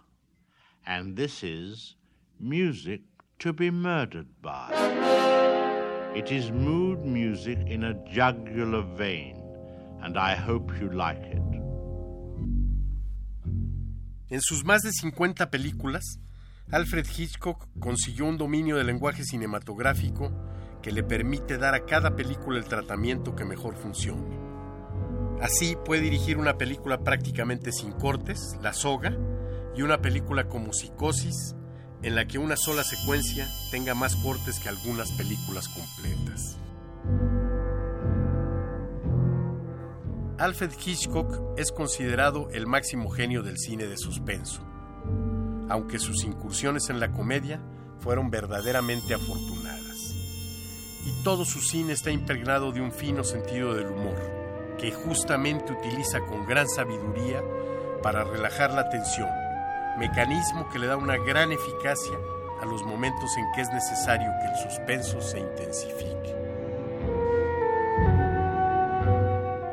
and this is Music to be Murdered By. It is mood music in a jugular vein, and I hope you like it. En sus más de 50 películas, Alfred Hitchcock consiguió un dominio del lenguaje cinematográfico que le permite dar a cada película el tratamiento que mejor funcione. Así puede dirigir una película prácticamente sin cortes, La Soga, y una película como Psicosis, en la que una sola secuencia tenga más cortes que algunas películas completas. Alfred Hitchcock es considerado el máximo genio del cine de suspenso, aunque sus incursiones en la comedia fueron verdaderamente afortunadas. Y todo su cine está impregnado de un fino sentido del humor, que justamente utiliza con gran sabiduría para relajar la tensión, mecanismo que le da una gran eficacia a los momentos en que es necesario que el suspenso se intensifique.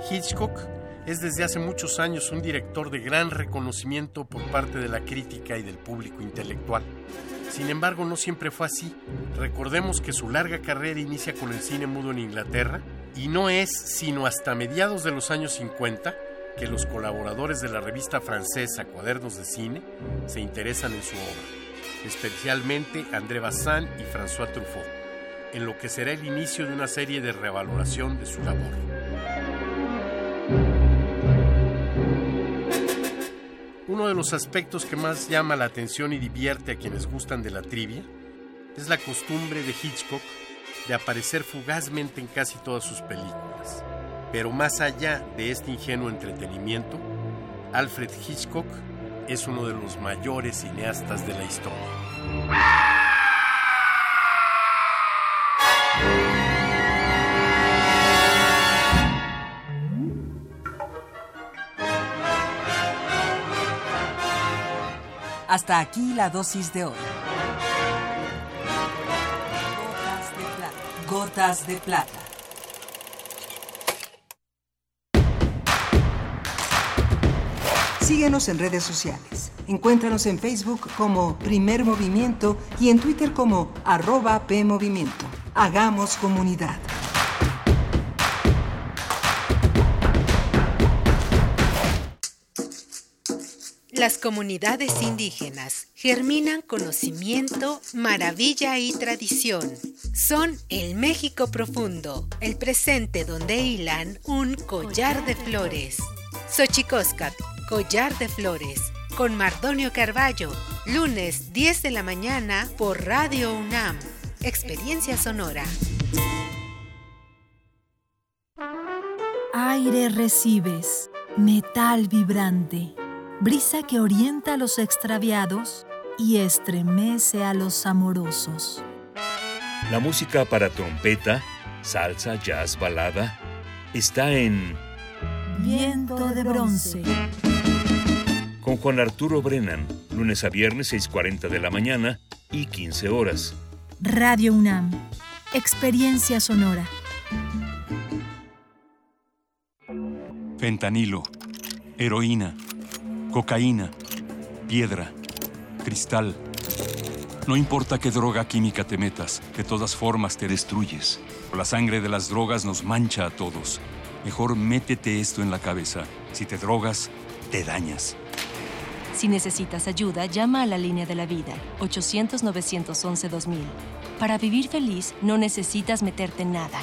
Hitchcock es desde hace muchos años un director de gran reconocimiento por parte de la crítica y del público intelectual. Sin embargo, no siempre fue así. Recordemos que su larga carrera inicia con el cine mudo en Inglaterra, y no es sino hasta mediados de los años 50 que los colaboradores de la revista francesa Cuadernos de Cine se interesan en su obra, especialmente André Bazin y François Truffaut, en lo que será el inicio de una serie de revaloración de su labor. Uno de los aspectos que más llama la atención y divierte a quienes gustan de la trivia es la costumbre de Hitchcock de aparecer fugazmente en casi todas sus películas. Pero más allá de este ingenuo entretenimiento, Alfred Hitchcock es uno de los mayores cineastas de la historia. Hasta aquí la dosis de hoy. Gotas de Plata. Gotas de Plata. Síguenos en redes sociales. Encuéntranos en Facebook como Primer Movimiento y en Twitter como @PMovimiento. Hagamos comunidad. Las comunidades indígenas germinan conocimiento, maravilla y tradición. Son el México profundo, el presente donde hilan un collar de flores. Xochicóscat, collar de flores, con Mardonio Carballo, lunes 10 de la mañana por Radio UNAM. Experiencia sonora. Aire recibes, metal vibrante. Brisa que orienta a los extraviados y estremece a los amorosos. La música para trompeta, salsa, jazz, balada, está en Viento de Bronce. Con Juan Arturo Brennan, lunes a viernes 6:40 de la mañana y 15 horas. Radio UNAM, experiencia sonora. Fentanilo, heroína, cocaína, piedra, cristal. No importa qué droga química te metas, de todas formas te destruyes. La sangre de las drogas nos mancha a todos. Mejor métete esto en la cabeza. Si te drogas, te dañas. Si necesitas ayuda, llama a la Línea de la Vida, 800-911-2000. Para vivir feliz, no necesitas meterte en nada.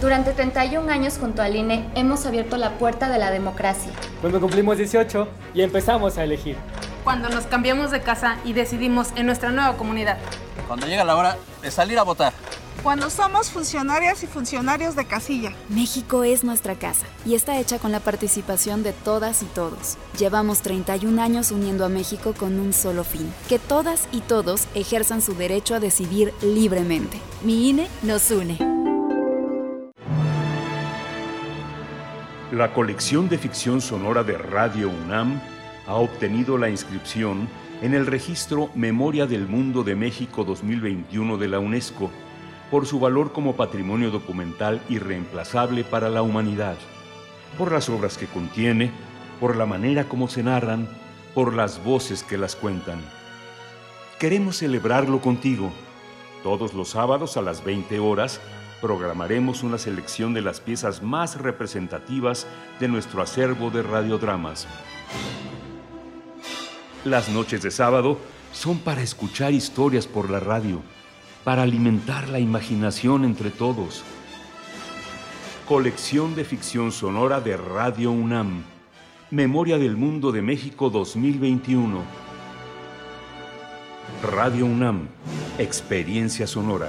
Durante 31 años junto al INE hemos abierto la puerta de la democracia. Cuando cumplimos 18 y empezamos a elegir. Cuando nos cambiamos de casa y decidimos en nuestra nueva comunidad. Cuando llega la hora de salir a votar. Cuando somos funcionarias y funcionarios de casilla. México es nuestra casa y está hecha con la participación de todas y todos. Llevamos 31 años uniendo a México con un solo fin. Que todas y todos ejerzan su derecho a decidir libremente. Mi INE nos une. La colección de ficción sonora de Radio UNAM ha obtenido la inscripción en el registro Memoria del Mundo de México 2021 de la UNESCO por su valor como patrimonio documental irreemplazable para la humanidad, por las obras que contiene, por la manera como se narran, por las voces que las cuentan. Queremos celebrarlo contigo. Todos los sábados a las 20 horas, programaremos una selección de las piezas más representativas de nuestro acervo de radiodramas. Las noches de sábado son para escuchar historias por la radio, para alimentar la imaginación entre todos. Colección de ficción sonora de Radio UNAM. Memoria del Mundo de México 2021. Radio UNAM. Experiencia sonora.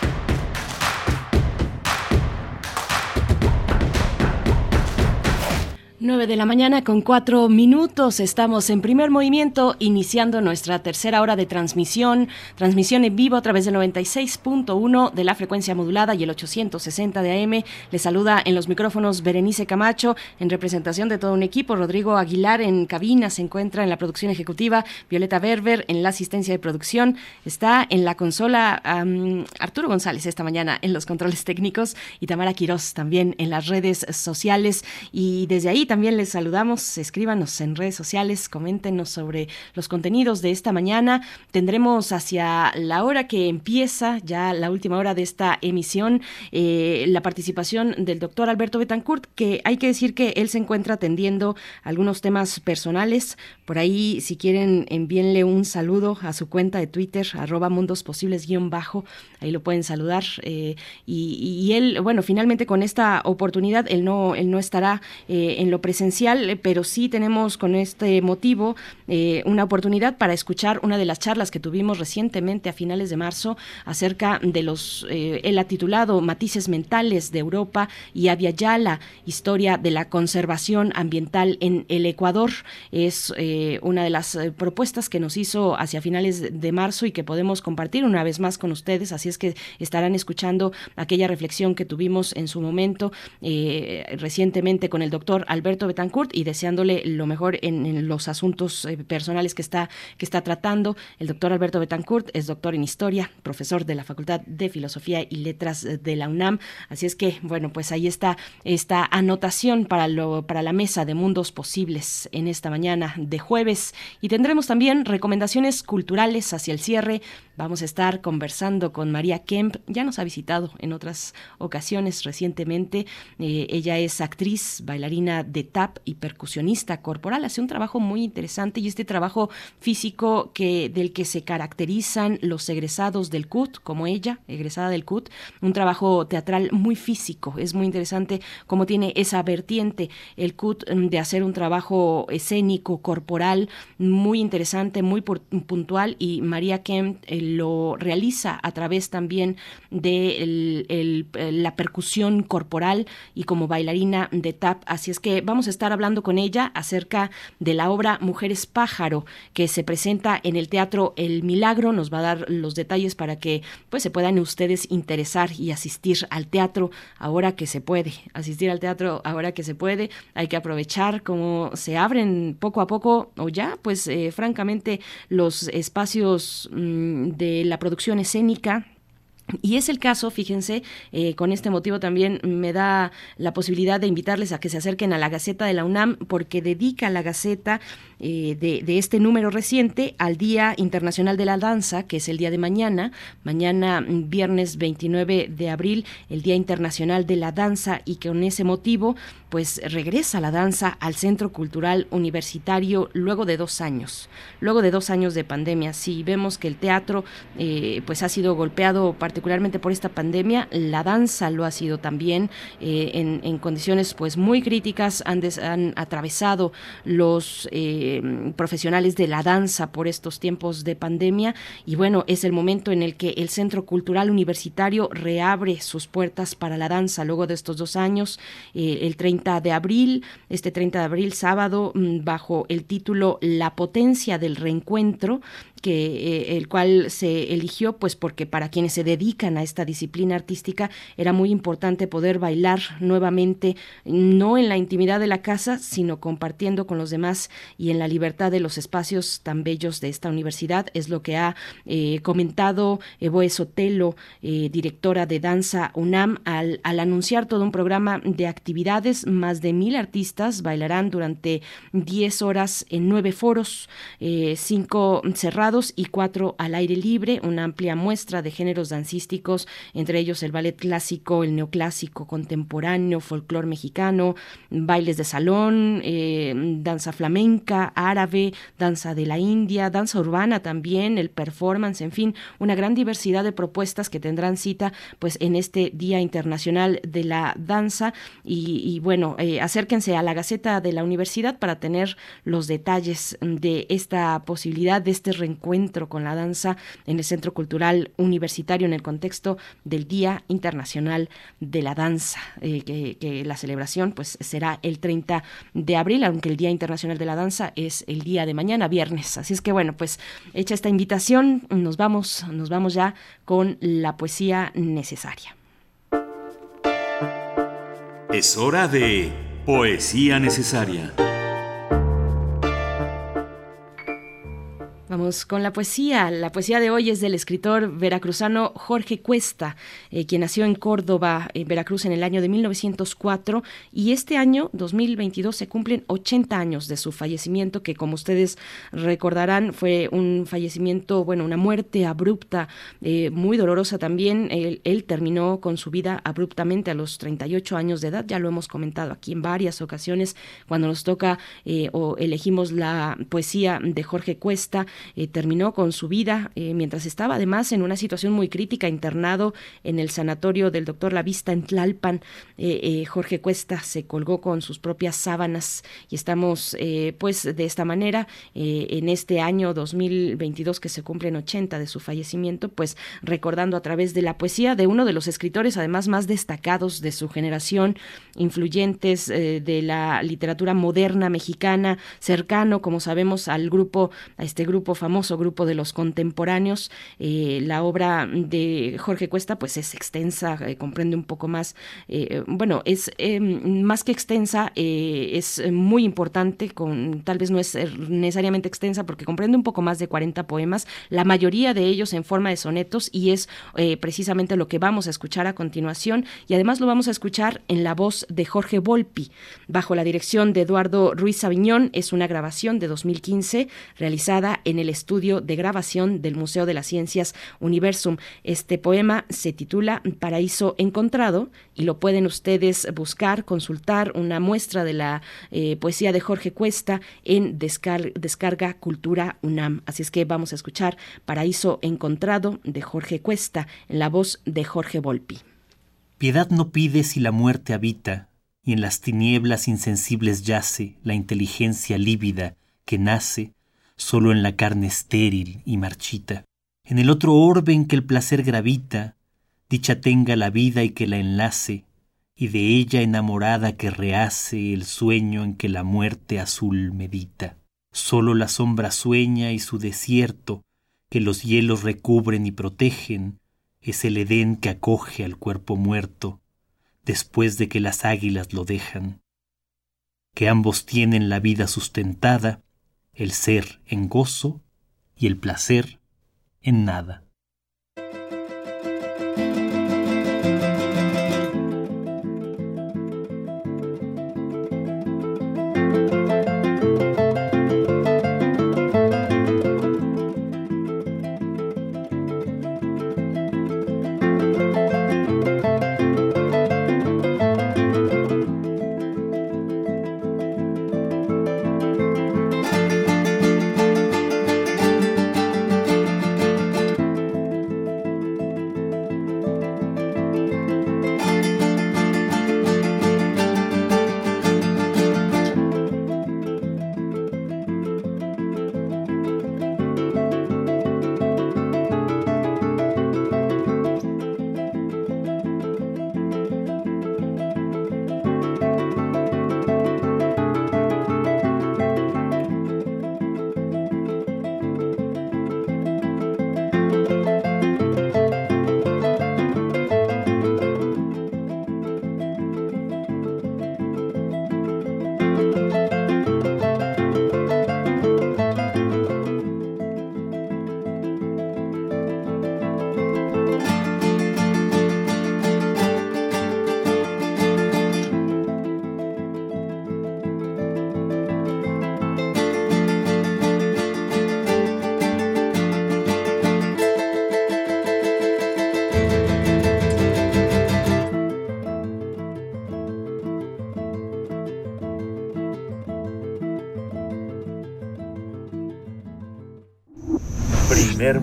Nueve de la mañana con 4 minutos, estamos en Primer Movimiento, iniciando nuestra tercera hora de transmisión en vivo a través del 96.1 de la frecuencia modulada y el 860 de AM. Les saluda en los micrófonos Berenice Camacho, en representación de todo un equipo. Rodrigo Aguilar en cabina, se encuentra en la producción ejecutiva, Violeta Berber en la asistencia de producción, está en la consola Arturo González esta mañana en los controles técnicos, y Tamara Quiroz también en las redes sociales, y desde ahí también les saludamos. Escríbanos en redes sociales, coméntenos sobre los contenidos de esta mañana. Tendremos hacia la hora que empieza, ya la última hora de esta emisión, la participación del doctor Alberto Betancourt, que hay que decir que él se encuentra atendiendo algunos temas personales. Por ahí, si quieren, envíenle un saludo a su cuenta de Twitter, @mundosposibles_. Ahí lo pueden saludar. Y él, bueno, finalmente con esta oportunidad, él no estará en lo presencial, pero sí tenemos con este motivo una oportunidad para escuchar una de las charlas que tuvimos recientemente a finales de marzo acerca de él ha titulado Matices Mentales de Europa y Avia Yala, Historia de la Conservación Ambiental en el Ecuador. Es una de las propuestas que nos hizo hacia finales de marzo y que podemos compartir una vez más con ustedes, así es que estarán escuchando aquella reflexión que tuvimos en su momento recientemente con el doctor Alberto Alberto Betancourt, y deseándole lo mejor en los asuntos personales que está tratando. El doctor Alberto Betancourt es doctor en Historia, profesor de la Facultad de Filosofía y Letras de la UNAM. Así es que, bueno, pues ahí está esta anotación para la mesa de mundos posibles en esta mañana de jueves. Y tendremos también recomendaciones culturales hacia el cierre. Vamos a estar conversando con María Kemp, ya nos ha visitado en otras ocasiones recientemente. Ella es actriz, bailarina de tap y percusionista corporal. Hace un trabajo muy interesante, y este trabajo físico del que se caracterizan los egresados del CUT, como ella, egresada del CUT, un trabajo teatral muy físico. Es muy interesante cómo tiene esa vertiente el CUT de hacer un trabajo escénico, corporal, muy interesante, muy puntual, y María Kemp lo realiza a través también de la percusión corporal y como bailarina de tap. Así es que vamos a estar hablando con ella acerca de la obra Mujeres Pájaro, que se presenta en el Teatro El Milagro. Nos va a dar los detalles para que pues se puedan ustedes interesar y asistir al teatro ahora que se puede. Hay que aprovechar cómo se abren poco a poco, o ya pues francamente los espacios de la producción escénica. Y es el caso, fíjense, con este motivo también me da la posibilidad de invitarles a que se acerquen a la Gaceta de la UNAM, porque dedica la Gaceta de este número reciente al Día Internacional de la Danza, que es el día de mañana viernes 29 de abril, el Día Internacional de la Danza, y que con ese motivo pues regresa la danza al Centro Cultural Universitario luego de dos años de pandemia. Sí, vemos que el teatro pues ha sido golpeado particularmente por esta pandemia, la danza lo ha sido también. En condiciones pues muy críticas han atravesado los profesionales de la danza por estos tiempos de pandemia, y bueno, es el momento en el que el Centro Cultural Universitario reabre sus puertas para la danza luego de estos 2 años. El 30 de abril, sábado, bajo el título La Potencia del Reencuentro, que el cual se eligió pues porque para quienes se dedican a esta disciplina artística era muy importante poder bailar nuevamente, no en la intimidad de la casa, sino compartiendo con los demás y en la libertad de los espacios tan bellos de esta universidad. Es lo que ha comentado Evoe Sotelo, directora de Danza UNAM, al anunciar todo un programa de actividades. Más de 1,000 artistas bailarán durante 10 horas en 9 foros, 5 cerrados y 4 al aire libre, una amplia muestra de géneros dancísticos, entre ellos el ballet clásico, el neoclásico, contemporáneo, folclor mexicano, bailes de salón, danza flamenca, árabe, danza de la India, danza urbana también, el performance, en fin, una gran diversidad de propuestas que tendrán cita pues en este Día Internacional de la Danza. Y bueno, acérquense a la Gaceta de la Universidad para tener los detalles de esta posibilidad, de este reencuentro con la danza en el Centro Cultural Universitario en el contexto del Día Internacional de la Danza, que la celebración pues será el 30 de abril, aunque el Día Internacional de la Danza es el día de mañana, viernes. Así es que bueno, pues hecha esta invitación, nos vamos ya con la poesía necesaria. Es hora de poesía necesaria. Vamos con la poesía. La poesía de hoy es del escritor veracruzano Jorge Cuesta, quien nació en Córdoba, en Veracruz, en el año de 1904, y este año, 2022, se cumplen 80 años de su fallecimiento, que como ustedes recordarán fue un fallecimiento, bueno, una muerte abrupta, muy dolorosa también. Él terminó con su vida abruptamente a los 38 años de edad, ya lo hemos comentado aquí en varias ocasiones cuando nos toca o elegimos la poesía de Jorge Cuesta. Terminó con su vida mientras estaba además en una situación muy crítica, internado en el sanatorio del Doctor La Vista en Tlalpan. Jorge Cuesta se colgó con sus propias sábanas, y estamos pues de esta manera en este año 2022 que se cumplen 80 de su fallecimiento, pues recordando a través de la poesía de uno de los escritores además más destacados de su generación, influyentes de la literatura moderna mexicana, cercano, como sabemos, a este grupo famoso grupo de los contemporáneos. La obra de Jorge Cuesta pues es extensa, comprende un poco más, más que extensa, es muy importante, tal vez no es necesariamente extensa porque comprende un poco más de 40 poemas, la mayoría de ellos en forma de sonetos, y es precisamente lo que vamos a escuchar a continuación, y además lo vamos a escuchar en la voz de Jorge Volpi, bajo la dirección de Eduardo Ruiz Aviñón. Es una grabación de 2015 realizada en el estudio de grabación del Museo de las Ciencias Universum. Este poema se titula Paraíso Encontrado y lo pueden ustedes buscar, consultar una muestra de la poesía de Jorge Cuesta en Descarga Cultura UNAM. Así es que vamos a escuchar Paraíso Encontrado de Jorge Cuesta en la voz de Jorge Volpi. Piedad no pide si la muerte habita, y en las tinieblas insensibles yace la inteligencia lívida que nace solo en la carne estéril y marchita. En el otro orbe en que el placer gravita, dicha tenga la vida y que la enlace, y de ella enamorada que rehace el sueño en que la muerte azul medita. Solo la sombra sueña y su desierto, que los hielos recubren y protegen, es el Edén que acoge al cuerpo muerto, después de que las águilas lo dejan. Que ambos tienen la vida sustentada, el ser en gozo y el placer en nada.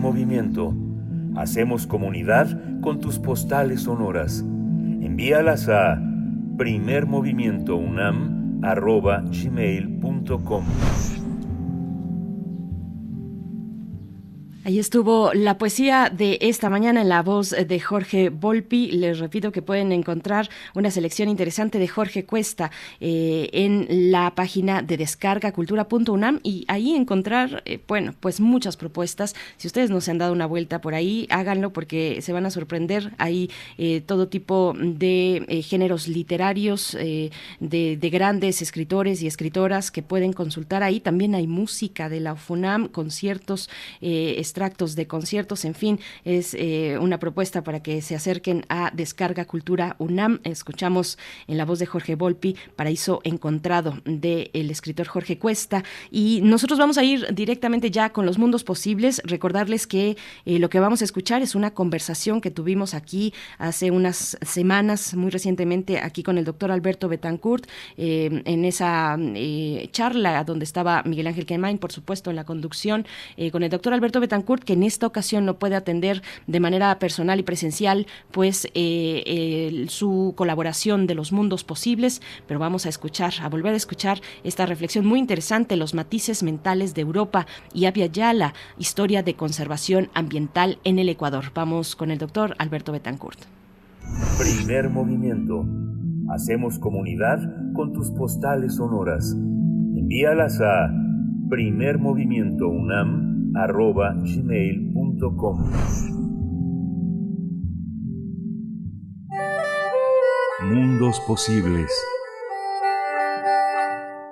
Movimiento. Hacemos comunidad con tus postales sonoras. Envíalas a primermovimientounam@gmail.com. Ahí estuvo la poesía de esta mañana en la voz de Jorge Volpi. Les repito que pueden encontrar una selección interesante de Jorge Cuesta en la página de descargacultura.unam, y ahí encontrar, pues muchas propuestas. Si ustedes no se han dado una vuelta por ahí, háganlo porque se van a sorprender. Hay todo tipo de géneros literarios, de grandes escritores y escritoras que pueden consultar ahí. También hay música de la UNAM, conciertos, extractos de conciertos, en fin, es una propuesta para que se acerquen a Descarga Cultura UNAM. Escuchamos en la voz de Jorge Volpi Paraíso Encontrado del escritor Jorge Cuesta, y nosotros vamos a ir directamente ya con los mundos posibles. Recordarles que lo que vamos a escuchar es una conversación que tuvimos aquí hace unas semanas, muy recientemente, aquí con el doctor Alberto Betancourt, en esa charla donde estaba Miguel Ángel Quemain, por supuesto, en la conducción, con el doctor Alberto Betancourt, que en esta ocasión no puede atender de manera personal y presencial pues su colaboración de los mundos posibles, pero vamos a volver a escuchar esta reflexión muy interesante, los matices mentales de Europa y Avia Yala, historia de conservación ambiental en el Ecuador. Vamos con el doctor Alberto Betancourt. Primer movimiento. Hacemos comunidad con tus postales sonoras. Envíalas a primermovimientounam @gmail.com. Mundos posibles.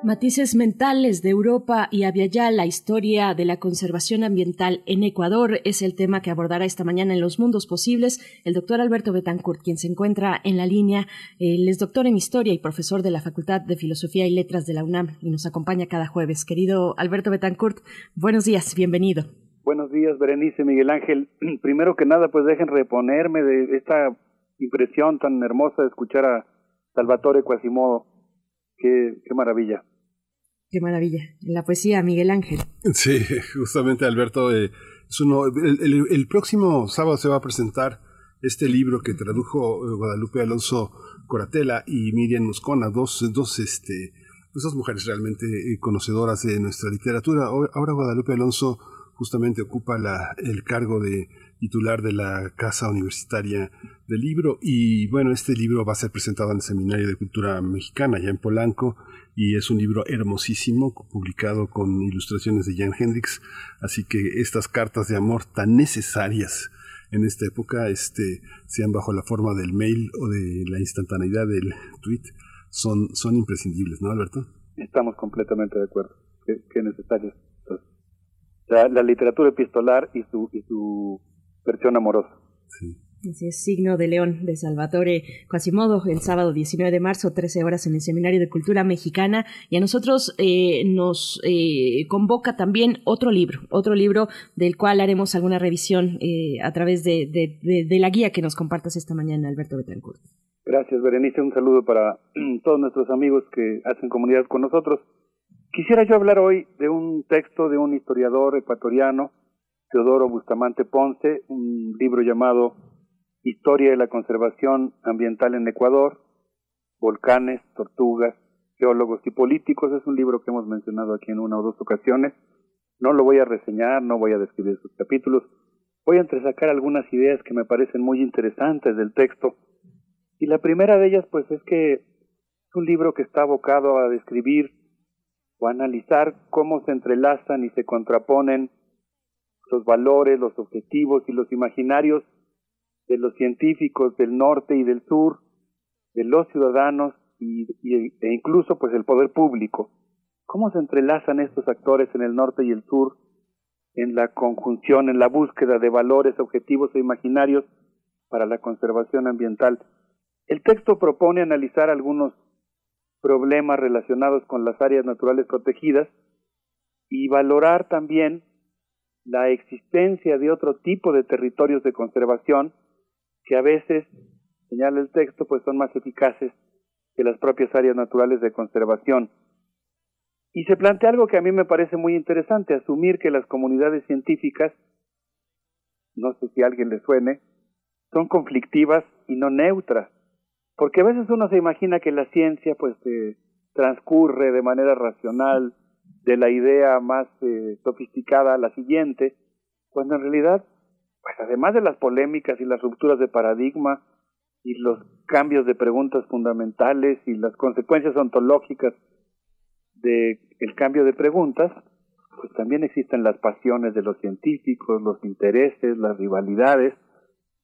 Matices mentales de Europa y Aviala, la historia de la conservación ambiental en Ecuador es el tema que abordará esta mañana en Los Mundos Posibles el doctor Alberto Betancourt, quien se encuentra en la línea. Él es doctor en Historia y profesor de la Facultad de Filosofía y Letras de la UNAM y nos acompaña cada jueves. Querido Alberto Betancourt, buenos días, bienvenido. Buenos días, Berenice, Miguel Ángel. Primero que nada, pues dejen reponerme de esta impresión tan hermosa de escuchar a Salvatore Quasimodo. Qué maravilla. Qué maravilla. La poesía, Miguel Ángel. Sí, justamente, Alberto. El próximo sábado se va a presentar este libro que tradujo Guadalupe Alonso Coratela y Miriam Moscona, dos mujeres realmente conocedoras de nuestra literatura. Ahora Guadalupe Alonso justamente ocupa el cargo de titular de la Casa Universitaria del Libro, y bueno, este libro va a ser presentado en el Seminario de Cultura Mexicana, allá en Polanco, y es un libro hermosísimo, publicado con ilustraciones de Jan Hendricks, así que estas cartas de amor tan necesarias en esta época, sean bajo la forma del mail o de la instantaneidad del tweet, son imprescindibles, ¿no, Alberto? Estamos completamente de acuerdo, qué necesarias. La literatura epistolar y su versión amorosa. Sí. Así es, Signo de León de Salvatore Quasimodo, el sábado 19 de marzo, 13 horas en el Seminario de Cultura Mexicana. Y a nosotros nos convoca también otro libro del cual haremos alguna revisión a través de la guía que nos compartas esta mañana, Alberto Betancourt. Gracias, Berenice. Un saludo para todos nuestros amigos que hacen comunidad con nosotros. Quisiera yo hablar hoy de un texto de un historiador ecuatoriano, Teodoro Bustamante Ponce, un libro llamado Historia de la Conservación Ambiental en Ecuador, Volcanes, Tortugas, Geólogos y Políticos. Es un libro que hemos mencionado aquí en una o dos ocasiones. No lo voy a reseñar, no voy a describir sus capítulos. Voy a entresacar algunas ideas que me parecen muy interesantes del texto. Y la primera de ellas, pues, es que es un libro que está abocado a describir o a analizar cómo se entrelazan y se contraponen los valores, los objetivos y los imaginarios de los científicos del norte y del sur, de los ciudadanos e incluso pues el poder público. ¿Cómo se entrelazan estos actores en el norte y el sur en la conjunción, en la búsqueda de valores, objetivos e imaginarios para la conservación ambiental? El texto propone analizar algunos problemas relacionados con las áreas naturales protegidas y valorar también la existencia de otro tipo de territorios de conservación que a veces, señala el texto, pues son más eficaces que las propias áreas naturales de conservación. Y se plantea algo que a mí me parece muy interesante, asumir que las comunidades científicas, no sé si a alguien le suene, son conflictivas y no neutras, porque a veces uno se imagina que la ciencia pues transcurre de manera racional, de la idea más sofisticada a la siguiente, cuando en realidad, pues además de las polémicas y las rupturas de paradigma y los cambios de preguntas fundamentales y las consecuencias ontológicas del cambio de preguntas, pues también existen las pasiones de los científicos, los intereses, las rivalidades,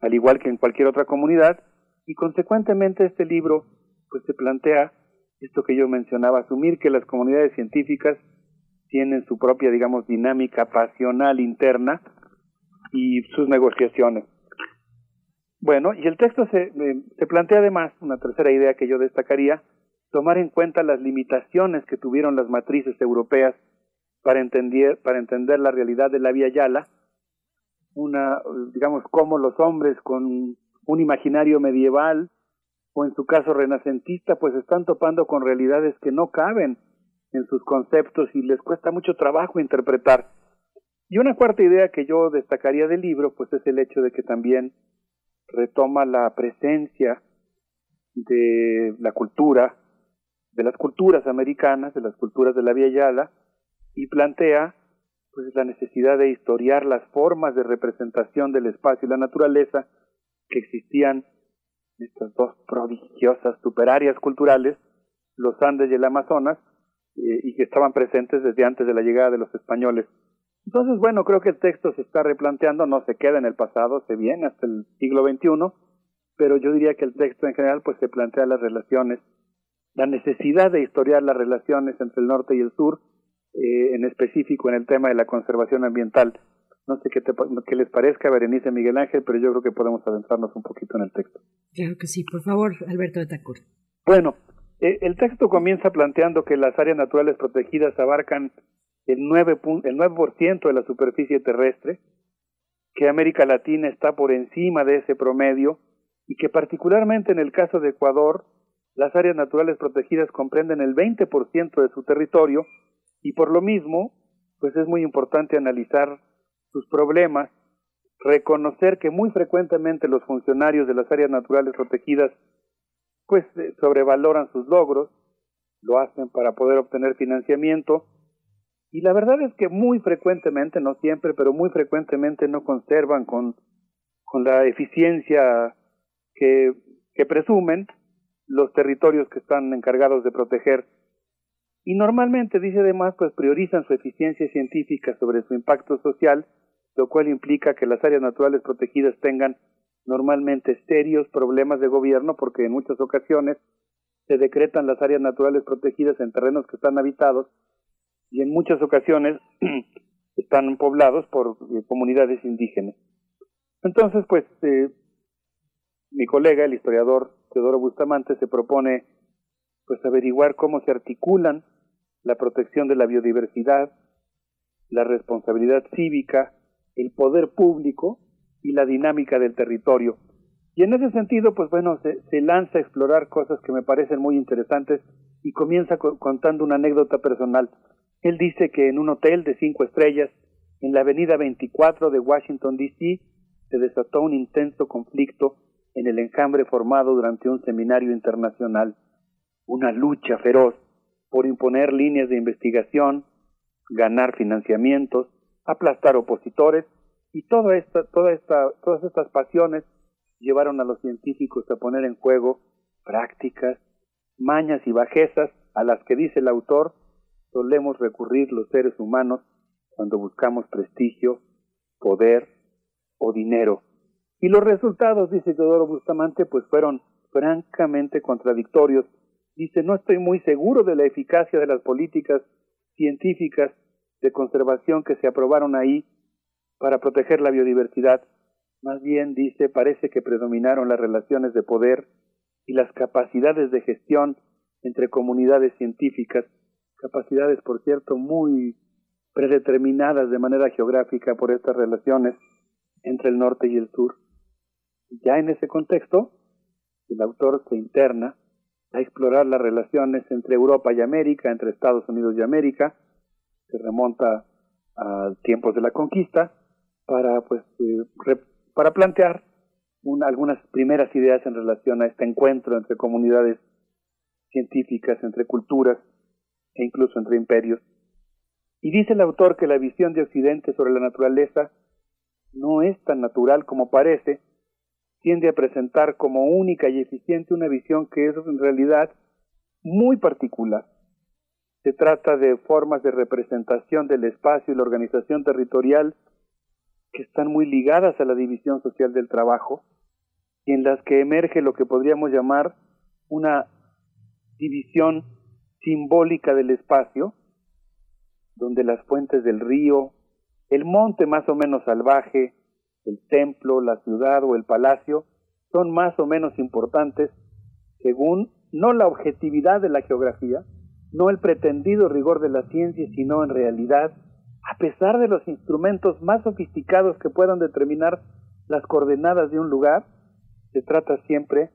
al igual que en cualquier otra comunidad, y consecuentemente este libro pues se plantea esto que yo mencionaba, asumir que las comunidades científicas tienen su propia, digamos, dinámica pasional interna y sus negociaciones. Bueno, y el texto se plantea además, una tercera idea que yo destacaría, tomar en cuenta las limitaciones que tuvieron las matrices europeas para entender la realidad de la Via Yala, cómo los hombres con un imaginario medieval, o en su caso renacentista, pues están topando con realidades que no caben en sus conceptos y les cuesta mucho trabajo interpretar. Y una cuarta idea que yo destacaría del libro pues es el hecho de que también retoma la presencia de la cultura, de las culturas americanas, de las culturas de la Via Yala, y plantea pues la necesidad de historiar las formas de representación del espacio y la naturaleza que existían en estas dos prodigiosas superáreas culturales, los Andes y el Amazonas, y que estaban presentes desde antes de la llegada de los españoles. Entonces, bueno, creo que el texto se está replanteando, no se queda en el pasado, se viene hasta el siglo XXI, pero yo diría que el texto en general pues se plantea las relaciones, la necesidad de historiar las relaciones entre el norte y el sur, en específico en el tema de la conservación ambiental. No sé qué les parezca, Berenice, Miguel Ángel, pero yo creo que podemos adentrarnos un poquito en el texto. Claro que sí, por favor, Alberto Betancourt. Bueno, el texto comienza planteando que las áreas naturales protegidas abarcan el 9% de la superficie terrestre, que América Latina está por encima de ese promedio y que particularmente en el caso de Ecuador, las áreas naturales protegidas comprenden el 20% de su territorio y por lo mismo, pues es muy importante analizar sus problemas, reconocer que muy frecuentemente los funcionarios de las áreas naturales protegidas pues sobrevaloran sus logros, lo hacen para poder obtener financiamiento. Y la verdad es que muy frecuentemente, no siempre, pero muy frecuentemente no conservan con la eficiencia que presumen los territorios que están encargados de proteger. Y normalmente, dice además, pues priorizan su eficiencia científica sobre su impacto social, lo cual implica que las áreas naturales protegidas tengan normalmente serios problemas de gobierno, porque en muchas ocasiones se decretan las áreas naturales protegidas en terrenos que están habitados, y en muchas ocasiones están poblados por comunidades indígenas. Entonces, pues, mi colega, el historiador Teodoro Bustamante, se propone pues averiguar cómo se articulan la protección de la biodiversidad, la responsabilidad cívica, el poder público y la dinámica del territorio. Y en ese sentido, pues bueno, se lanza a explorar cosas que me parecen muy interesantes y comienza contando una anécdota personal. Él dice que en un hotel de 5 estrellas, en la avenida 24 de Washington, D.C., se desató un intenso conflicto en el enjambre formado durante un seminario internacional. Una lucha feroz por imponer líneas de investigación, ganar financiamientos, aplastar opositores, y todas estas pasiones llevaron a los científicos a poner en juego prácticas, mañas y bajezas a las que, dice el autor, solemos recurrir los seres humanos cuando buscamos prestigio, poder o dinero. Y los resultados, dice Teodoro Bustamante, pues fueron francamente contradictorios. Dice, no estoy muy seguro de la eficacia de las políticas científicas de conservación que se aprobaron ahí para proteger la biodiversidad. Más bien, dice, parece que predominaron las relaciones de poder y las capacidades de gestión entre comunidades científicas, capacidades, por cierto, muy predeterminadas de manera geográfica por estas relaciones entre el norte y el sur. Ya en ese contexto, el autor se interna a explorar las relaciones entre Europa y América, entre Estados Unidos y América, se remonta a tiempos de la conquista, para plantear algunas primeras ideas en relación a este encuentro entre comunidades científicas, entre culturas, e incluso entre imperios. Y dice el autor que la visión de Occidente sobre la naturaleza no es tan natural como parece, tiende a presentar como única y eficiente una visión que es en realidad muy particular. Se trata de formas de representación del espacio y la organización territorial que están muy ligadas a la división social del trabajo y en las que emerge lo que podríamos llamar una división simbólica del espacio, donde las fuentes del río, el monte más o menos salvaje, el templo, la ciudad o el palacio son más o menos importantes según no la objetividad de la geografía, no el pretendido rigor de la ciencia, sino en realidad, a pesar de los instrumentos más sofisticados que puedan determinar las coordenadas de un lugar, se trata siempre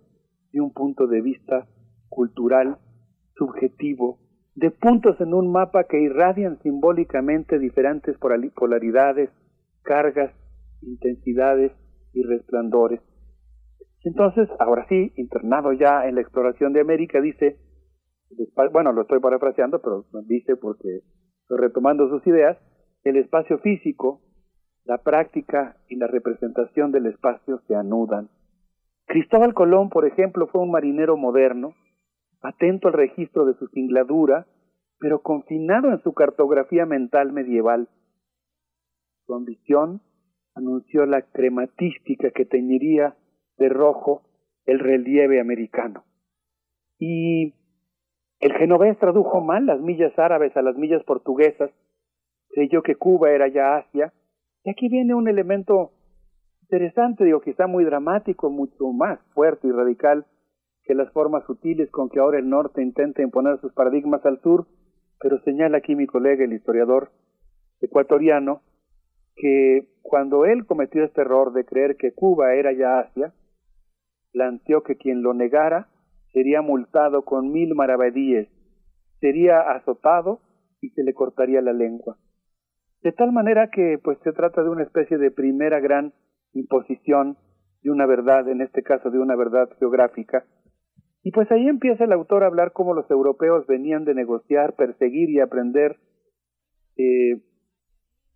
de un punto de vista cultural subjetivo, de puntos en un mapa que irradian simbólicamente diferentes polaridades, cargas, intensidades y resplandores. Entonces, ahora sí, internado ya en la exploración de América, dice, bueno, lo estoy parafraseando, pero dice porque estoy retomando sus ideas, el espacio físico, la práctica y la representación del espacio se anudan. Cristóbal Colón, por ejemplo, fue un marinero moderno, atento al registro de su singladura, pero confinado en su cartografía mental medieval. su ambición, anunció la crematística que teñiría de rojo el relieve americano. Y el genovés tradujo mal las millas árabes a las millas portuguesas, creyó que Cuba era ya Asia, y aquí viene un elemento interesante, digo, quizá muy dramático, mucho más fuerte y radical que las formas sutiles con que ahora el norte intenta imponer sus paradigmas al sur, pero señala aquí mi colega, el historiador ecuatoriano, que cuando él cometió este error de creer que Cuba era ya Asia, planteó que quien lo negara sería multado con 1000 maravedíes, sería azotado y se le cortaría la lengua. De tal manera que pues se trata de una especie de primera gran imposición de una verdad, en este caso de una verdad geográfica. Y pues ahí empieza el autor a hablar cómo los europeos venían de negociar, perseguir y aprender,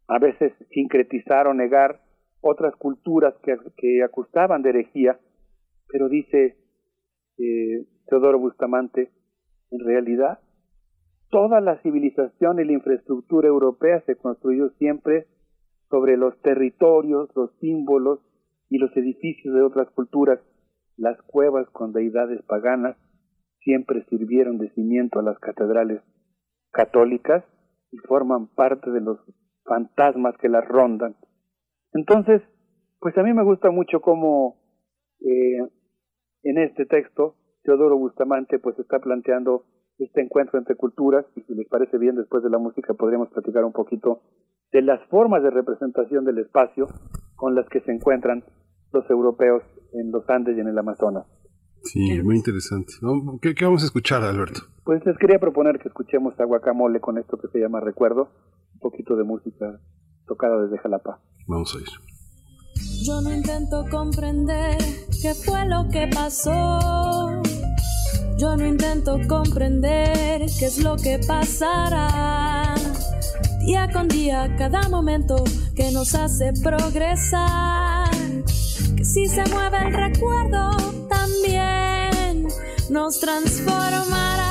a veces sincretizar o negar otras culturas que acusaban de herejía, pero dice Teodoro Bustamante, en realidad toda la civilización y la infraestructura europea se construyó siempre sobre los territorios, los símbolos y los edificios de otras culturas. Las cuevas con deidades paganas siempre sirvieron de cimiento a las catedrales católicas y forman parte de los fantasmas que las rondan. Entonces, pues a mí me gusta mucho cómo en este texto Teodoro Bustamante pues está planteando este encuentro entre culturas, y si les parece bien, después de la música podríamos platicar un poquito de las formas de representación del espacio con las que se encuentran los europeos en los Andes y en el Amazonas. Sí, muy interesante. ¿Qué vamos a escuchar, Alberto? Pues les quería proponer que escuchemos a Guacamole con esto que se llama Recuerdo, un poquito de música tocada desde Jalapa. Vamos a ir. Yo no intento comprender qué fue lo que pasó. Yo no intento comprender qué es lo que pasará. Día con día, cada momento que nos hace progresar. Que si se mueve el recuerdo, también nos transformará.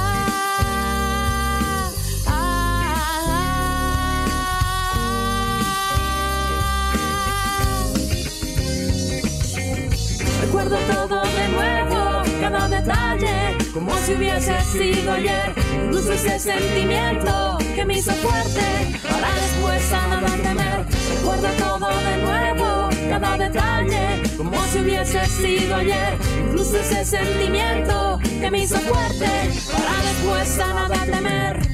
Recuerdo todo de nuevo, cada detalle, como si hubiese sido ayer. Incluso ese sentimiento que me hizo fuerte, ahora después a no temer. Recuerdo todo de nuevo, cada detalle, como si hubiese sido ayer. Incluso ese sentimiento que me hizo fuerte, ahora después a no temer.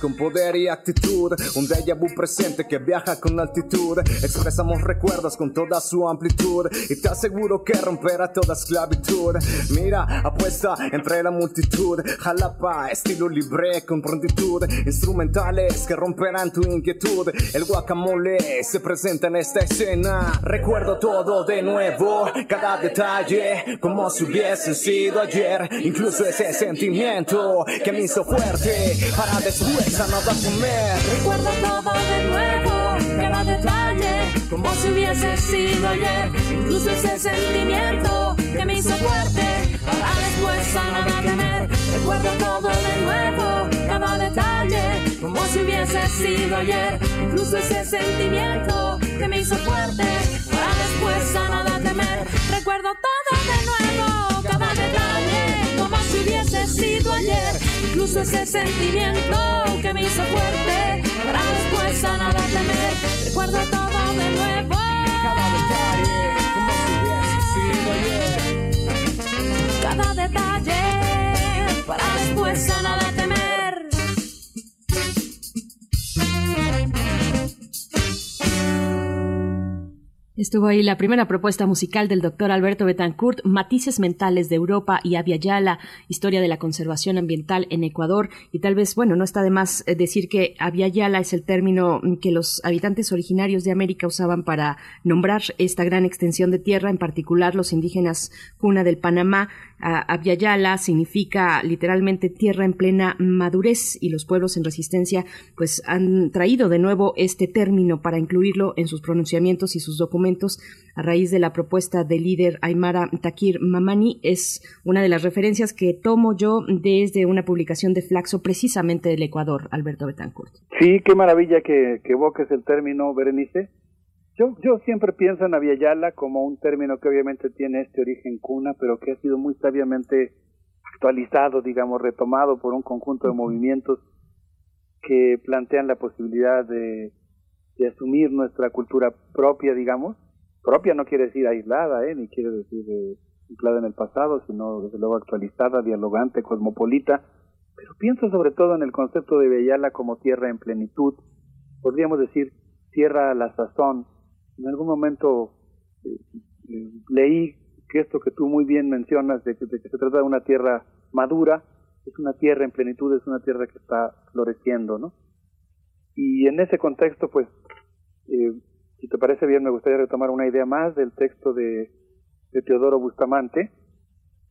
Con poder y actitud, un déjà vu presente que viaja con altitud. Expresamos recuerdos con toda su amplitud, y te aseguro que romperá toda esclavitud. Mira, apuesta entre la multitud. Jalapa, estilo libre con prontitud. Instrumentales que romperán tu inquietud. El guacamole se presenta en esta escena. Recuerdo todo de nuevo, cada detalle, como si hubiese sido ayer. Incluso ese sentimiento que me hizo fuerte, para después nada a comer. Recuerdo todo de nuevo, cada detalle, como si hubiese sido ayer. Incluso ese sentimiento que me hizo fuerte, para después nada a temer. Recuerdo todo de nuevo, cada detalle, como si hubiese sido ayer. Incluso ese sentimiento que me hizo fuerte, para después nada a temer. Recuerdo todo de nuevo, cada detalle, como si hubiese sido ayer. Luz ese sentimiento que me hizo fuerte para después a nada temer. Recuerdo todo de nuevo. Cada detalle para después a nada temer. Estuvo ahí la primera propuesta musical del doctor Alberto Betancourt, Matices mentales de Europa y Abya Yala, historia de la conservación ambiental en Ecuador. Y tal vez, bueno, no está de más decir que Abya Yala es el término que los habitantes originarios de América usaban para nombrar esta gran extensión de tierra, en particular los indígenas Cuna del Panamá. Abya Yala significa literalmente tierra en plena madurez, y los pueblos en resistencia pues han traído de nuevo este término para incluirlo en sus pronunciamientos y sus documentos. A raíz de la propuesta del líder aymara Taquir Mamani, es una de las referencias que tomo yo desde una publicación de Flaxo, precisamente del Ecuador, Alberto Betancourt. Sí, qué maravilla que evoques el término, Berenice. Yo siempre pienso en Abya Yala como un término que obviamente tiene este origen cuna, pero que ha sido muy sabiamente actualizado, digamos, retomado por un conjunto de movimientos que plantean la posibilidad de asumir nuestra cultura propia, digamos. Propia no quiere decir aislada, ni quiere decir anclada en el pasado, sino desde luego actualizada, dialogante, cosmopolita. Pero pienso sobre todo en el concepto de Abya Yala como tierra en plenitud, podríamos decir tierra a la sazón. En algún momento leí que esto que tú muy bien mencionas, de que se trata de una tierra madura, es una tierra en plenitud, es una tierra que está floreciendo, ¿no? Y en ese contexto, pues, si te parece bien, me gustaría retomar una idea más del texto de Teodoro Bustamante.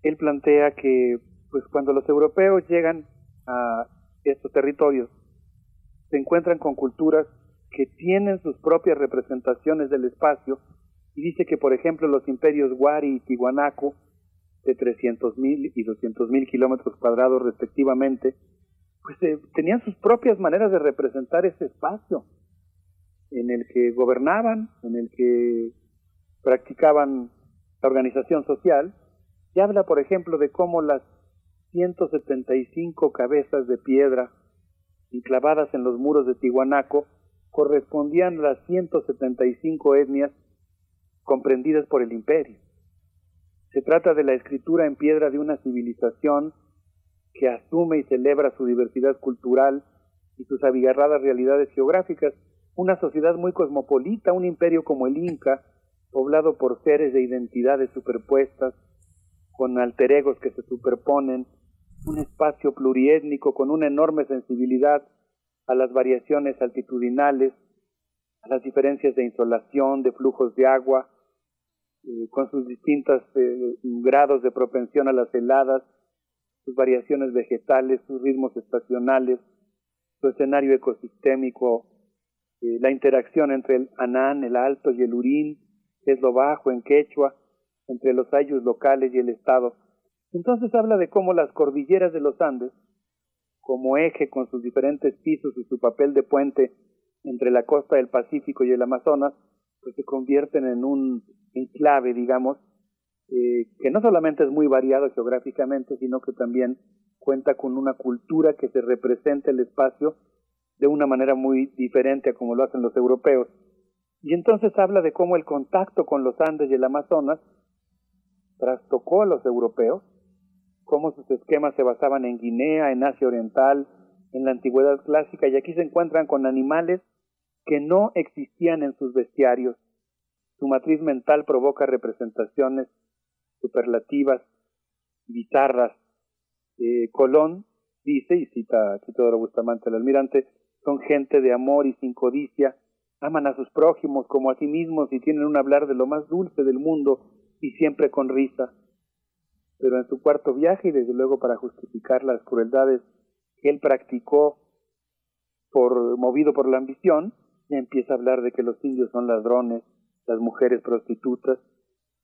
Él plantea que, pues, cuando los europeos llegan a estos territorios, se encuentran con culturas que tienen sus propias representaciones del espacio, y dice que, por ejemplo, los imperios Huari y Tiwanaku, de 300.000 y 200.000 kilómetros cuadrados respectivamente, pues tenían sus propias maneras de representar ese espacio en el que gobernaban, en el que practicaban la organización social. Y habla, por ejemplo, de cómo las 175 cabezas de piedra enclavadas en los muros de Tiwanaku correspondían a las 175 etnias comprendidas por el imperio. Se trata de la escritura en piedra de una civilización que asume y celebra su diversidad cultural y sus abigarradas realidades geográficas, una sociedad muy cosmopolita, un imperio como el Inca, poblado por seres de identidades superpuestas, con alter egos que se superponen, un espacio pluriétnico con una enorme sensibilidad a las variaciones altitudinales, a las diferencias de insolación, de flujos de agua, con sus distintos grados de propensión a las heladas, sus variaciones vegetales, sus ritmos estacionales, su escenario ecosistémico, la interacción entre el anán, el alto y el urín, que es lo bajo en quechua, entre los ayllus locales y el Estado. Entonces habla de cómo las cordilleras de los Andes, como eje con sus diferentes pisos y su papel de puente entre la costa del Pacífico y el Amazonas, pues se convierten en un enclave, digamos, que no solamente es muy variado geográficamente, sino que también cuenta con una cultura que se representa el espacio de una manera muy diferente a como lo hacen los europeos. Y entonces habla de cómo el contacto con los Andes y el Amazonas trastocó a los europeos, cómo sus esquemas se basaban en Guinea, en Asia Oriental, en la Antigüedad Clásica, y aquí se encuentran con animales que no existían en sus bestiarios. Su matriz mental provoca representaciones superlativas, bizarras. Colón dice, y cita a Teodoro Bustamante, el almirante, son gente de amor y sin codicia, aman a sus prójimos como a sí mismos y tienen un hablar de lo más dulce del mundo y siempre con risa. Pero en su cuarto viaje, y desde luego para justificar las crueldades que él practicó movido por la ambición, ya empieza a hablar de que los indios son ladrones, las mujeres prostitutas.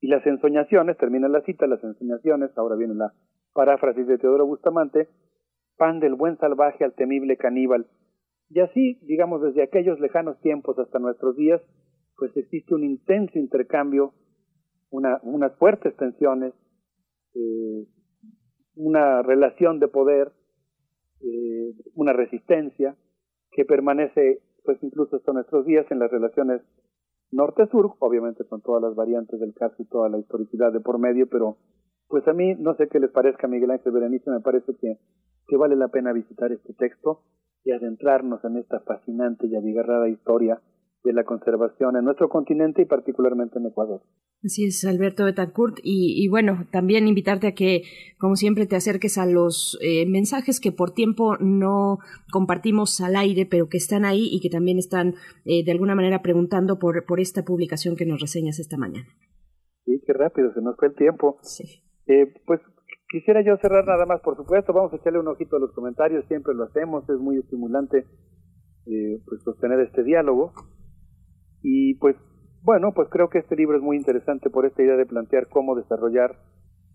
Y las ensoñaciones, termina la cita, las ensoñaciones, ahora viene la paráfrasis de Teodoro Bustamante, pan del buen salvaje al temible caníbal. Y así, digamos, desde aquellos lejanos tiempos hasta nuestros días, pues existe un intenso intercambio, unas fuertes tensiones, una relación de poder una resistencia que permanece pues incluso hasta nuestros días en las relaciones norte-sur, obviamente con todas las variantes del caso y toda la historicidad de por medio, pero pues a mí, no sé qué les parezca, Miguel Ángel, Berenice, me parece que vale la pena visitar este texto y adentrarnos en esta fascinante y abigarrada historia de la conservación en nuestro continente y particularmente en Ecuador. Así es, Alberto Betancourt, y bueno, también invitarte a que, como siempre, te acerques a los mensajes que por tiempo no compartimos al aire, pero que están ahí y que también están de alguna manera preguntando por esta publicación que nos reseñas esta mañana. Sí, qué rápido, se nos fue el tiempo. Sí. Pues quisiera yo cerrar nada más, por supuesto, vamos a echarle un ojito a los comentarios, siempre lo hacemos, es muy estimulante pues sostener este diálogo. Y pues, bueno, pues creo que este libro es muy interesante por esta idea de plantear cómo desarrollar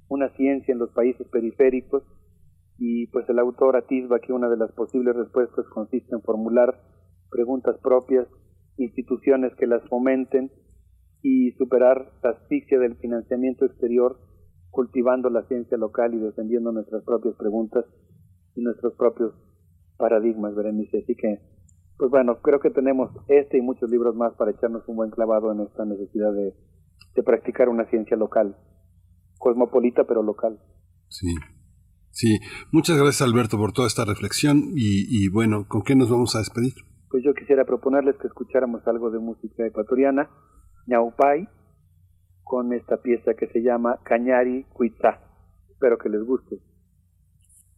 una ciencia en los países periféricos, y pues el autor atisba que una de las posibles respuestas consiste en formular preguntas propias, instituciones que las fomenten y superar la asfixia del financiamiento exterior, cultivando la ciencia local y defendiendo nuestras propias preguntas y nuestros propios paradigmas, Berenice. Así que pues bueno, creo que tenemos este y muchos libros más para echarnos un buen clavado en esta necesidad de practicar una ciencia local, cosmopolita pero local. Sí, sí. Muchas gracias, Alberto, por toda esta reflexión y bueno, ¿con qué nos vamos a despedir? Pues yo quisiera proponerles que escucháramos algo de música ecuatoriana, Ñaupay, con esta pieza que se llama Cañari Cuitá. Espero que les guste.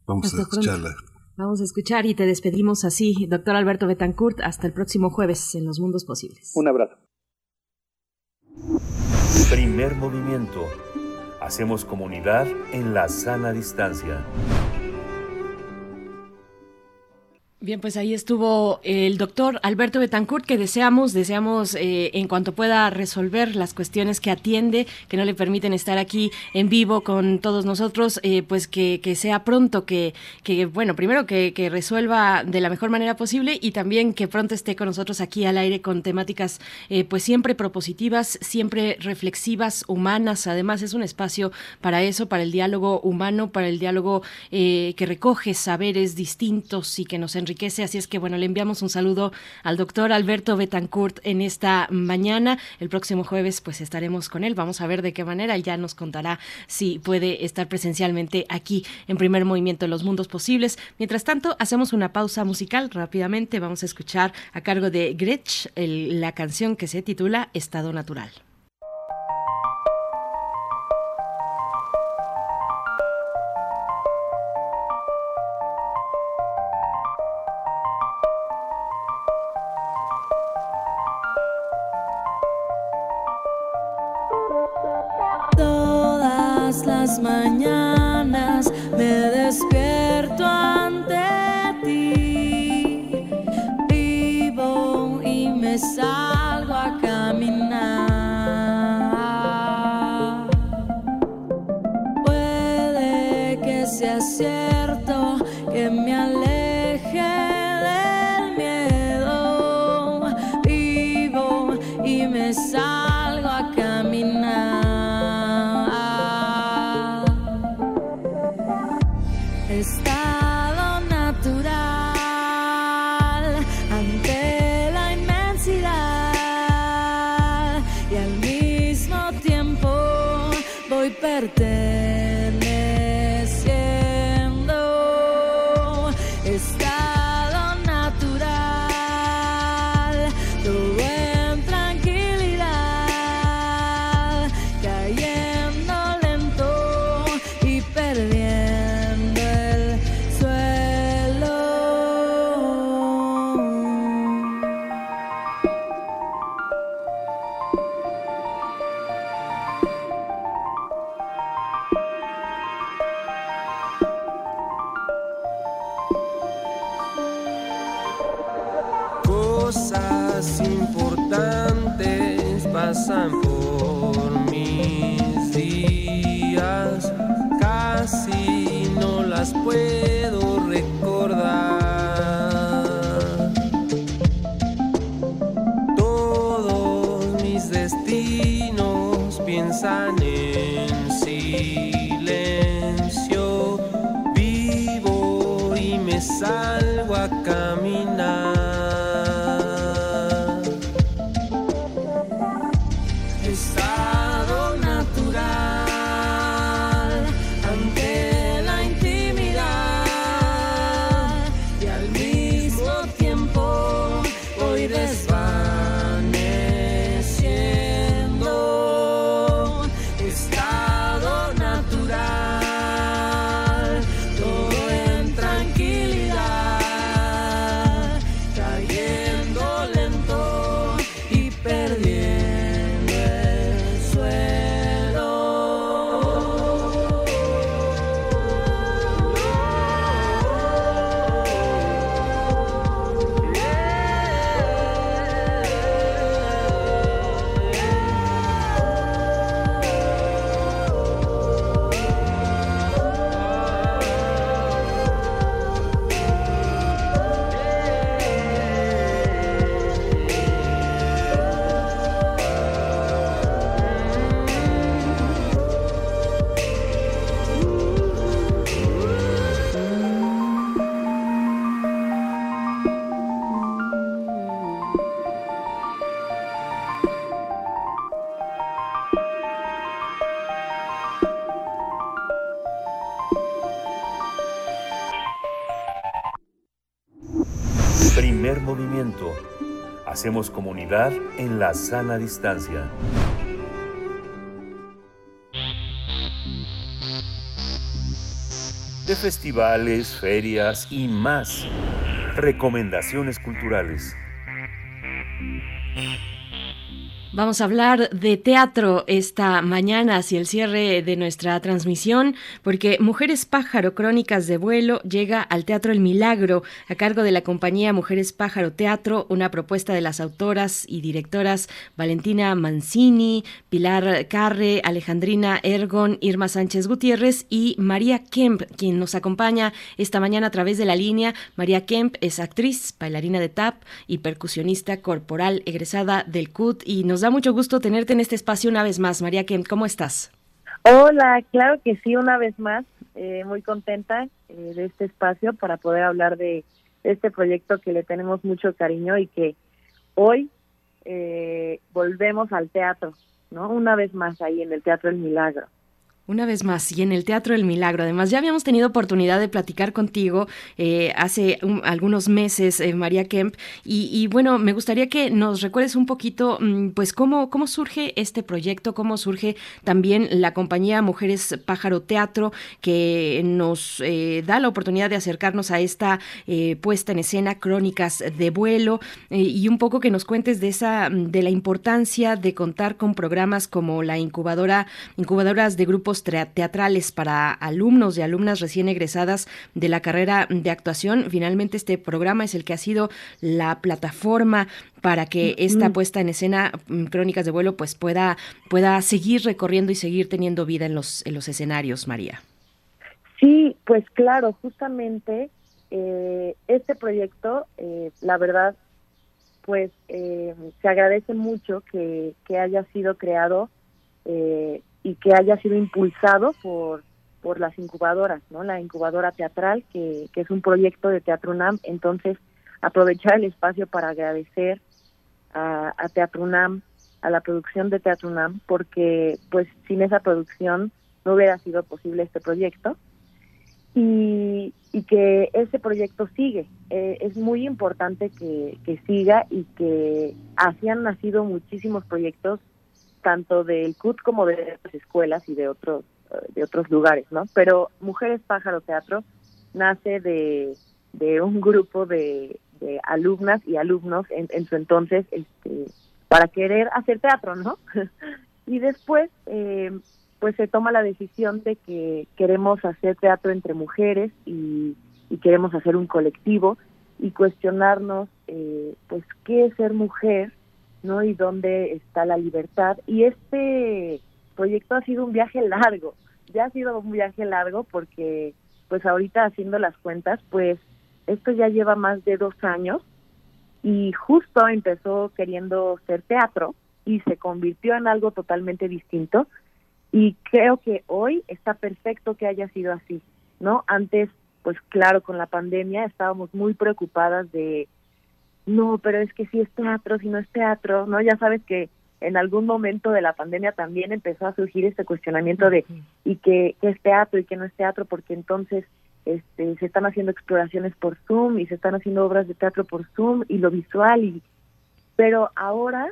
Vamos a escucharla. Vamos a escuchar y te despedimos así, doctor Alberto Betancourt, hasta el próximo jueves en Los Mundos Posibles. Un abrazo. Primer movimiento. Hacemos comunidad en la sana distancia. Bien, pues ahí estuvo el doctor Alberto Betancourt, que deseamos en cuanto pueda resolver las cuestiones que atiende, que no le permiten estar aquí en vivo con todos nosotros, pues que sea pronto, que bueno, primero que resuelva de la mejor manera posible y también que pronto esté con nosotros aquí al aire con temáticas pues siempre propositivas, siempre reflexivas, humanas. Además es un espacio para eso, para el diálogo humano, para el diálogo que recoge saberes distintos y que nos enriquece, así es que bueno, le enviamos un saludo al doctor Alberto Betancourt en esta mañana. El próximo jueves pues estaremos con él, vamos a ver de qué manera, él ya nos contará si puede estar presencialmente aquí en Primer Movimiento Los Mundos Posibles. Mientras tanto, hacemos una pausa musical rápidamente, vamos a escuchar a cargo de Gretsch la canción que se titula Estado Natural. Las mañanas me despierto ante ti, vivo y me salgo a caminar. Puede que sea cierto que me aleje del miedo, vivo y me salgo a caminar. Por mis días, casi no las puedo recordar. Todos mis destinos piensan en silencio, vivo y me salgo. Movimiento. Hacemos comunidad en la sana distancia. De festivales, ferias y más. Recomendaciones culturales. Vamos a hablar de teatro esta mañana hacia el cierre de nuestra transmisión, porque Mujeres Pájaro, Crónicas de Vuelo, llega al Teatro El Milagro, a cargo de la compañía Mujeres Pájaro Teatro, una propuesta de las autoras y directoras Valentina Mancini, Pilar Carre, Alejandrina Ergon, Irma Sánchez Gutiérrez y María Kemp, quien nos acompaña esta mañana a través de la línea. María Kemp es actriz, bailarina de tap y percusionista corporal, egresada del CUT, y nos da mucho gusto tenerte en este espacio una vez más. María Kemp, ¿cómo estás? Hola, claro que sí, una vez más. Muy contenta de este espacio para poder hablar de este proyecto que le tenemos mucho cariño y que hoy volvemos al teatro, ¿no? Una vez más ahí en el Teatro El Milagro. Una vez más, y en el Teatro El Milagro. Además, ya habíamos tenido oportunidad de platicar contigo hace algunos meses, María Kemp, y bueno, me gustaría que nos recuerdes un poquito, pues, cómo surge este proyecto, cómo surge también la compañía Mujeres Pájaro Teatro, que nos da la oportunidad de acercarnos a esta puesta en escena, Crónicas de Vuelo, y un poco que nos cuentes de la importancia de contar con programas como la incubadoras de grupos teatrales para alumnos y alumnas recién egresadas de la carrera de actuación. Finalmente, este programa es el que ha sido la plataforma para que esta puesta en escena, Crónicas de Vuelo, pues pueda seguir recorriendo y seguir teniendo vida en los escenarios, María. Sí, pues claro, justamente este proyecto, la verdad, pues se agradece mucho que haya sido creado y que haya sido impulsado por las incubadoras, ¿no? La incubadora teatral, que es un proyecto de Teatro UNAM. Entonces, aprovechar el espacio para agradecer a Teatro UNAM, a la producción de Teatro UNAM, porque pues sin esa producción no hubiera sido posible este proyecto. Y que ese proyecto sigue. Es muy importante que siga, y que así han nacido muchísimos proyectos, tanto del CUT como de otras escuelas y de otros lugares, ¿no? Pero Mujeres Pájaro Teatro nace de un grupo de alumnas y alumnos en su entonces, para querer hacer teatro, ¿no? Y después, pues se toma la decisión de que queremos hacer teatro entre mujeres y queremos hacer un colectivo y cuestionarnos, pues, ¿qué es ser mujer?, ¿no? Y dónde está la libertad. Y este proyecto ha sido un viaje largo, porque pues ahorita, haciendo las cuentas, pues esto ya lleva más de 2 años, y justo empezó queriendo ser teatro y se convirtió en algo totalmente distinto, y creo que hoy está perfecto que haya sido así, ¿no? Antes, pues claro, con la pandemia estábamos muy preocupadas de no, pero es que sí es teatro, si no es teatro, ¿no? Ya sabes que en algún momento de la pandemia también empezó a surgir este cuestionamiento de y qué es teatro y qué no es teatro, porque entonces se están haciendo exploraciones por Zoom y se están haciendo obras de teatro por Zoom y lo visual. Pero ahora,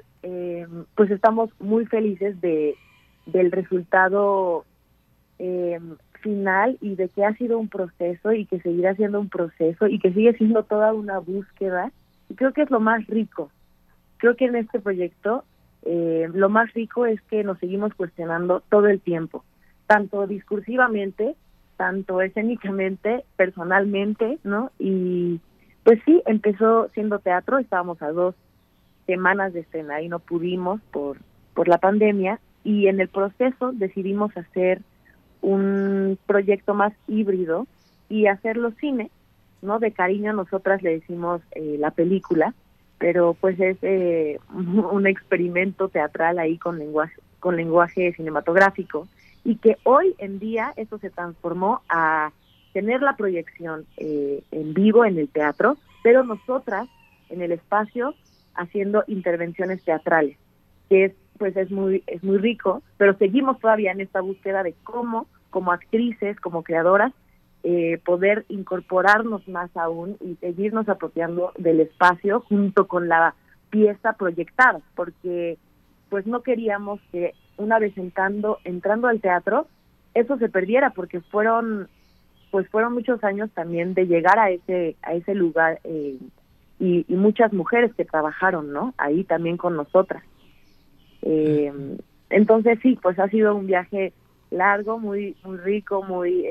pues estamos muy felices del resultado final, y de que ha sido un proceso y que seguirá siendo un proceso y que sigue siendo toda una búsqueda. Y creo que es lo más rico. Creo que en este proyecto lo más rico es que nos seguimos cuestionando todo el tiempo, tanto discursivamente, tanto escénicamente, personalmente, ¿no? Y pues sí, empezó siendo teatro, estábamos a 2 semanas de escena y no pudimos por la pandemia, y en el proceso decidimos hacer un proyecto más híbrido y hacerlo cine, ¿no? De cariño nosotras le decimos la película, pero pues es un experimento teatral ahí con lenguaje cinematográfico, y que hoy en día eso se transformó a tener la proyección en vivo en el teatro, pero nosotras en el espacio haciendo intervenciones teatrales, que es muy rico, pero seguimos todavía en esta búsqueda de cómo, como actrices, como creadoras, poder incorporarnos más aún y seguirnos apropiando del espacio junto con la pieza proyectada, porque pues no queríamos que una vez entrando al teatro eso se perdiera, porque fueron muchos años también de llegar a ese lugar, y muchas mujeres que trabajaron, ¿no?, ahí también con nosotras. Entonces sí, pues ha sido un viaje largo, muy, muy rico, muy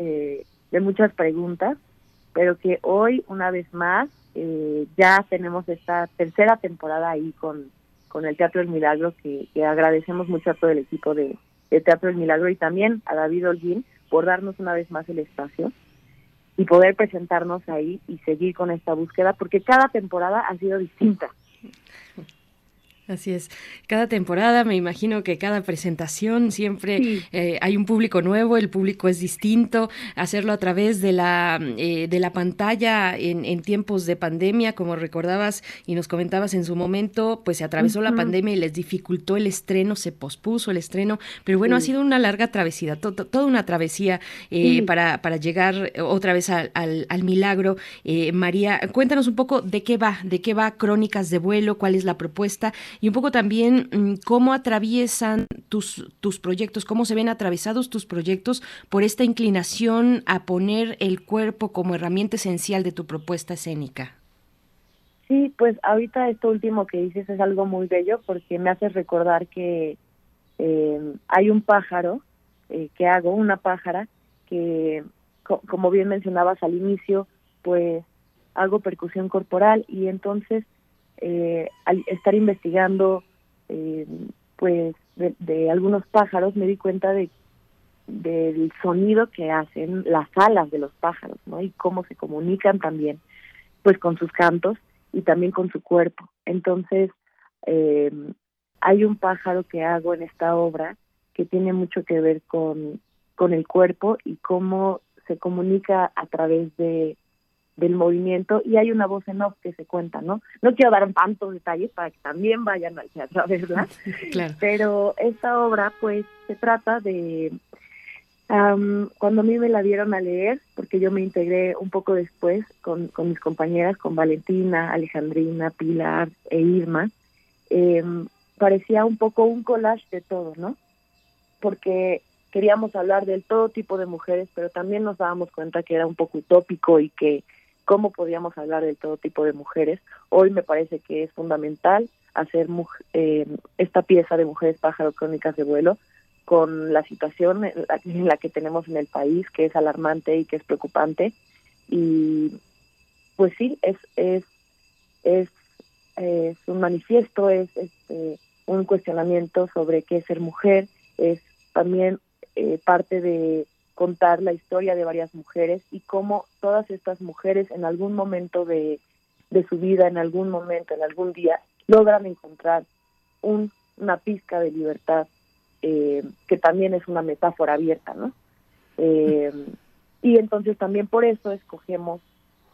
de muchas preguntas, pero que hoy, una vez más, ya tenemos esta tercera temporada ahí con el Teatro El Milagro, que agradecemos mucho a todo el equipo de Teatro El Milagro y también a David Holguín por darnos una vez más el espacio y poder presentarnos ahí y seguir con esta búsqueda, porque cada temporada ha sido distinta. Así es, cada temporada, me imagino que cada presentación siempre sí. Hay un público nuevo, el público es distinto, hacerlo a través de la pantalla en tiempos de pandemia, como recordabas y nos comentabas en su momento, pues se atravesó la pandemia y les dificultó el estreno, se pospuso el estreno, pero bueno, ha sido una larga travesía, toda una travesía para llegar otra vez al milagro. María, cuéntanos un poco de qué va Crónicas de Vuelo, cuál es la propuesta, y un poco también cómo atraviesan tus proyectos, cómo se ven atravesados tus proyectos por esta inclinación a poner el cuerpo como herramienta esencial de tu propuesta escénica. Sí, pues ahorita esto último que dices es algo muy bello, porque me haces recordar que hay un pájaro que hago, una pájara, que como bien mencionabas al inicio, pues hago percusión corporal, y entonces al estar investigando pues de algunos pájaros me di cuenta del sonido que hacen las alas de los pájaros, ¿no?, y cómo se comunican también pues con sus cantos y también con su cuerpo. Entonces hay un pájaro que hago en esta obra que tiene mucho que ver con el cuerpo y cómo se comunica a través del movimiento, y hay una voz en off que se cuenta, ¿no? No quiero dar tantos detalles para que también vayan al teatro, ¿verdad? Claro. Pero esta obra, pues, se trata de... cuando a mí me la dieron a leer, porque yo me integré un poco después con mis compañeras, con Valentina, Alejandrina, Pilar e Irma, parecía un poco un collage de todo, ¿no? Porque queríamos hablar de todo tipo de mujeres, pero también nos dábamos cuenta que era un poco utópico y que cómo podíamos hablar de todo tipo de mujeres. Hoy me parece que es fundamental hacer esta pieza de Mujeres Pájaro, Crónicas de Vuelo, con la situación en la que tenemos en el país, que es alarmante y que es preocupante. Y pues sí, es un manifiesto, es un cuestionamiento sobre qué es ser mujer, es también parte de contar la historia de varias mujeres y cómo todas estas mujeres en algún momento de su vida, en algún momento, en algún día, logran encontrar una pizca de libertad, que también es una metáfora abierta, ¿no? Y entonces también por eso escogemos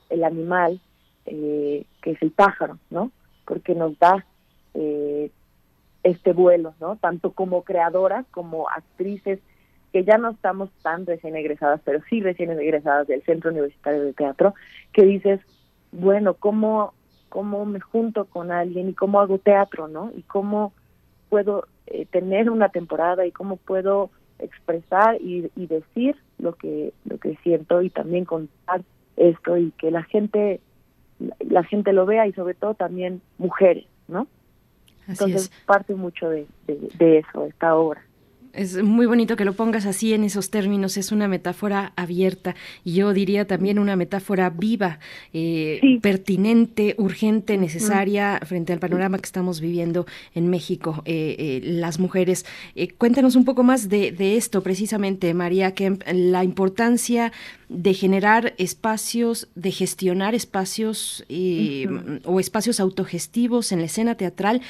el animal, que es el pájaro, ¿no? Porque nos da este vuelo, ¿no?, tanto como creadoras, como actrices, que ya no estamos tan recién egresadas, pero sí recién egresadas del Centro Universitario de Teatro, que dices, bueno, ¿cómo me junto con alguien y cómo hago teatro, ¿no? Y cómo puedo tener una temporada y cómo puedo expresar y decir lo que siento y también contar esto y que la gente lo vea, y sobre todo también mujeres, ¿no? Entonces parte mucho de eso, esta obra. Es muy bonito que lo pongas así, en esos términos, es una metáfora abierta, y yo diría también una metáfora viva, pertinente, urgente, necesaria frente al panorama que estamos viviendo en México, las mujeres. Cuéntanos un poco más de esto precisamente, María Kemp, la importancia de generar espacios, de gestionar espacios o espacios autogestivos en la escena teatral,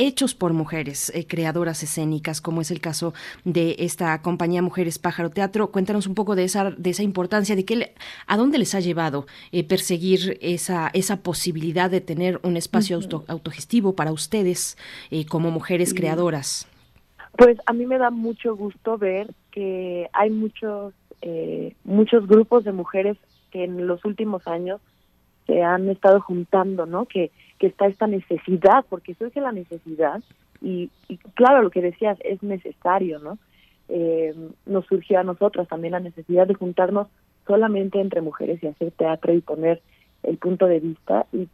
hechos por mujeres creadoras escénicas, como es el caso de esta compañía Mujeres Pájaro Teatro. Cuéntanos un poco de esa importancia, de a dónde les ha llevado perseguir esa posibilidad de tener un espacio autogestivo para ustedes como mujeres creadoras. Pues a mí me da mucho gusto ver que hay muchos muchos grupos de mujeres que en los últimos años se han estado juntando, ¿no? Que está esta necesidad, porque surge la necesidad, y claro, lo que decías, es necesario, ¿no? Nos surgió a nosotras también la necesidad de juntarnos solamente entre mujeres y hacer teatro y poner el punto de vista, y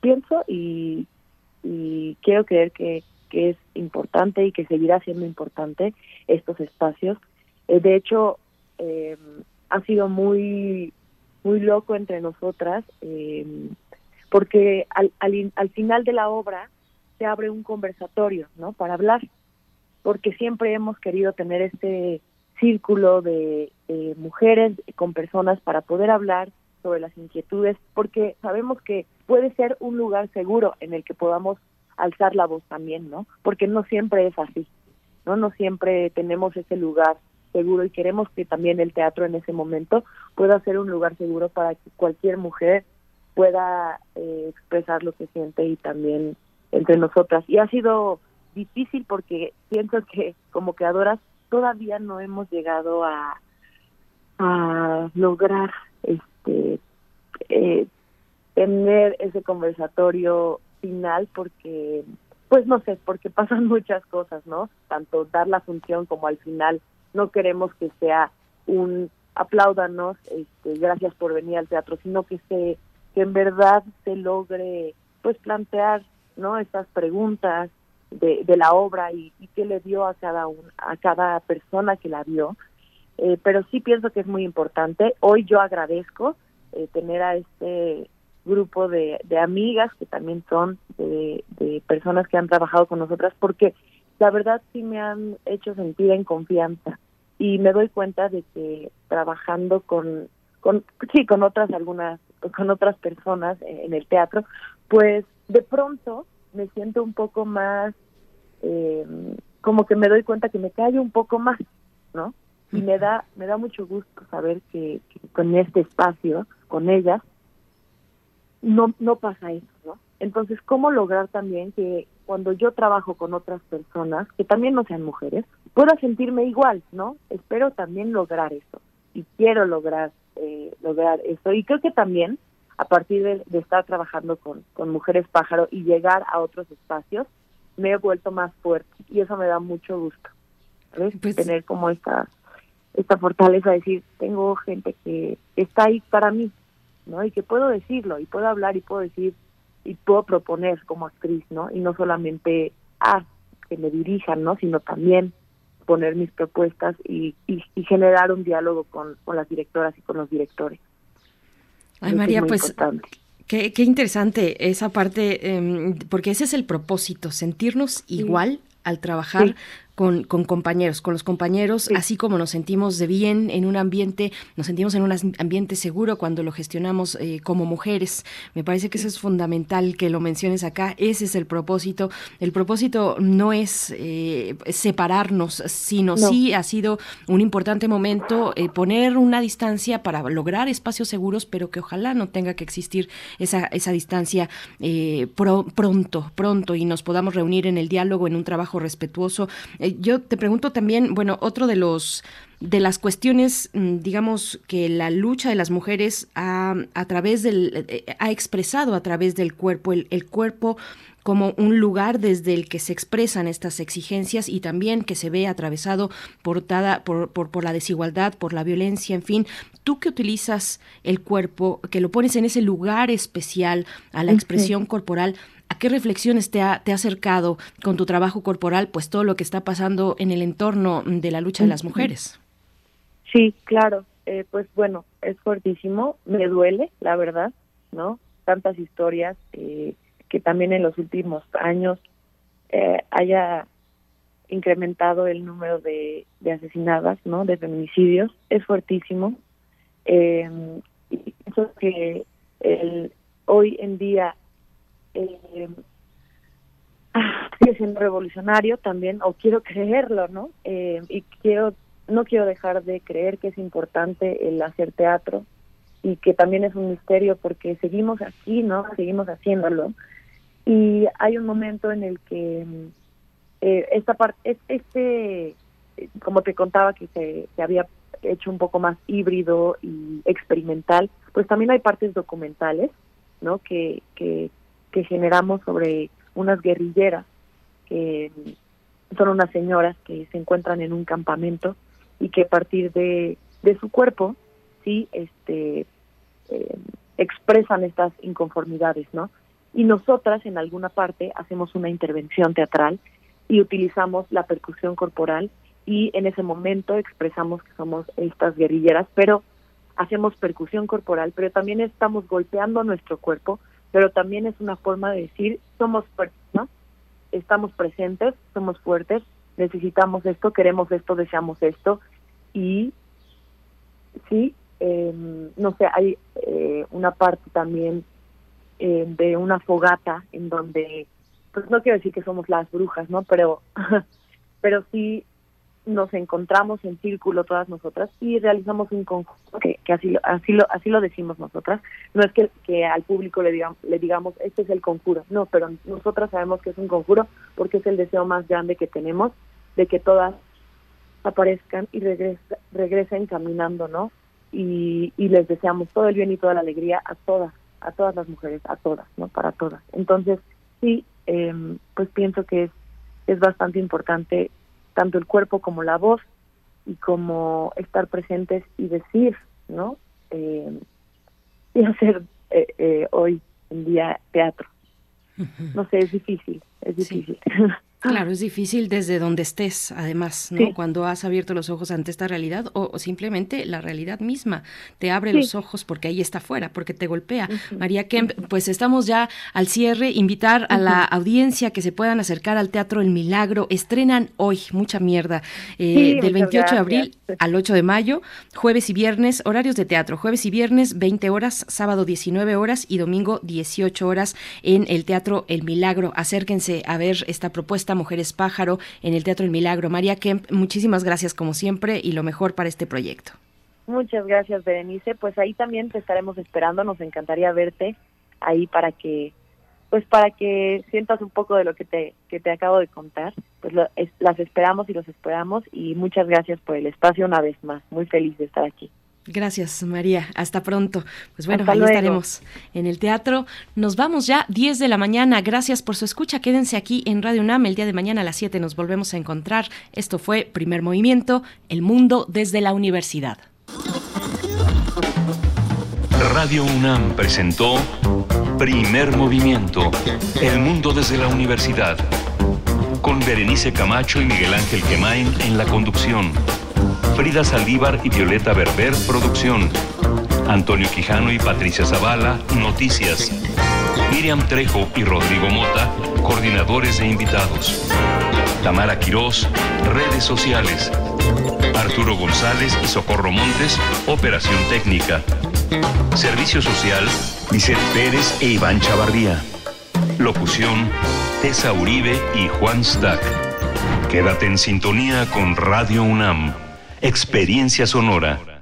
pienso y quiero creer que es importante y que seguirá siendo importante estos espacios. De hecho, ha sido muy loco entre nosotras, porque al final de la obra se abre un conversatorio, ¿no?, para hablar, porque siempre hemos querido tener este círculo de mujeres con personas para poder hablar sobre las inquietudes, porque sabemos que puede ser un lugar seguro en el que podamos alzar la voz también, ¿no? Porque no siempre es así, ¿no? No siempre tenemos ese lugar seguro, y queremos que también el teatro en ese momento pueda ser un lugar seguro para que cualquier mujer pueda expresar lo que siente, y también entre nosotras. Y ha sido difícil porque pienso que como creadoras todavía no hemos llegado a lograr tener ese conversatorio final, porque pues no sé, porque pasan muchas cosas, ¿no? Tanto dar la función como al final no queremos que sea un apláudanos, gracias por venir al teatro, sino que en verdad se logre pues plantear, ¿no?, estas preguntas de la obra y qué le dio a cada persona que la vio. Pero sí pienso que es muy importante. Hoy yo agradezco tener a este grupo de amigas que también son de personas que han trabajado con nosotras, porque la verdad sí me han hecho sentir en confianza, y me doy cuenta de que trabajando con otras personas en el teatro, pues de pronto me siento un poco más, como que me doy cuenta que me callo un poco más, ¿no? Y me da mucho gusto saber que con este espacio, con ellas, no pasa eso, ¿no? Entonces, ¿cómo lograr también que cuando yo trabajo con otras personas, que también no sean mujeres, pueda sentirme igual, ¿no? Espero también lograr eso, y quiero lograr eso. Y creo que también, a partir de estar trabajando con Mujeres Pájaro y llegar a otros espacios, me he vuelto más fuerte, y eso me da mucho gusto, ¿sabes? Pues, tener como esta fortaleza de decir, tengo gente que está ahí para mí, ¿no? Y que puedo decirlo, y puedo hablar, y puedo decir, y puedo proponer como actriz, ¿no? Y no solamente, que me dirijan, ¿no? Sino también poner mis propuestas y generar un diálogo con las directoras y con los directores. Ay, María, pues qué interesante esa parte, porque ese es el propósito, sentirnos igual al trabajar con compañeros, con los compañeros, así como nos sentimos de bien en un ambiente, nos sentimos en un ambiente seguro cuando lo gestionamos como mujeres. Me parece que eso es fundamental que lo menciones acá. Ese es el propósito. El propósito no es separarnos, sino sí ha sido un importante momento poner una distancia para lograr espacios seguros, pero que ojalá no tenga que existir esa distancia pronto y nos podamos reunir en el diálogo, en un trabajo respetuoso. Yo te pregunto también, bueno, otro de las cuestiones, digamos, que la lucha de las mujeres ha expresado a través del cuerpo, el cuerpo como un lugar desde el que se expresan estas exigencias, y también que se ve atravesado por la desigualdad, por la violencia, en fin. Tú que utilizas el cuerpo, que lo pones en ese lugar especial a la expresión corporal, ¿a qué reflexiones te ha acercado con tu trabajo corporal, pues todo lo que está pasando en el entorno de la lucha de las mujeres? Sí, claro. Pues bueno, es fuertísimo. Me duele, la verdad, ¿no? Tantas historias que también en los últimos años haya incrementado el número de asesinadas, ¿no? De feminicidios. Es fuertísimo. Y eso que hoy en día sigue siendo revolucionario también, o quiero creerlo, ¿no? Y no quiero dejar de creer que es importante el hacer teatro, y que también es un misterio porque seguimos aquí, ¿no? Seguimos haciéndolo, y hay un momento en el que como te contaba, que se había hecho un poco más híbrido y experimental, pues también hay partes documentales, ¿no?, que generamos sobre unas guerrilleras, que son unas señoras que se encuentran en un campamento y que a partir de su cuerpo, sí, expresan estas inconformidades, ¿no? Y nosotras en alguna parte hacemos una intervención teatral y utilizamos la percusión corporal y en ese momento expresamos que somos estas guerrilleras, pero hacemos percusión corporal, pero también estamos golpeando nuestro cuerpo, pero también es una forma de decir, somos fuertes, ¿no? Estamos presentes, somos fuertes, necesitamos esto, queremos esto, deseamos esto, y sí, no sé, hay una parte también de una fogata en donde, pues no quiero decir que somos las brujas, ¿no? Pero sí nos encontramos en círculo todas nosotras y realizamos un conjunto que así lo decimos nosotras. No es que al público le digamos este es el conjuro, no, pero nosotras sabemos que es un conjuro porque es el deseo más grande que tenemos de que todas aparezcan y regresen caminando, ¿no? Y les deseamos todo el bien y toda la alegría a todas las mujeres, a todas, ¿no? Para todas. Entonces, sí, pues pienso que es bastante importante tanto el cuerpo como la voz y como estar presentes y decir, ¿no? Y hacer hoy en día teatro. No sé, es difícil. Sí. Claro, es difícil desde donde estés, además, ¿no? Sí. Cuando has abierto los ojos ante esta realidad o simplemente la realidad misma te abre los ojos porque ahí está afuera, porque te golpea. Uh-huh. María Kemp, pues estamos ya al cierre, invitar a la audiencia que se puedan acercar al Teatro El Milagro. Estrenan hoy mucha mierda, del 28 de abril al 8 de mayo, jueves y viernes, horarios de teatro, jueves y viernes 20 horas, sábado 19 horas y domingo 18 horas en el Teatro El Milagro. Acérquense a ver esta propuesta Mujeres Pájaro en el Teatro El Milagro. María Kemp, muchísimas gracias como siempre y lo mejor para este proyecto. Muchas gracias, Berenice. Pues ahí también te estaremos esperando, nos encantaría verte ahí para que sientas un poco de lo que te acabo de contar. Pues las esperamos y los esperamos y muchas gracias por el espacio una vez más. Muy feliz de estar aquí. Gracias, María. Hasta pronto. Pues bueno, ahí estaremos en el teatro. Nos vamos ya, 10 de la mañana. Gracias por su escucha. Quédense aquí en Radio UNAM. El día de mañana a las 7 nos volvemos a encontrar. Esto fue Primer Movimiento, El Mundo desde la Universidad. Radio UNAM presentó Primer Movimiento, El Mundo desde la Universidad. Con Berenice Camacho y Miguel Ángel Quemain en la conducción. Frida Saldívar y Violeta Berber, producción. Antonio Quijano y Patricia Zavala, noticias. Miriam Trejo y Rodrigo Mota, coordinadores e invitados. Tamara Quiroz, redes sociales. Arturo González y Socorro Montes, operación técnica. Servicio social, Lisette Pérez e Iván Chavarría. Locución, Tessa Uribe y Juan Stack. Quédate en sintonía con Radio UNAM. Experiencia sonora.